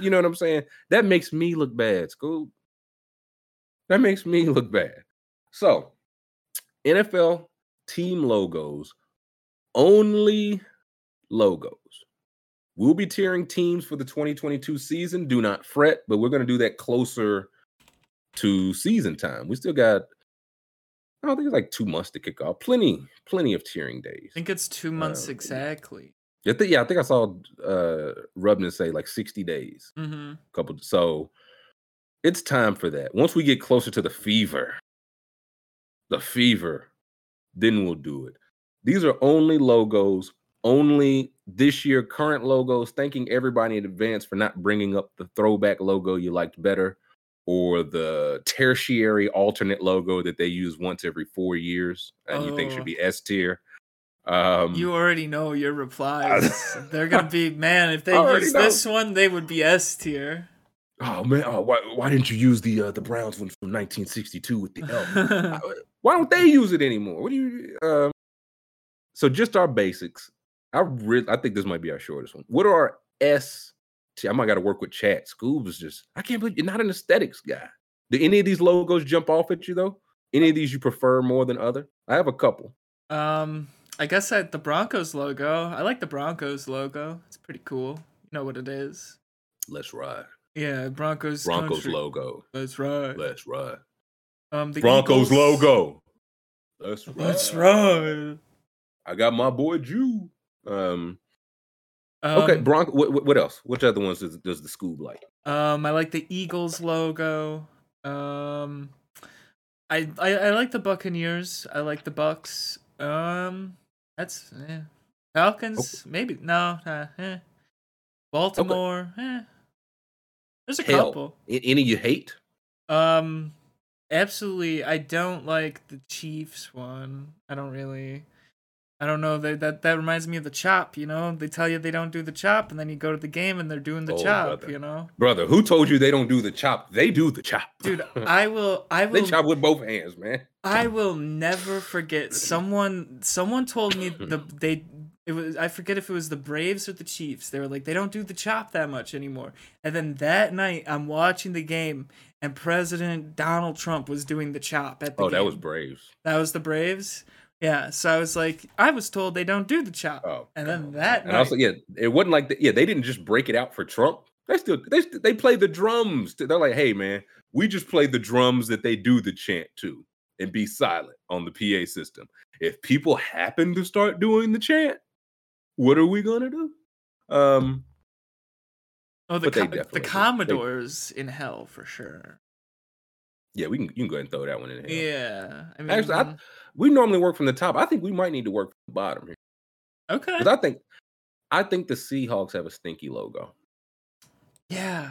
You know what I'm saying? That makes me look bad, Scoob. That makes me look bad. So, NFL team logos, only logos. We'll be tiering teams for the 2022 season. Do not fret, but we're going to do that closer to season time. We still got, I don't think it's like 2 months to kick off. Plenty of tiering days. I think it's 2 months exactly. I think I saw Rudman say like 60 days. Mm-hmm. So it's time for that. Once we get closer to the fever, then we'll do it. These are only logos, only this year current logos. Thanking everybody in advance for not bringing up the throwback logo you liked better, or the tertiary alternate logo that they use once every 4 years and you think should be S tier. You already know your replies. They're going to be, man, if they use this one, they would be S tier. Oh, man, why didn't you use the Browns one from 1962 with the L? Why don't they use it anymore? What do you? So just our basics. I think this might be our shortest one. What are our S? I might got to work with chat. Scoob is just, I can't believe you're not an aesthetics guy. Do any of these logos jump off at you, though? Any of these you prefer more than other? I have a couple. I guess the Broncos logo. I like the Broncos logo. It's pretty cool. You know what it is. Let's ride. Yeah, Broncos country logo. Let's ride. Let's ride. The Broncos Eagles logo. Let's ride. Let's ride. I got my boy Jew. Okay, Bronco. What else? Which other ones does the Scoob like? I like the Eagles logo. I like the Buccaneers. I like the Bucks. That's Falcons. Okay. Maybe no. Baltimore. Okay. There's a couple. Any you hate? Absolutely. I don't like the Chiefs one. I don't really. I don't know. That reminds me of the chop, you know? They tell you they don't do the chop, and then you go to the game, and they're doing the chop, brother. You know? Brother, who told you they don't do the chop? They do the chop. Dude, I will. They chop with both hands, man. I will never forget. Someone told me I forget if it was the Braves or the Chiefs. They were like, they don't do the chop that much anymore. And then that night, I'm watching the game, and President Donald Trump was doing the chop at the game. Oh, that was Braves. That was the Braves? Yeah, so I was like, I was told they don't do the chop, and then that. And night, also, it wasn't like they didn't just break it out for Trump. They play the drums. They're like, hey man, we just play the drums that they do the chant to, and be silent on the PA system. If people happen to start doing the chant, what are we gonna do? The Commodores in hell for sure. Yeah, you can go ahead and throw that one in there. Yeah. I mean, actually, we normally work from the top. I think we might need to work from the bottom here. Okay. Because I think the Seahawks have a stinky logo. Yeah.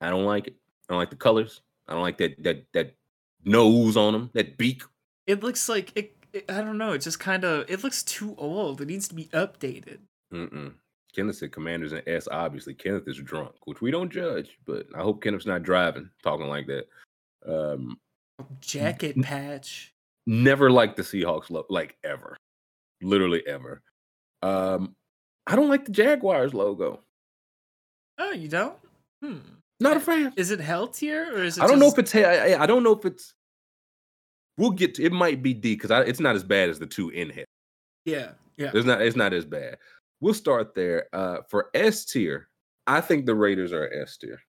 I don't like it. I don't like the colors. I don't like that nose on them, that beak. It looks like it I don't know. It just kind of looks too old. It needs to be updated. Mm-mm. Kenneth said Commanders and S, obviously. Kenneth is drunk, which we don't judge, but I hope Kenneth's not driving, talking like that. Jacket patch. Never liked the Seahawks logo, like ever, literally ever. I don't like the Jaguars logo. Oh, you don't? Not a fan. Is it healthier or is it? I don't know if it's. We'll get to it. Might be D because it's not as bad as the two in head. Yeah. It's not as bad. We'll start there. For S tier, I think the Raiders are S tier.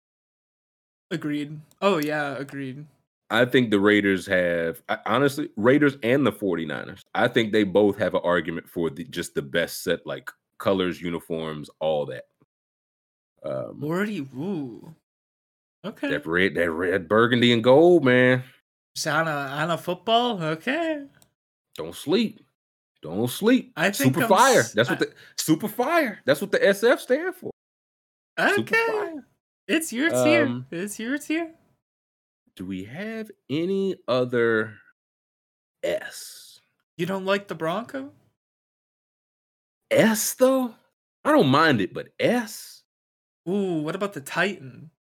Agreed. Oh, yeah, agreed. I think the Raiders have, honestly, Raiders and the 49ers. I think they both have an argument for just the best set, like colors, uniforms, all that. Already, ooh. Okay. That red, burgundy, and gold, man. So on a football? Okay. Don't sleep. I think Super Fire. Super Fire. That's what the SF stand for. Okay. It's your tier. It's your tier. Do we have any other S? You don't like the Bronco? S, though? I don't mind it, but S? Ooh, what about the Titan?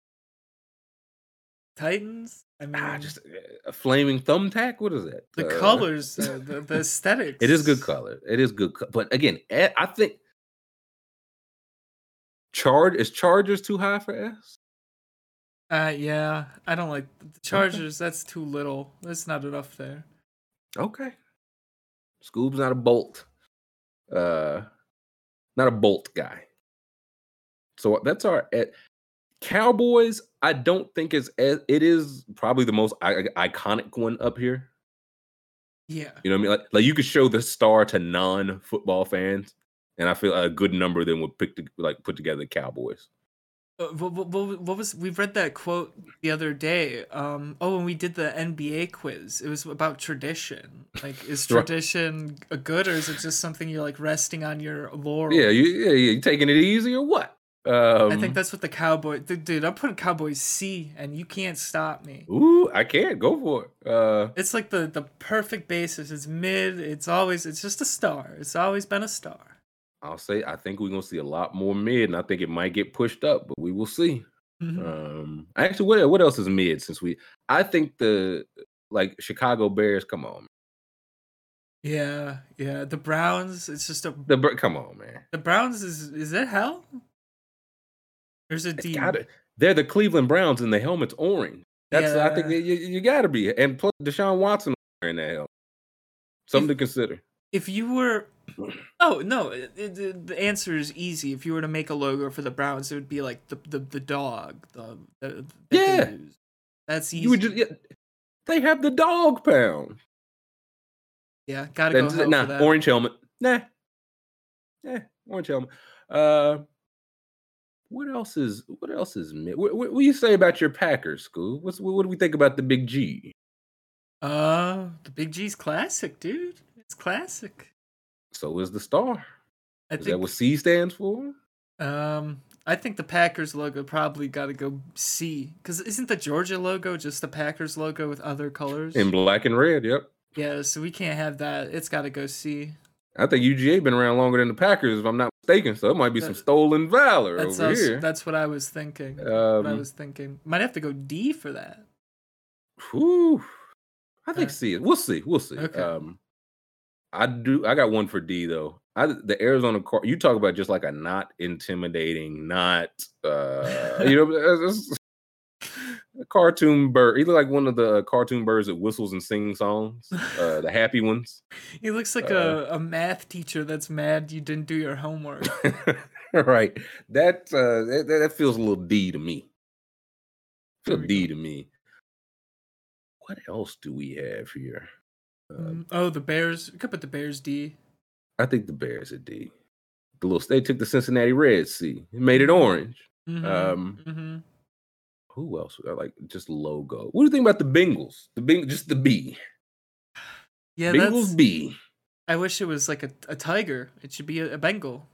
Titans? I mean, just a flaming thumbtack? What is that? The colors, the aesthetics. It is good color. But again, I think... Is Chargers too high for S? Yeah, I don't like the Chargers. That's too little. That's not enough there. Okay. Scoob's not a Bolt. Not a Bolt guy. So that's our Cowboys. I don't think it is probably the most iconic one up here. Yeah. You know what I mean? Like you could show the star to non-football fans. And I feel a good number of them would put together the Cowboys. What was we read that quote the other day? When we did the NBA quiz, it was about tradition. Like, is tradition a good, or is it just something you're like resting on your laurels? Yeah, you taking it easy or what? I think that's what the Cowboys. Dude, I'm putting Cowboys C, and you can't stop me. Ooh, I can't go for it. It's like the perfect basis. It's mid. It's just a star. It's always been a star. I'll say I think we're gonna see a lot more mid, and I think it might get pushed up, but we will see. Mm-hmm. Actually, what else is mid? I think the Chicago Bears. Come on, man. Yeah. The Browns. It's just come on, man. The Browns is it hell? There's a D. They're the Cleveland Browns, and the helmet's orange. I think you gotta be, and plus Deshaun Watson wearing that helmet. Something to consider. If you were. Oh, no, the answer is easy. If you were to make a logo for the Browns, it would be like the dog. That's easy. They have the dog pound. Yeah, gotta go for that. Orange helmet. Nah. Yeah, orange helmet. What else is what do you say about your Packers, School? What do we think about the Big G? The Big G's classic, dude. It's classic. So is the star. Is that what C stands for? I think the Packers logo probably got to go C, because isn't the Georgia logo just the Packers logo with other colors? In black and red, yep. Yeah, so we can't have that. It's got to go C. I think UGA been around longer than the Packers, if I'm not mistaken, so it might be some stolen valor over here. That's what I was thinking. Might have to go D for that. Whew. I think C. We'll see. Okay. I got one for D, though. The Arizona Cardinals, you talk about just like a not intimidating, not, a cartoon bird. He looks like one of the cartoon birds that whistles and sings songs, the happy ones. He looks like a math teacher that's mad you didn't do your homework. Right. That feels a little D to me. What else do we have here? The Bears. We could put the Bears D. I think the Bears are D. They took the Cincinnati Reds C. It made it orange. Mm-hmm. Who else? I like just logo. What do you think about the Bengals? Just the B. Yeah, Bengals B. I wish it was like a tiger. It should be a Bengal.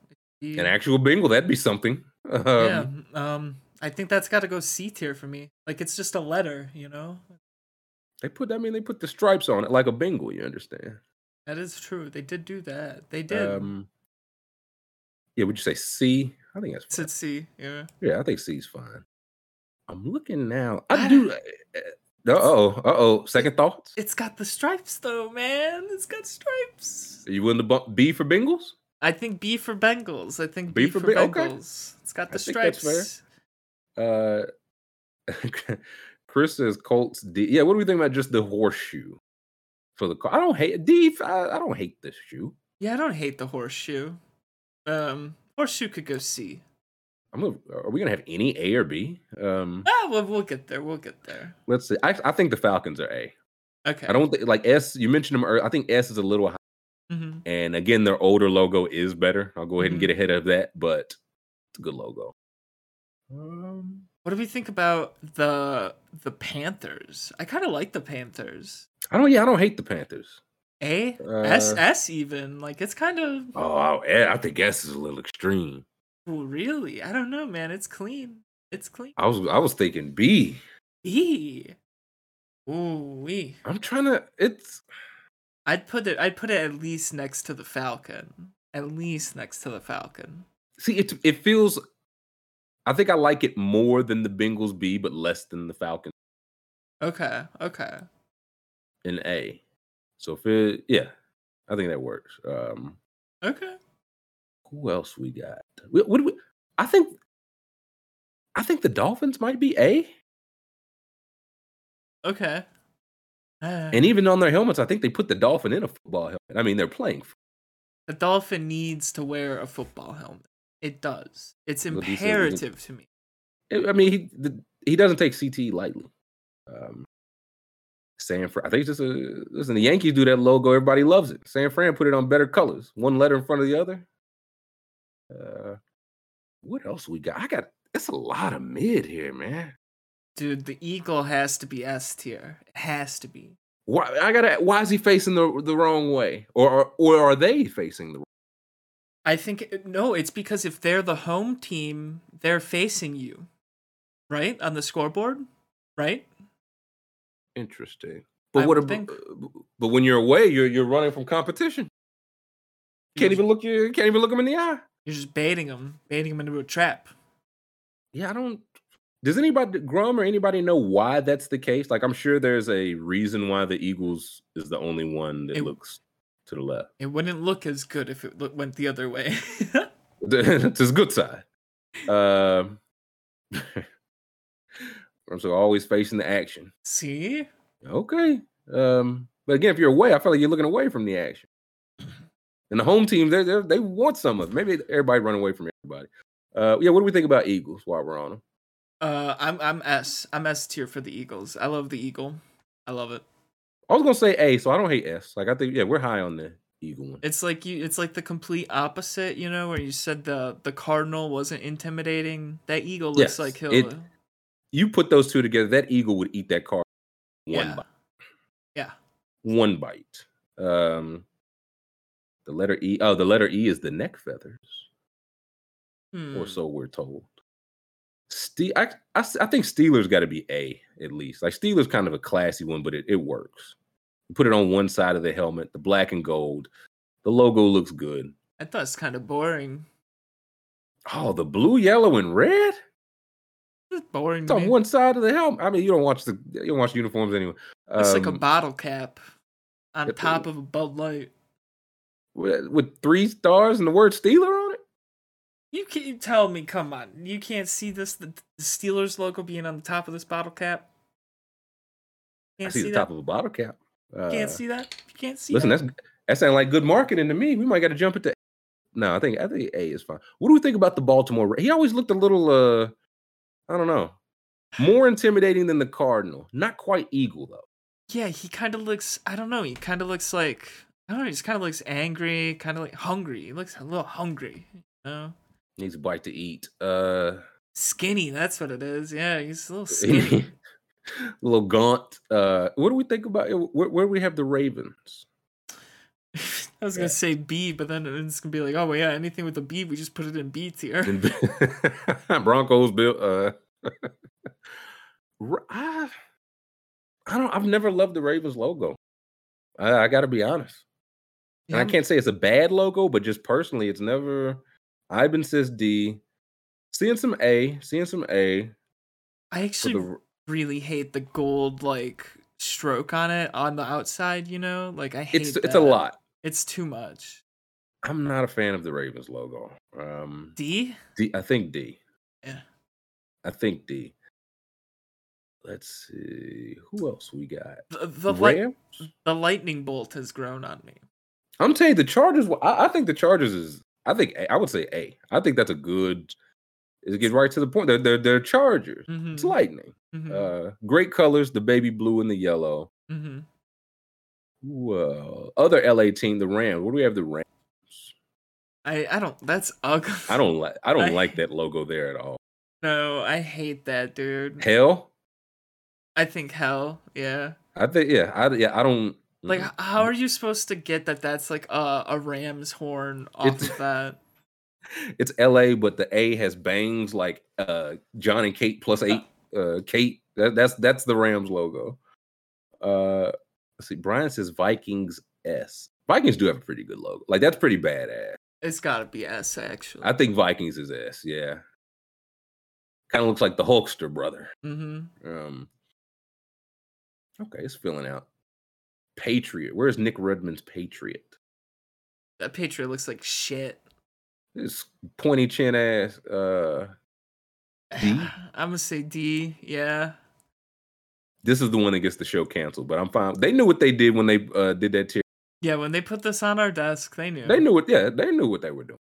An actual Bengal. That'd be something. I think that's got to go C tier for me. Like it's just a letter, you know. They put the stripes on it like a Bengal. You understand? That is true. They did do that. They did. Would you say C? I think that's fine. It's C, yeah. Yeah, I think C's fine. I'm looking now. I do. Uh-oh. Second thoughts? It's got the stripes, though, man. It's got stripes. Are you willing to bump B for Bengals? I think B for Bengals. Okay. It's got the stripes. That's fair. Chris says Colts D. Yeah, what do we think about just the horseshoe? I don't hate this shoe. Yeah, I don't hate the horseshoe. Horseshoe could go C. Are we gonna have any A or B? We'll get there. Let's see. I think the Falcons are A. Okay. I don't think like S. You mentioned them earlier. I think S is a little high. Mm-hmm. And again, their older logo is better. I'll go ahead and get ahead of that, but it's a good logo. What do we think about the Panthers? I kind of like the Panthers. I don't hate the Panthers. A? S even. Like, it's kind of... Oh, I think S is a little extreme. Well, really? I don't know, man. It's clean. I was thinking B. E. Ooh-wee. I'm trying to... It's... I'd put it at least next to the Falcon. See, it feels... I think I like it more than the Bengals B, but less than the Falcons. Okay. An A. So, I think that works. Okay. Who else we got? I think the Dolphins might be A. Okay. And even on their helmets, I think they put the Dolphin in a football helmet. I mean, they're playing. The Dolphin needs to wear a football helmet. It does. It's imperative to me. I mean, he doesn't take CTE lightly. San Fran, I think it's just the Yankees do that logo. Everybody loves it. San Fran put it on better colors. One letter in front of the other. What else we got? It's a lot of mid here, man. Dude, the Eagle has to be S tier. It has to be. Why is he facing the wrong way? Or are they facing the wrong way? I think, no, it's because if they're the home team, they're facing you, right? On the scoreboard, right? Interesting. But when you're away, you're running from competition. Can't even look them in the eye. You're just baiting them into a trap. Yeah, does anybody, Grum or anybody know why that's the case? Like, I'm sure there's a reason why the Eagles is the only one that looks to the left. It wouldn't look as good if it went the other way. That's his good side. So always facing the action. See? Okay. But again, if you're away, I feel like you're looking away from the action. And the home team, they want some of it. Maybe everybody run away from everybody. What do we think about Eagles while we're on them? I'm S. I'm S tier for the Eagles. I love the Eagle. I love it. I was gonna say A, so I don't hate S. Like I think, yeah, we're high on the eagling. It's like you. It's like the complete opposite, you know, where you said the Cardinal wasn't intimidating. That eagle looks like he'll. You put those two together, that eagle would eat that Cardinal one bite. Yeah. One bite. The letter E. Oh, the letter E is the neck feathers, or so we're told. I think Steelers got to be A at least. Like Steelers, kind of a classy one, but it works. You put it on one side of the helmet, the black and gold. The logo looks good. I thought it's kind of boring. Oh, the blue, yellow, and red. It's boring. It's on one side of the helmet. I mean, you don't watch uniforms anyway. It's like a bottle cap on top of a Bud Light with 3 stars and the word Steeler on it. You tell me, come on. You can't see this, the Steelers logo being on the top of this bottle cap? Can't see the top of a bottle cap. Can't see that? You can't see that? Listen, that sounds like good marketing to me. We might got to jump into A. No, I think A is fine. What do we think about the Baltimore? He always looked a little, I don't know, more intimidating than the Cardinal. Not quite eagle, though. Yeah, he kind of looks, I don't know, he kind of looks like, I don't know, he just kind of looks angry, kind of like hungry. He looks a little hungry, you know? Needs a bite to eat. Skinny, that's what it is. Yeah, he's a little skinny. A little gaunt. What do we think about it? Where do we have the Ravens? I was going to say B, but then it's going to be like, oh, well, yeah, anything with a B, we just put it in B tier. Broncos, Bill. I've never loved the Ravens logo. I got to be honest. Yeah. And I can't say it's a bad logo, but just personally, it's never... I've been cis D, seeing some A. I actually really hate the gold like stroke on it on the outside. You know, like I hate it's a lot. It's too much. I'm not a fan of the Ravens logo. I think D. Yeah, I think D. Let's see who else we got. The lightning bolt has grown on me. I'm telling you, the Chargers. I think the Chargers is. I think I would say A. I think that's a good. It gets right to the point. They're Chargers. Mm-hmm. It's lightning. Mm-hmm. Great colors: the baby blue and the yellow. Mm-hmm. Well, other LA team, the Rams. What do we have? The Rams. I don't. That's ugly. I don't like that logo there at all. No, I hate that, dude. Hell. I think hell. Yeah. I don't. Like, how are you supposed to get that? That's like a ram's horn off of that. It's LA, but the A has bangs like John and Kate +8. Kate, that's the Rams logo. Let's see. Brian says Vikings S. Vikings do have a pretty good logo. Like that's pretty badass. It's got to be S actually. I think Vikings is S. Yeah. Kind of looks like the Hulkster brother. Mm-hmm. Okay, it's filling out. Patriot. Where's Nick Rudman's Patriot? That Patriot looks like shit. This pointy chin ass. D? I'm gonna say D. Yeah. This is the one that gets the show canceled, but I'm fine. They knew what they did when they did that tier. Yeah, when they put this on our desk, they knew. They knew what they were doing.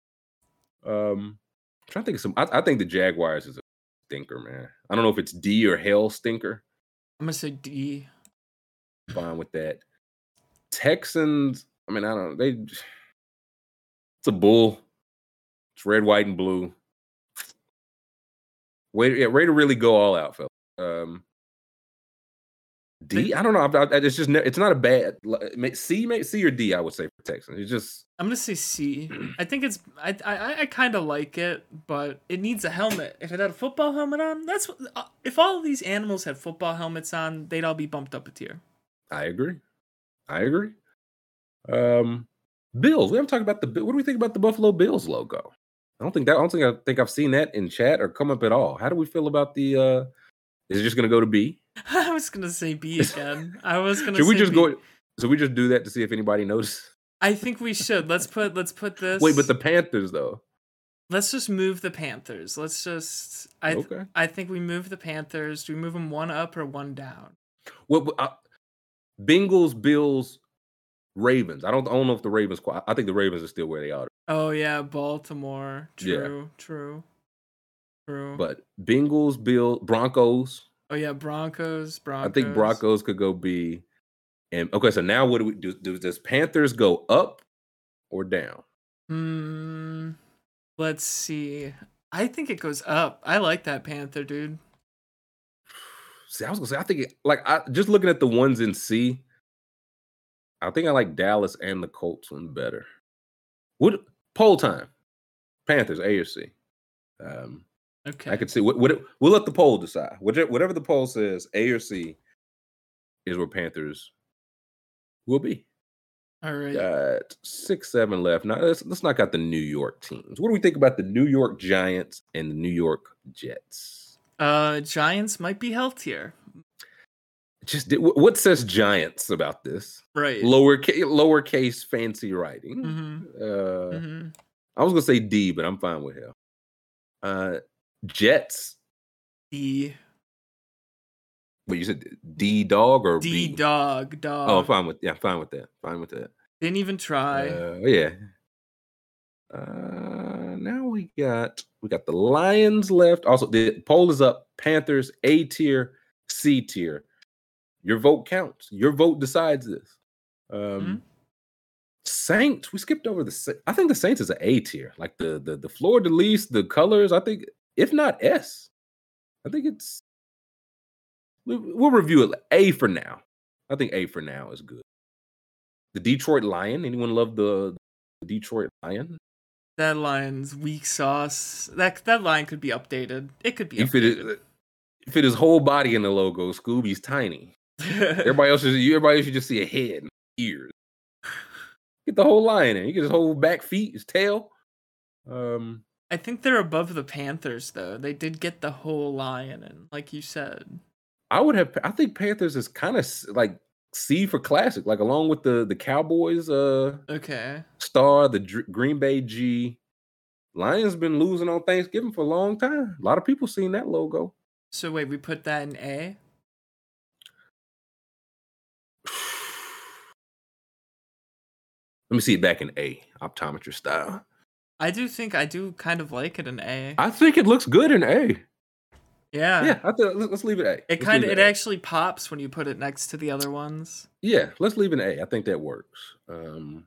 I'm trying to think of some. I think the Jaguars is a stinker, man. I don't know if it's D or hell stinker. I'm gonna say D. Fine with that. Texans, I mean, I don't know. It's a bull. It's red, white, and blue. Way to really go all out, fellas. D, I don't know. It's just it's not a bad C or D. I would say for Texans. It's just I'm gonna say C. I think it's I kind of like it, but it needs a helmet. If it had a football helmet on, that's if all of these animals had football helmets on, they'd all be bumped up a tier. I agree. Bills. We haven't talked about what do we think about the Buffalo Bills logo? I don't think I've seen that in chat or come up at all. How do we feel about the? Is it just gonna go to B? I was gonna say B again. Should we just B. go? So we just do that to see if anybody notices. I think we should. Let's put this. Wait, but the Panthers though. Let's just move the Panthers. Okay. I think we move the Panthers. Do we move them one up or one down? Well, Bengals, Bills, Ravens. I don't know if the Ravens. I think the Ravens are still where they ought to be. Oh yeah, Baltimore. True. But Bengals, Bills, Broncos. Oh yeah, Broncos. I think Broncos could go B. And okay, so now what do we do? Does Panthers go up or down? Let's see. I think it goes up. I like that Panther, dude. See, I was going to say, I think, just looking at the ones in C, I think I like Dallas and the Colts one better. What poll time? Panthers, A or C? Okay. I could see. We'll let the poll decide. Whatever the poll says, A or C is where Panthers will be. All right. Got 6, 7 left. Now, let's knock out the New York teams. What do we think about the New York Giants and the New York Jets? Giants might be healthier. What says Giants about this? Right. Lowercase fancy writing. Mm-hmm. I was going to say D, but I'm fine with hell. Jets. D. But you said D dog or D B? dog. Oh, fine with that. Didn't even try. Yeah. Now we got the Lions left. Also, the poll is up. Panthers A tier, C tier. Your vote counts. Your vote decides this. Saints, we skipped over the. I think the Saints is an A tier, like the floor de lis, the colors. I think if not S, I think it's. We'll review it. A for now. I think A for now is good. The Detroit Lion. Anyone love the Detroit Lion? That Lion's weak sauce. That Lion could be updated. It could be updated. If it is whole body in the logo, Scooby's tiny. Everybody else should just see a head and ears. Get the whole lion in. You get his whole back feet, his tail. I think they're above the Panthers, though. They did get the whole lion in, like you said. I think Panthers is kind of like C for classic, like along with the Cowboys. Star, the Green Bay G. Lions been losing on Thanksgiving for a long time. A lot of people seen that logo. So wait, we put that in A? Let me see it back in A, optometry style. I do kind of like it in A. I think it looks good in A. Yeah. Yeah, let's leave it A. It actually pops when you put it next to the other ones. Yeah, let's leave it in A. I think that works. Let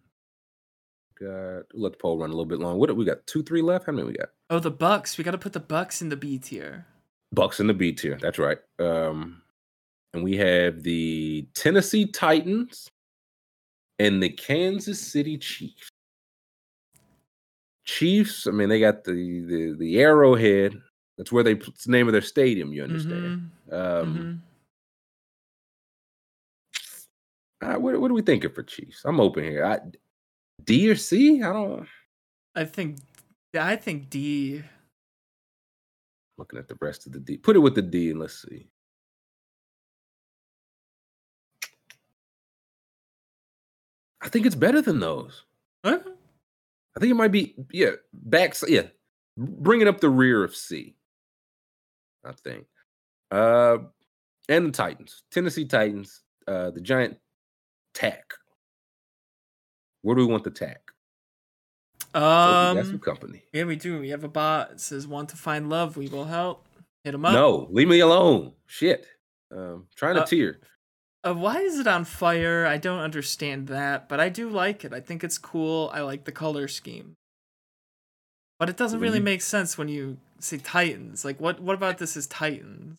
the poll run a little bit long. What we got? 2, 3 left? How many we got? Oh, the Bucks. We got to put the Bucks in the B tier. Bucks in the B tier. That's right. And we have the Tennessee Titans. And the Kansas City Chiefs. I mean, they got the Arrowhead. That's where it's the name of their stadium, you understand? Mm-hmm. What are we thinking for Chiefs? I'm open here. D or C? I don't. I think D. Looking at the rest of the D. Put it with the D and let's see. I think it's better than those. Huh? I think it might be, bringing up the rear of C, I think. And the Titans, Tennessee Titans, the giant tack. Where do we want the tack? That's your company. Yeah, we do. We have a bot that says, "Want to find love? We will help." Hit them up. No, leave me alone. Shit, trying to tear. Why is it on fire? I don't understand that, but I do like it. I think it's cool. I like the color scheme. But it doesn't really make sense when you say Titans. Like, what about this is Titans?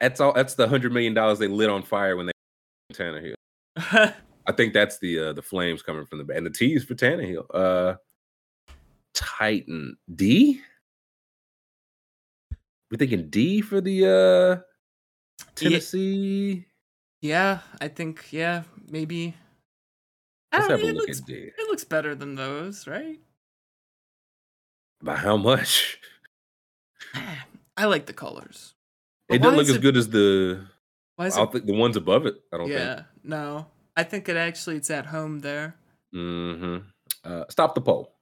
That's all. That's the $100 million they lit on fire when they Tannehill. I think that's the flames coming from the back. And the T is for Tannehill. Titan. D? We're thinking D for the Tennessee... Yeah, I think, maybe. It looks better than those, right? By how much? I like the colors. But it didn't look as good as the I think the ones above it, I don't think. Yeah, no. I think it's at home there. Mm-hmm. Stop the poll.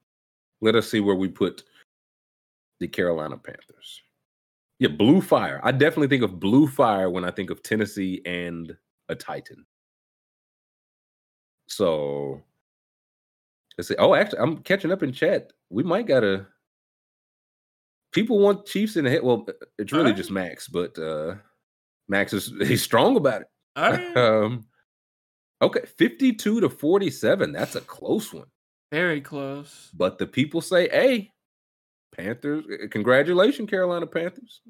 Let us see where we put the Carolina Panthers. Yeah, blue fire. I definitely think of blue fire when I think of Tennessee and a Titan. So let's see. Oh, actually, I'm catching up in chat. We might gotta. People want Chiefs in the head. Well, it's really just Max, but Max he's strong about it. All right. Okay, 52-47. That's a close one. Very close. But the people say, hey, Panthers, congratulations, Carolina Panthers.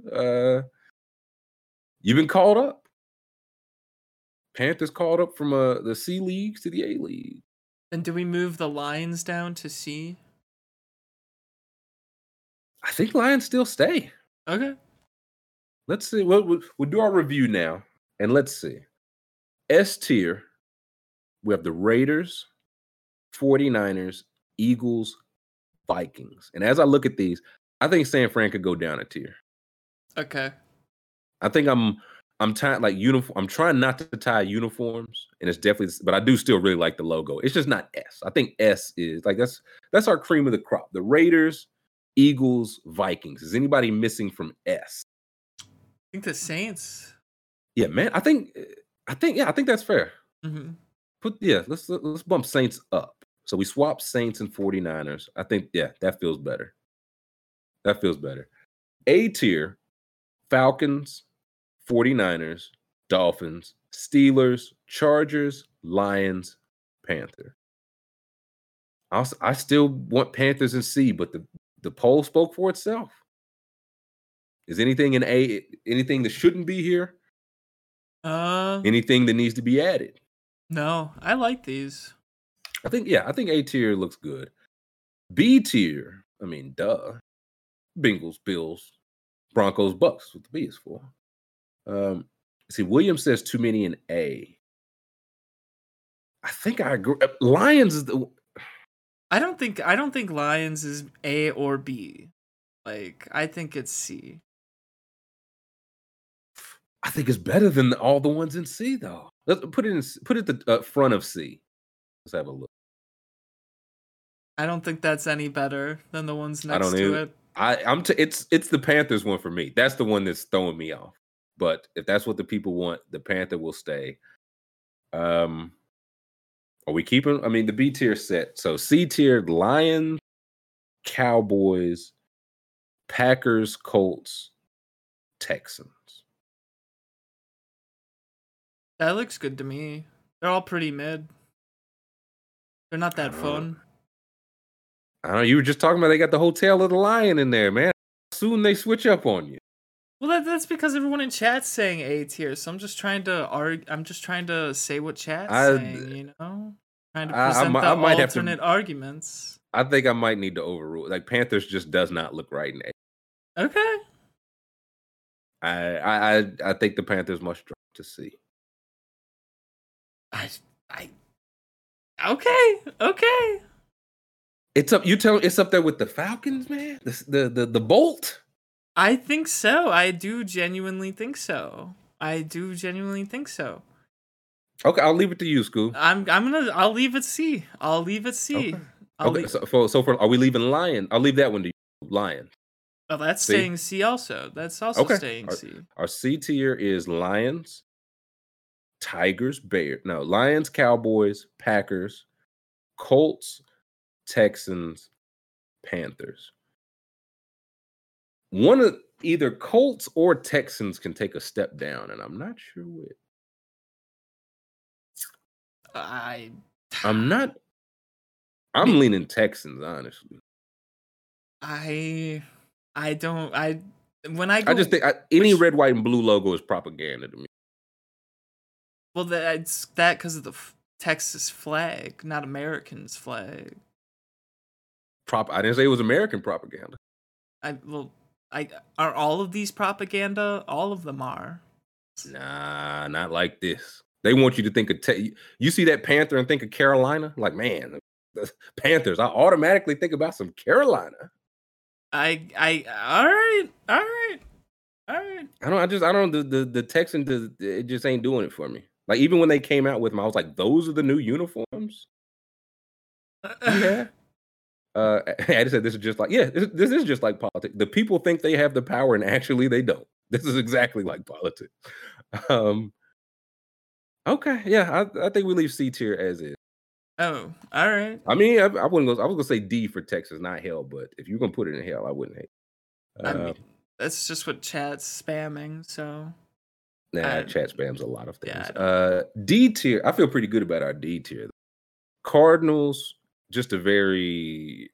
You've been called up. Panthers called up from the C leagues to the A league. And do we move the Lions down to C? I think Lions still stay. Okay. Let's see. We'll do our review now. And let's see. S tier, we have the Raiders, 49ers, Eagles, Vikings. And as I look at these, I think San Fran could go down a tier. Okay. I think I'm trying not to tie uniforms, and it's definitely, but I do still really like the logo. It's just not S. I think S is like that's our cream of the crop. The Raiders, Eagles, Vikings. Is anybody missing from S? I think the Saints. Yeah, man. I think that's fair. Mm-hmm. Let's bump Saints up. So we swap Saints and 49ers. I think that feels better. That feels better. A tier, Falcons, 49ers, Dolphins, Steelers, Chargers, Lions, Panthers. I still want Panthers in C, but the poll spoke for itself. Is anything in A, anything that shouldn't be here? Anything that needs to be added? No, I like these. I think A tier looks good. B tier, I mean, duh. Bengals, Bills, Broncos, Bucks, what the B is for. Williams says too many in A. I think I agree. Lions is the... I don't think Lions is A or B. Like, I think it's C. I think it's better than all the ones in C, though. Let's put it at the front of C. Let's have a look. I don't think that's any better than the ones next to it. It's the Panthers one for me. That's the one that's throwing me off. But if that's what the people want, the Panther will stay. Are we keeping? I mean, the B tier set. So C tier: Lions, Cowboys, Packers, Colts, Texans. That looks good to me. They're all pretty mid. They're not that fun. I don't know. You were just talking about they got the hotel of the lion in there, man. Soon they switch up on you. Well, that's because everyone in chat's saying A tier, so I'm just trying to argue. I'm just trying to say what chat's saying, you know? Trying to present the alternate arguments. I think I might need to overrule. Like, Panthers just does not look right in A. Okay. I think the Panthers must drop to C. Okay. It's up. It's up there with the Falcons, man. The Bolt. I think so. I do genuinely think so. Okay, I'll leave it to you, Scoob. I'll leave it C. Okay. Are we leaving Lion? I'll leave that one to you, Lion. Well, that's C? Staying C also. That's also okay. Staying C. Our C tier is Lions, Tigers, Bears. No, Lions, Cowboys, Packers, Colts, Texans, Panthers. One of either Colts or Texans can take a step down, and I'm not sure which. I'm leaning Texans, honestly. I just think any red, white, and blue logo is propaganda to me. Well, it's that because of the Texas flag, not American's flag. I didn't say it was American propaganda. Are all of these propaganda? All of them are. Nah, not like this. They want you to think of you see that Panther and think of Carolina. Like, man, the Panthers. I automatically think about some Carolina. All right. The Texans, it just ain't doing it for me. Like, even when they came out with them, I was like, those are the new uniforms? Yeah. I just said this is just like, this is just like politics. The people think they have the power, and actually they don't. This is exactly like politics. Okay, yeah, I think we leave C tier as is. Oh, all right. I mean, I was gonna say D for Texas, not hell. But if you're gonna put it in hell, I wouldn't hate it. I mean, that's just what chat's spamming, so... chat spams a lot of things. D tier, I feel pretty good about our D tier. Cardinals, just a very,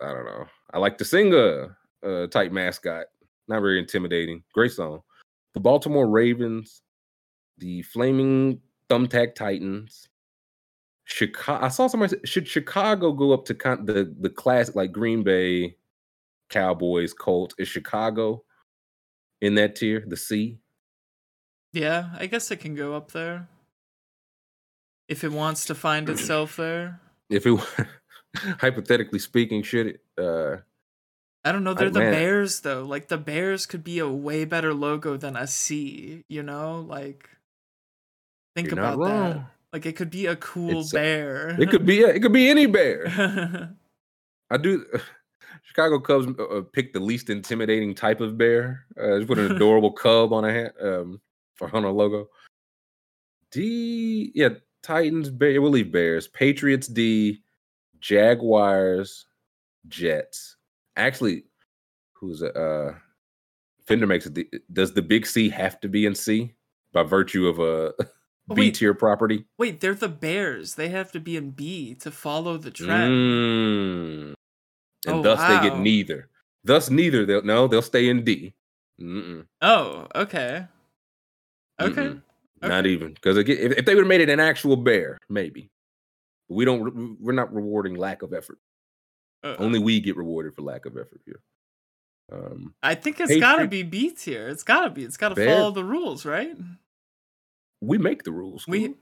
I don't know, I like the singer type mascot. Not very intimidating. Great song. The Baltimore Ravens, the Flaming Thumbtack Titans, Chicago. I saw somebody say, should Chicago go up to the classic, like Green Bay, Cowboys, Colts? Is Chicago in that tier, the C? Yeah, I guess it can go up there if it wants to find itself there. If it, hypothetically speaking, should it? I don't know. They're the Bears, though. Like, the Bears could be a way better logo than a C, you know? Like, think about that. Like, it could be a cool bear. It could be any bear. I do. Chicago Cubs picked the least intimidating type of bear. Just put an adorable cub on a hat for on a logo. D, yeah, Titans, bear. We'll leave Bears. Patriots, D. Jaguars, Jets. Actually, who's Fender makes it? Does the Big C have to be in C by virtue of a B tier property? Wait, they're the Bears. They have to be in B to follow the trend. And thus they get neither. Thus neither. They'll stay in D. Oh, okay. Okay. Not even, because if they would have made it an actual bear, maybe. We're not rewarding lack of effort. Only we get rewarded for lack of effort here. I think it's got to be B tier. It's got to be. It's got to follow the rules, right? We make the rules. We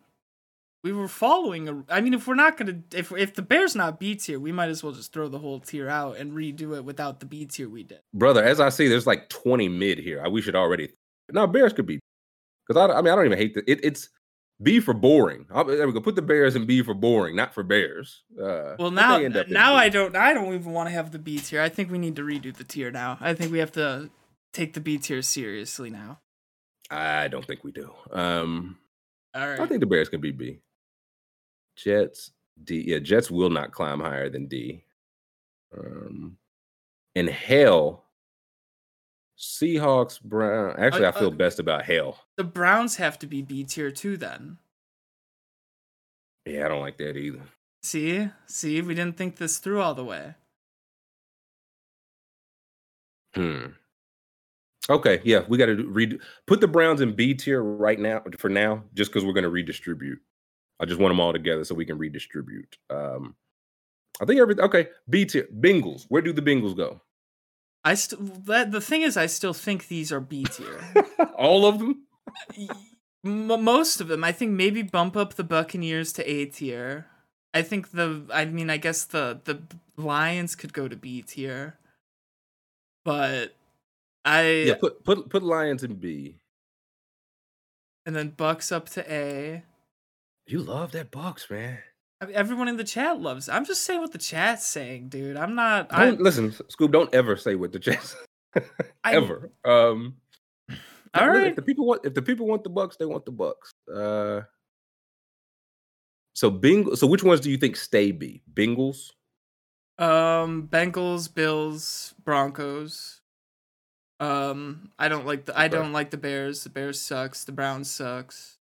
were following. I mean, if we're not going to... If the Bears not B tier, we might as well just throw the whole tier out and redo it without the B tier we did. Brother, as I see, there's like 20 mid here. We should already... No, Bears could be. Because, I don't even hate the... It's... B for boring. There we go. Put the Bears in B for boring, not for Bears. Well, now I don't even want to have the B tier. I think we need to redo the tier now. I think we have to take the B tier seriously now. I don't think we do. All right. I think the Bears can be B. Jets, D. Yeah, Jets will not climb higher than D. And hell... Seahawks, Browns. Actually, I feel best about hell. The Browns have to be B tier too, then. Yeah, I don't like that either. See, we didn't think this through all the way. Okay, yeah, we got to put the Browns in B tier right now for now, just because we're going to redistribute. I just want them all together so we can redistribute. I think everything. Okay, B tier. Bengals. Where do the Bengals go? The thing is, I still think these are B tier. All of them? Most of them. I think maybe bump up the Buccaneers to A tier. I think I guess the Lions could go to B tier. But put Lions in B. And then Bucks up to A. You love that Bucks, man. Everyone in the chat loves it. I'm just saying what the chat's saying, dude. I'm not. Listen, Scoob. Don't ever say what the chat's ever. All right. If the people want the Bucks, they want the Bucks. So Bengals. So which ones do you think stay B? Bengals. Bengals, Bills, Broncos. I don't like the Bears. The Bears sucks. The Browns sucks.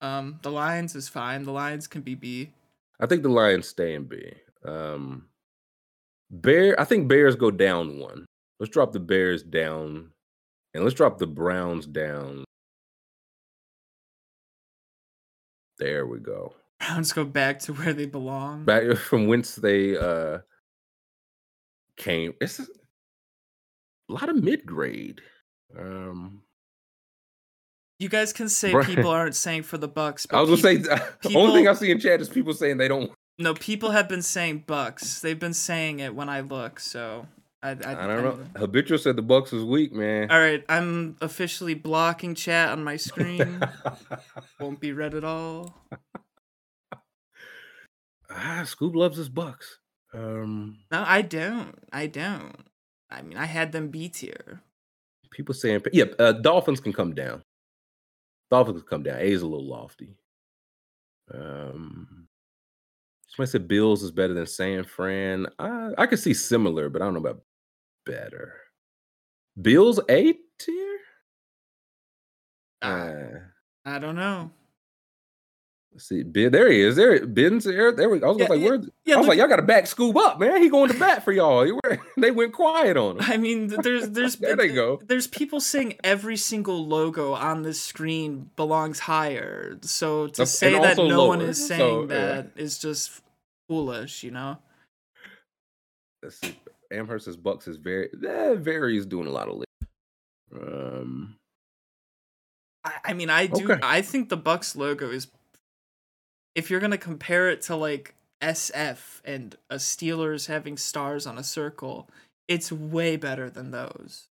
The Lions is fine. The Lions can be B. I think the Lions stay in B. I think Bears go down one. Let's drop the Bears down, and let's drop the Browns down. There we go. Browns go back to where they belong. Back from whence they came. It's a lot of mid-grade. You guys can say people aren't saying for the Bucks. But I was going to say, the only thing I see in chat is people saying they don't. No, people have been saying Bucks. They've been saying it when I look, so. I don't know. Habitual said the Bucks was weak, man. All right, I'm officially blocking chat on my screen. Won't be read at all. Scoob loves his Bucks. No, I don't. I mean, I had them B tier. People saying, yeah, Dolphins can come down. A is a little lofty. Somebody said Bills is better than San Fran. I could see similar, but I don't know about better. Bills A tier? I don't know. Let's see, Ben. There he is. There, Ben's there. There we go. I was like, where? Yeah, I was like, y'all got to back Scoob up, man. He going to bat for y'all. They went quiet on him. I mean, there's there they go. There's people saying every single logo on this screen belongs higher. So to say that no one is saying that is just foolish, you know. Let's see. Amherst's Bucks is very varies doing a lot of league. I mean, I do. Okay. I think the Bucks logo is, if you're gonna compare it to like SF and a Steelers having stars on a circle, it's way better than those.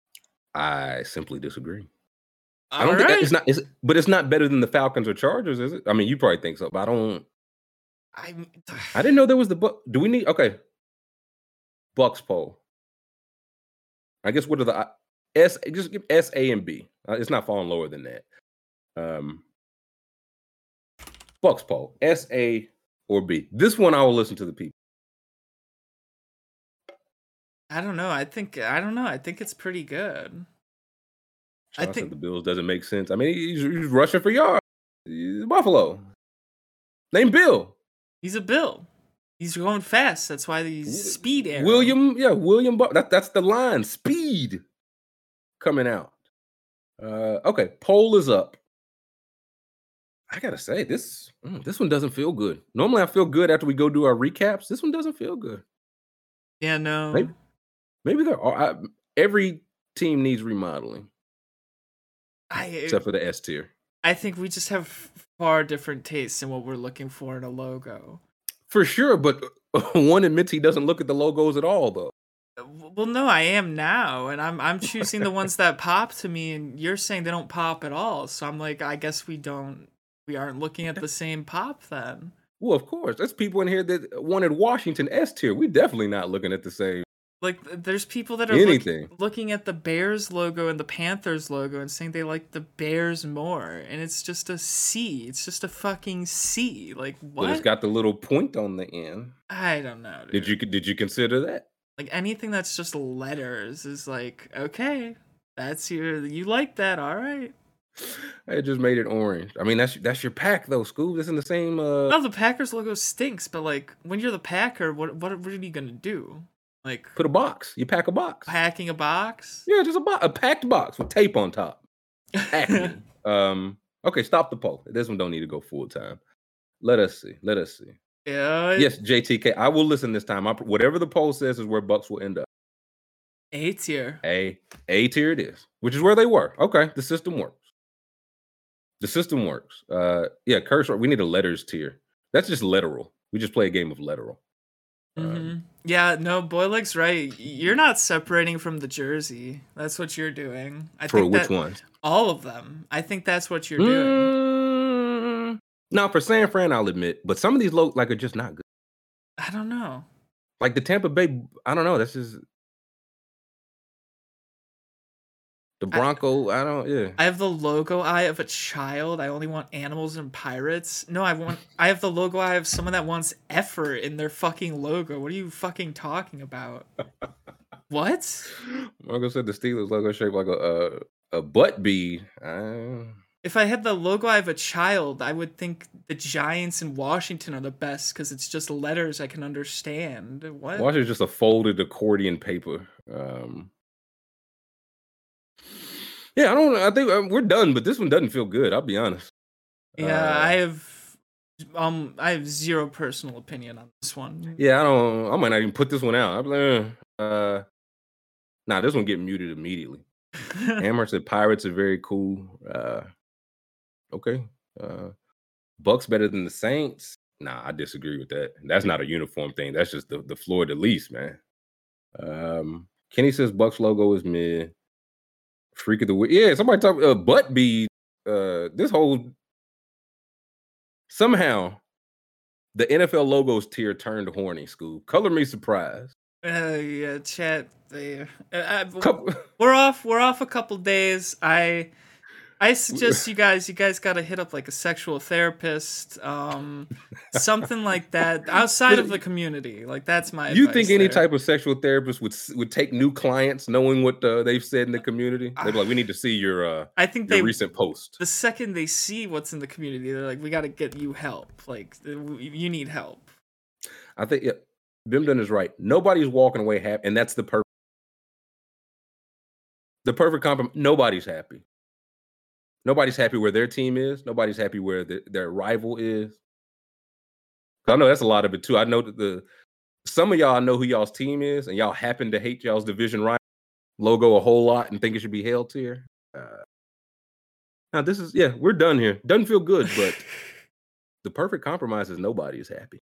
I simply disagree. I don't think it's not. But it's not better than the Falcons or Chargers, is it? I mean, you probably think so, but I don't. I didn't know there was the book. Do we need Bucks poll? I guess what are the S? Just give S, A, and B. It's not falling lower than that. Bucks poll, S, A, or B. This one I will listen to the people. I don't know. I think it's pretty good. I think the Bills doesn't make sense. I mean, he's rushing for yards. He's Buffalo. Name Bill. He's a Bill. He's going fast. That's why he's speed arrow. William. That's the line. Speed coming out. Okay, poll is up. I gotta say, this one doesn't feel good. Normally, I feel good after we go do our recaps. This one doesn't feel good. Yeah, no. Maybe there are. Every team needs remodeling, except for the S tier. I think we just have far different tastes in what we're looking for in a logo. For sure, but one admits he doesn't look at the logos at all, though. Well, no, I am now, and I'm choosing the ones that pop to me, and you're saying they don't pop at all. So I'm like, I guess we aren't looking at the same pop then. Well, of course, there's people in here that wanted Washington S tier. We're definitely not looking at the same. Like, there's people that are looking at the Bears logo and the Panthers logo and saying they like the Bears more, and it's just a C. It's just a fucking C. Like, what? But it's got the little point on the end. I don't know, dude. Did you consider that? Like, anything that's just letters is like, okay, that's you like that, all right. I just made it orange. I mean, that's your pack, though, Scoob. It's in the same... No, the Packers logo stinks, but, like, when you're the Packer, what are you going to do? Like... Put a box. You pack a box. Packing a box? Yeah, just a packed box with tape on top. Okay, stop the poll. This one don't need to go full time. Let us see. Yeah. Yes, JTK. I will listen this time. Whatever the poll says is where Bucks will end up. A tier. A tier it is, which is where they were. Okay, the system works. Cursor. We need a letters tier. That's just literal. We just play a game of literal. Mm-hmm. Yeah. No, Boyle's right. You're not separating from the jersey. That's what you're doing. Which ones? All of them. I think that's what you're doing. Now, for San Fran, I'll admit, but some of these look like are just not good. I don't know. Like the Tampa Bay, I don't know. That's just the Bronco. I have the logo eye of a child. I only want animals and pirates. No, I have the logo eye of someone that wants effort in their fucking logo. What are you fucking talking about? What? Margo said the Steelers logo shaped like a butt bead. If I had the logo eye of a child, I would think the Giants and Washington are the best because it's just letters I can understand. What? Washington's just a folded accordion paper. I don't know. I think we're done, but this one doesn't feel good. I'll be honest. Yeah, I have zero personal opinion on this one. Yeah, I don't. I might not even put this one out. I'm like, nah, this one get muted immediately. Amherst said Pirates are very cool. Okay. Bucks better than the Saints? Nah, I disagree with that. That's not a uniform thing. That's just the floor de lease, man. Kenny says Bucks logo is mid. Freak of the week. Yeah, somebody talk butt bead. This whole... Somehow, the NFL logos tier turned horny, Scoob. Color me surprised. Yeah, chat there. We're off a couple days. I... I suggest you guys got to hit up like a sexual therapist, something like that outside of the community. Like that's my advice. You think any type of sexual therapist would take new clients knowing what they've said in the community? They'd be like, we need to see your recent post. The second they see what's in the community, they're like, we got to get you help. Like you need help. I think Bim Dunn is right. Nobody's walking away happy. And that's the perfect compliment. Nobody's happy. Nobody's happy where their team is. Nobody's happy where their rival is. I know that's a lot of it, too. I know that some of y'all know who y'all's team is, and y'all happen to hate y'all's division rival logo a whole lot and think it should be held here. Now, this is, we're done here. Doesn't feel good, but the perfect compromise is nobody is happy.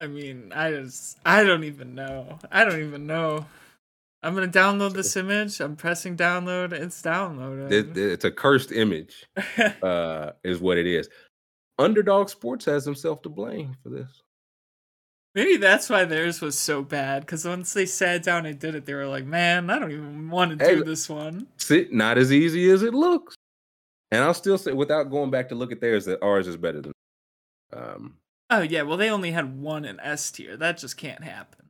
I mean, I don't even know. I'm going to download this image. I'm pressing download. It's downloaded. It's a cursed image, is what it is. Underdog Sports has himself to blame for this. Maybe that's why theirs was so bad, because once they sat down and did it, they were like, man, I don't even want to do this one. It's not as easy as it looks. And I'll still say, without going back to look at theirs, that ours is better than oh, yeah. Well, they only had one in S tier. That just can't happen.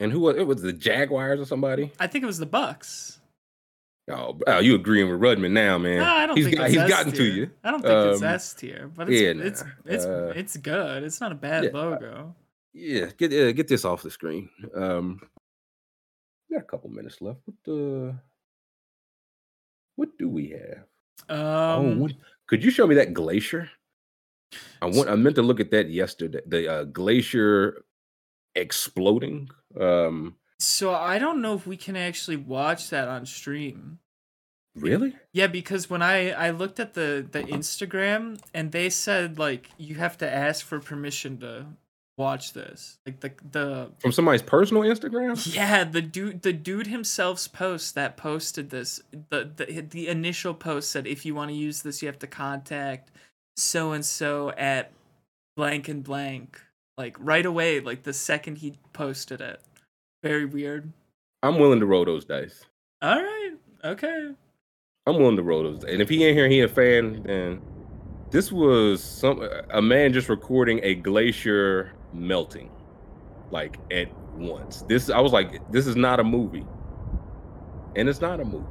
And who was it? Was the Jaguars or somebody? I think it was the Bucks. Oh, you agreeing with Rudman now, man? No, I don't think it's S-tier. He's gotten to you. I don't think it's S tier, but it's good. It's not a bad logo. Get this off the screen. We got a couple minutes left. What do we have? Could you show me that glacier? I meant to look at that yesterday. The glacier exploding. So I don't know if we can actually watch that on stream. Really? Yeah, because when I looked at the Instagram and they said like you have to ask for permission to watch this. Like the from somebody's personal Instagram? Yeah, the dude himself's post that posted this. The initial post said if you want to use this you have to contact so and so at blank and blank. Like right away, like the second he posted it. Very weird. I'm willing to roll those dice. All right. Okay. I'm willing to roll those dice. And if he ain't here, he a fan, then this was a man just recording a glacier melting. Like at once. I was like, this is not a movie. And it's not a movie.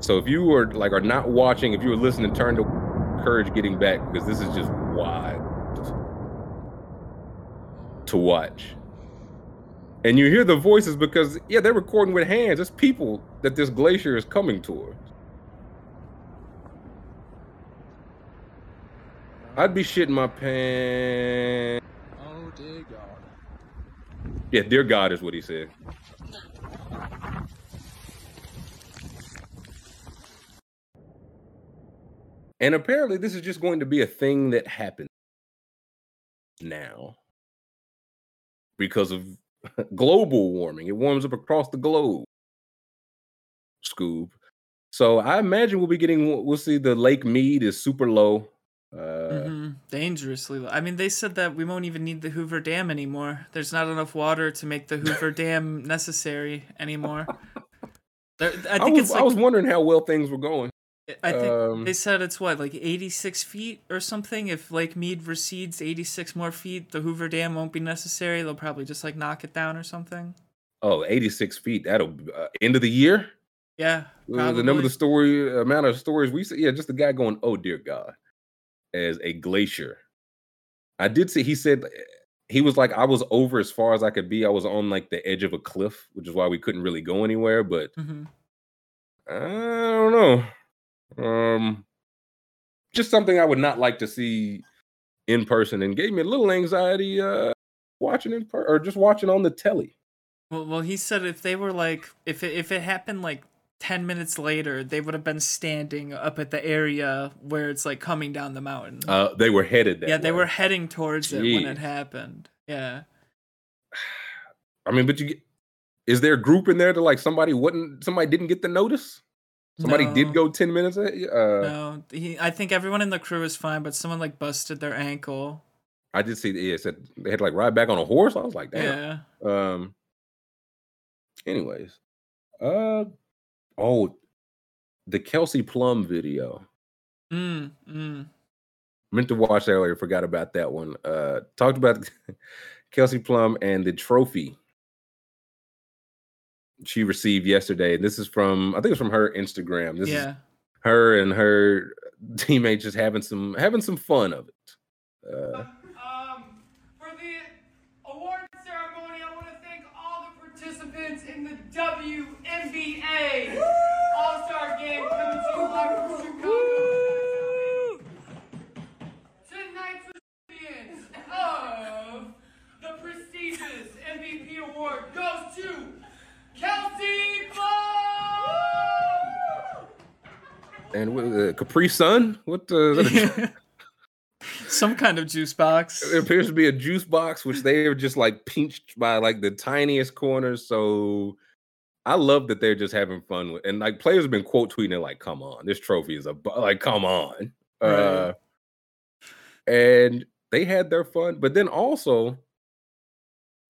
So if you were like are not watching, if you were listening, turn to courage getting back because this is just wild to watch. And you hear the voices because they're recording with hands. It's people that this glacier is coming towards. I'd be shitting my pants. Oh dear God. Yeah, dear God is what he said. And apparently this is just going to be a thing that happens now. Because of global warming. It warms up across the globe. Scoob. So I imagine we'll see the Lake Mead is super low. Dangerously low. I mean, they said that we won't even need the Hoover Dam anymore. There's not enough water to make the Hoover Dam necessary anymore. I was wondering how well things were going. I think they said it's what, like 86 feet or something? If Lake Mead recedes 86 more feet, the Hoover Dam won't be necessary. They'll probably just like knock it down or something. Oh, 86 feet. That'll end of the year? Yeah. The number of the amount of stories we see. Yeah, just the guy going, oh, dear God, as a glacier. I did see, he said, he was like, I was over as far as I could be. I was on like the edge of a cliff, which is why we couldn't really go anywhere. But I don't know. Just something I would not like to see in person, and gave me a little anxiety watching in person or just watching on the telly. Well, he said if they were like if it happened like 10 minutes later, they would have been standing up at the area where it's like coming down the mountain. They were headed. Yeah, they were heading towards it when it happened. Yeah. I mean, but is there a group in there that like somebody didn't get the notice? Somebody did go 10 minutes? No, I think everyone in the crew is fine, but someone like busted their ankle. I did see it said they had to like ride back on a horse. I was like, damn. Yeah. Anyways. the Kelsey Plum video. Meant to watch that earlier, forgot about that one. Talked about Kelsey Plum and the trophy she received yesterday. This is from, I think it's from her Instagram. This is her and her teammate just having some fun of it. For the award ceremony, I want to thank all the participants in the WNBA All-Star Game coming to you live from Chicago. Tonight's recipients of the prestigious MVP award goes to Kelsey Plum! And what, Capri Sun? What some kind of juice box. It appears to be a juice box, which they are just like pinched by like the tiniest corners. So I love that they're just having fun with, and like players have been quote tweeting it, like, "Come on, this trophy is come on." Right. And they had their fun, but then also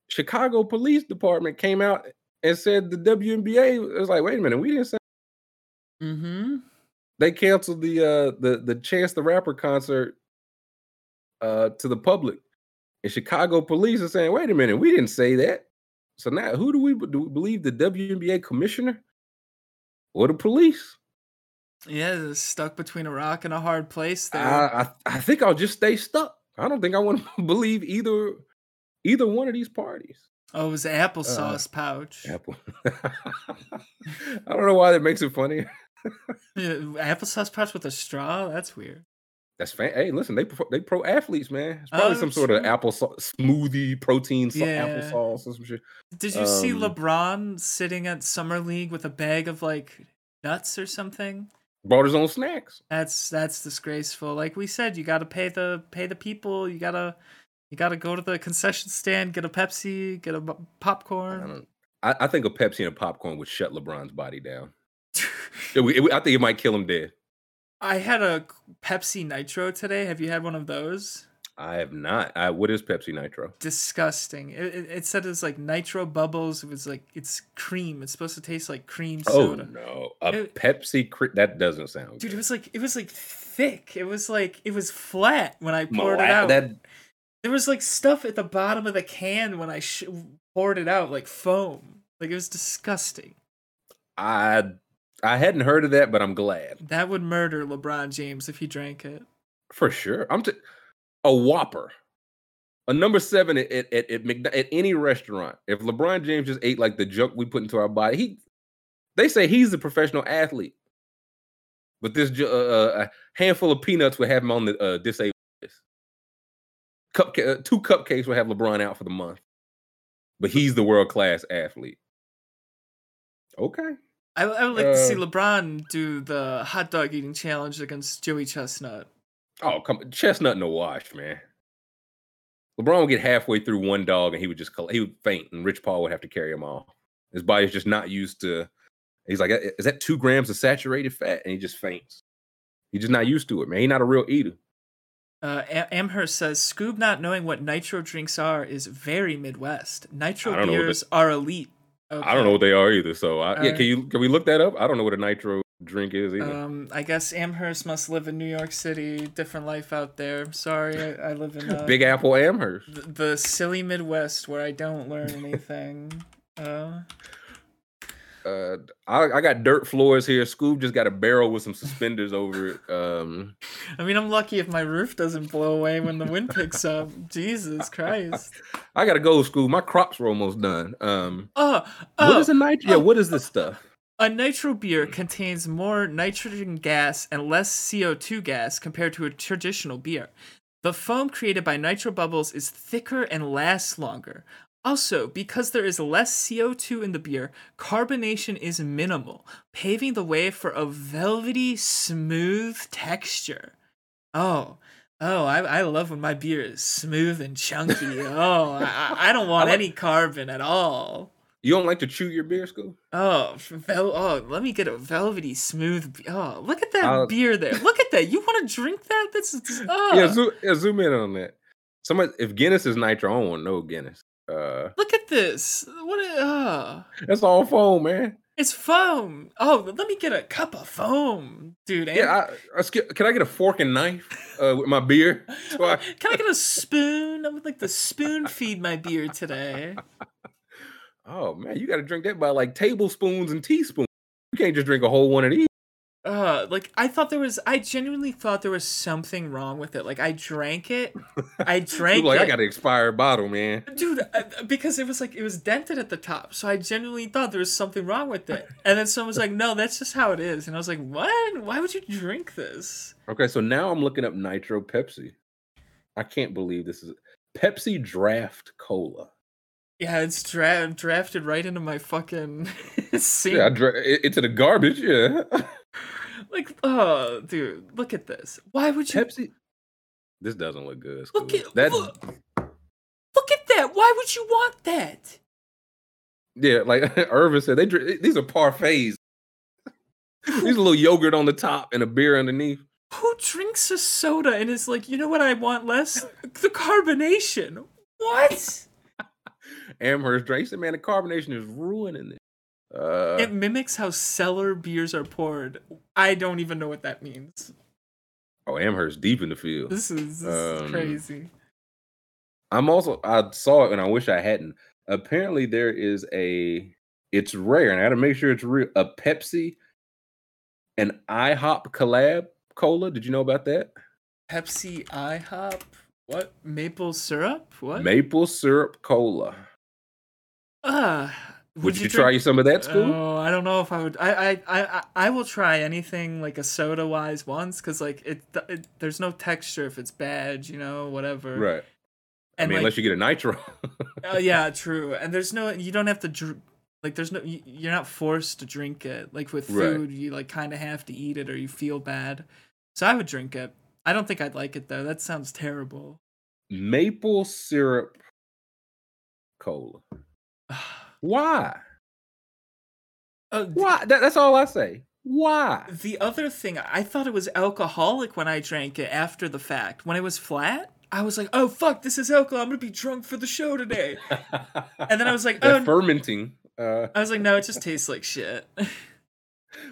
Chicago Police Department came out and said the WNBA was like, "Wait a minute, we didn't say." Mm-hmm. They canceled the Chance the Rapper concert to the public, and Chicago police are saying, "Wait a minute, we didn't say that." So now, who do we believe, the WNBA commissioner or the police? Yeah, stuck between a rock and a hard place there. I think I'll just stay stuck. I don't think I want to believe either one of these parties. Oh, it was an applesauce pouch. Apple. I don't know why that makes it funny. Applesauce pouch with a straw? That's weird. That's hey, listen, they pro athletes, man. It's probably some sort of apple smoothie, protein, applesauce or some shit. Did you see LeBron sitting at Summer League with a bag of like nuts or something? Brought his own snacks. That's disgraceful. Like we said, you got to pay the people. You gotta go to the concession stand, get a Pepsi, get a popcorn. I think a Pepsi and a popcorn would shut LeBron's body down. I think it might kill him dead. I had a Pepsi Nitro today. Have you had one of those? I have not. What is Pepsi Nitro? Disgusting. It said it was like nitro bubbles. It was like, it's cream. It's supposed to taste like cream soda. Oh no, Pepsi cream. That doesn't sound good. Dude, it was like thick. It was flat when I poured it out. There was like stuff at the bottom of the can when I poured it out, like foam. Like, it was disgusting. I hadn't heard of that, but I'm glad. That would murder LeBron James if he drank it. For sure. A Whopper. A number 7 at any restaurant. If LeBron James just ate like the junk we put into our body, they say he's a professional athlete. But this a handful of peanuts would have him on the disabled list. Two cupcakes would have LeBron out for the month. But he's the world-class athlete. Okay. I would like to see LeBron do the hot dog eating challenge against Joey Chestnut. Oh, come on. Chestnut in the wash, man. LeBron would get halfway through one dog and he would faint, and Rich Paul would have to carry him off. His body's just not used to. He's like, is that 2 grams of saturated fat? And he just faints. He's just not used to it, man. He's not a real eater. Amherst says, Scoob not knowing what nitro drinks are is very Midwest. Nitro beers are elite. Okay. I don't know what they are either. So, can we look that up? I don't know what a nitro drink is either. I guess Amherst must live in New York City. Different life out there. I'm sorry, I live in Big Apple Amherst, the silly Midwest where I don't learn anything. I got dirt floors here. Scoob just got a barrel with some suspenders over it. I mean, I'm lucky if my roof doesn't blow away when the wind picks up. Jesus Christ! I gotta go, Scoob. My crops were almost done. What is a nitro? What is this stuff? A nitro beer contains more nitrogen gas and less CO2 gas compared to a traditional beer. The foam created by nitro bubbles is thicker and lasts longer. Also, because there is less CO2 in the beer, carbonation is minimal, paving the way for a velvety, smooth texture. Oh, I love when my beer is smooth and chunky. I don't want any carbon at all. You don't like to chew your beer, Scoob? Oh, let me get a velvety, smooth beer. Oh, look at that beer there. Look at that. You want to drink that? Zoom in on that. If Guinness is nitro, I don't want no Guinness. Look at this. What? That's all foam, man. It's foam. Oh, let me get a cup of foam, dude. Yeah, can I get a fork and knife with my beer? Can I get a spoon? I would like the spoon feed my beer today. Oh, man, you got to drink that by like tablespoons and teaspoons. You can't just drink a whole one of these. I genuinely thought there was something wrong with it. Like, I drank it. I got an expired bottle, man. Dude, because it was like, it was dented at the top. So I genuinely thought there was something wrong with it. And then someone was like, no, that's just how it is. And I was like, what? Why would you drink this? Okay, so now I'm looking up Nitro Pepsi. I can't believe this is Pepsi Draft Cola. Yeah, it's drafted right into my fucking sink. Yeah, into the garbage, yeah. Like, oh, dude, look at this. Why would you... Pepsi? This doesn't look good. Look at that. Look at that. Why would you want that? Yeah, like Irvin said, these are parfaits. These are a little yogurt on the top and a beer underneath. Who drinks a soda and is like, you know what I want less? The carbonation. What? Amherst drinks, man, the carbonation is ruining it. It mimics how cellar beers are poured. I don't even know what that means. Oh, Amherst deep in the field. This is crazy. I saw it and I wish I hadn't. Apparently there is it's rare and I gotta make sure it's real, a Pepsi and IHOP collab cola. Did you know about that? Pepsi IHOP? What? Maple syrup? What? Maple syrup cola. Would you try some of that, Scoob? Oh, I don't know if I would. I will try anything like a soda wise once because like it there's no texture if it's bad, you know, whatever. Right. And I mean, like, unless you get a nitro. Oh yeah, true. And you don't have to you're not forced to drink it. Like with food, you like kind of have to eat it or you feel bad. So I would drink it. I don't think I'd like it though. That sounds terrible. Maple syrup cola. Why? Why? That's all I say. Why? The other thing, I thought it was alcoholic when I drank it after the fact. When it was flat, I was like, oh, fuck, this is alcohol. I'm going to be drunk for the show today. And then I was like, oh. Fermenting. I was like, no, it just tastes like shit.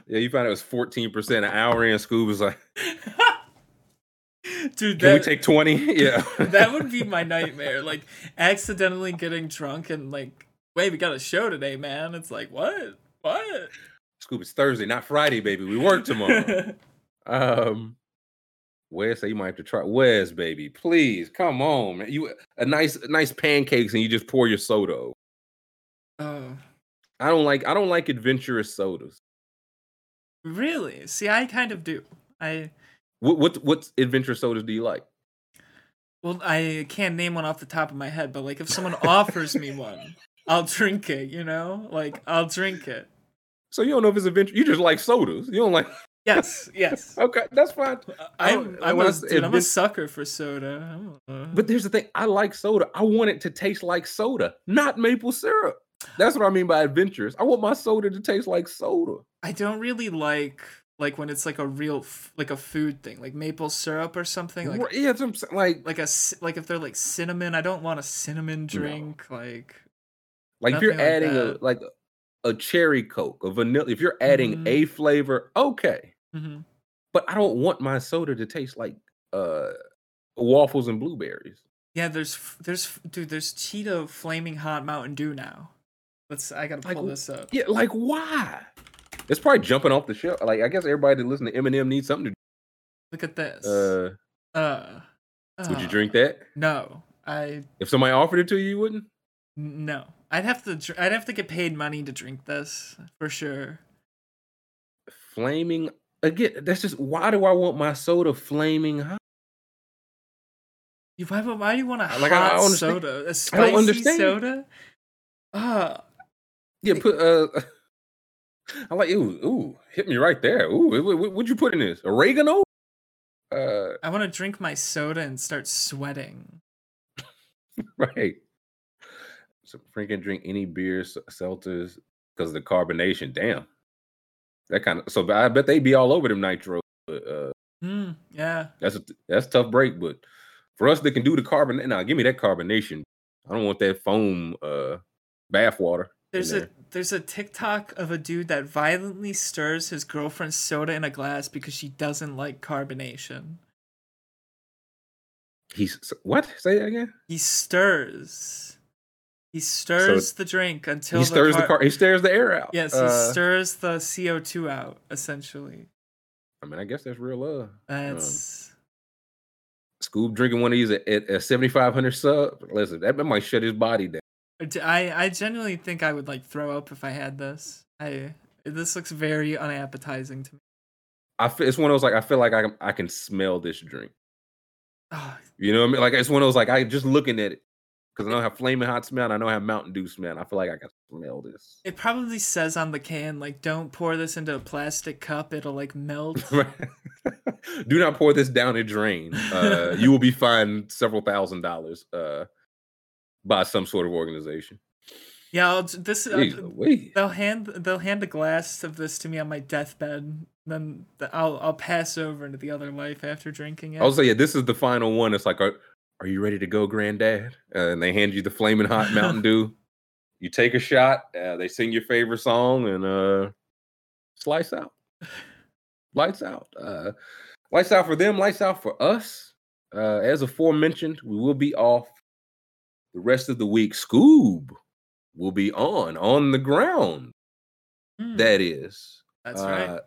Yeah, you found it was 14%. An hour in, Scoob was like... Dude, can we take 20? Yeah. That would be my nightmare. Like, accidentally getting drunk and like... Wait, we got a show today, man. It's like, what? Scoob, it's Thursday, not Friday, baby. We work tomorrow. Wes, you might have to try. Wes, baby, please, come on, man. You a nice pancakes, and you just pour your soda over. Oh, I don't like adventurous sodas. Really? See, I kind of do. What adventurous sodas do you like? Well, I can't name one off the top of my head, but like if someone offers me one. I'll drink it, you know? Like, I'll drink it. So you don't know if it's adventure. You just like sodas. You don't like... Yes. Okay, that's fine. I'm a sucker for soda. But here's the thing. I like soda. I want it to taste like soda, not maple syrup. That's what I mean by adventurous. I want my soda to taste like soda. I don't really like when it's like a real... Like a food thing. Like maple syrup or something. Like, yeah, like if they're like cinnamon. I don't want a cinnamon drink. No. Like nothing if you're adding a cherry Coke, a vanilla, if you're adding a flavor, okay. Mm-hmm. But I don't want my soda to taste like waffles and blueberries. Yeah, there's Cheeto Flaming Hot Mountain Dew now. I gotta pull this up. Yeah, like why? It's probably jumping off the shelf. Like I guess everybody that listens to Eminem needs something to do. Look at this. Would you drink that? No, If somebody offered it to you, you wouldn't. No, I'd have to get paid money to drink this for sure. Flaming again. That's just why do I want my soda flaming hot? Why do you want a hot soda? A spicy soda? Yeah. Put I like ooh, hit me right there. Ooh, what'd you put in this? Oregano? I want to drink my soda and start sweating. Right. So freaking drink any beers, seltzers, because of the carbonation. Damn, that kind of. So I bet they'd be all over them nitro. But, yeah, that's a tough break. But for us, they can do the carbon. Now give me that carbonation. I don't want that foam bath water. There's a TikTok of a dude that violently stirs his girlfriend's soda in a glass because she doesn't like carbonation. He's what? Say that again. He stirs the drink until he stirs the air out. Yes, he stirs the CO2 out, essentially. I mean, I guess that's real love. That's Scoob drinking one of these at 7,500 sub. Listen, that might shut his body down. I genuinely think I would like throw up if I had this. This looks very unappetizing to me. It's one of those like I feel like I can smell this drink. Oh. You know what I mean? Like it's one of those like I just looking at it because I know how flaming hot smell and I know how Mountain Dew smell. And I feel like I can smell this. It probably says on the can like don't pour this into a plastic cup; it'll like melt. Do not pour this down a drain. You will be fined several $1,000. By some sort of organization. Yeah, they'll hand a glass of this to me on my deathbed. Then I'll pass over into the other life after drinking it. I'll say, yeah, this is the final one. It's like, are you ready to go, Granddad? And they hand you the flaming hot Mountain Dew. You take a shot. They sing your favorite song and slice out. Lights out. Lights out for them. Lights out for us. As aforementioned, we will be off. The rest of the week, Scoob will be on the ground. That is. That's right.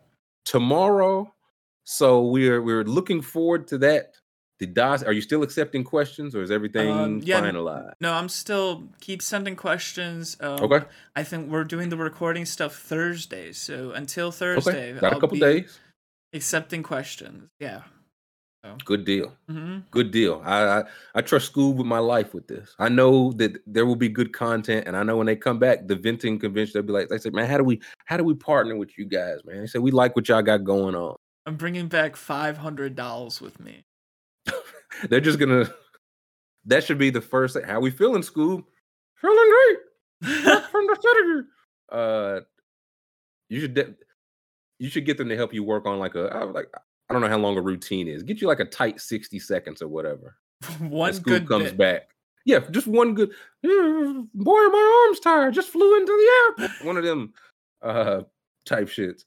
Tomorrow. So we're looking forward to that. Are you still accepting questions or is everything finalized? No, I'm still keep sending questions. Okay. I think we're doing the recording stuff Thursday. So until Thursday, okay. Got a couple days. Accepting questions. Yeah. Oh. Good deal. Mm-hmm. Good deal. I trust Scoob with my life with this. I know that there will be good content, and I know when they come back, the venting convention, they'll be like, they say, man, how do we partner with you guys, man? They say, we like what y'all got going on. I'm bringing back $500 with me. They're just going to, that should be the first thing. How we feeling, Scoob? Feeling great. From the city. You should get them to help you work on I don't know how long a routine is. Get you like a tight 60 seconds or whatever. One good comes bit. Back. Yeah, just one good. Boy, my arm's tired. Just flew into the airport. One of them type shits.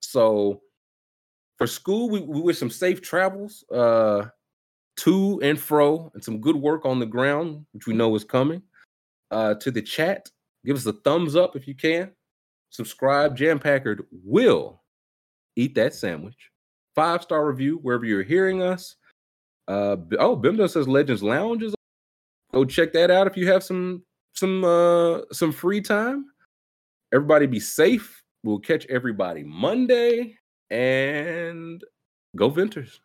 So for school, we wish some safe travels to and fro and some good work on the ground, which we know is coming. To the chat, give us a thumbs up if you can. Subscribe. Jam Packard will eat that sandwich. 5-star review wherever you're hearing us. Bimdo says Legends Lounge is. Go check that out if you have some free time. Everybody be safe. We'll catch everybody Monday and go Venters.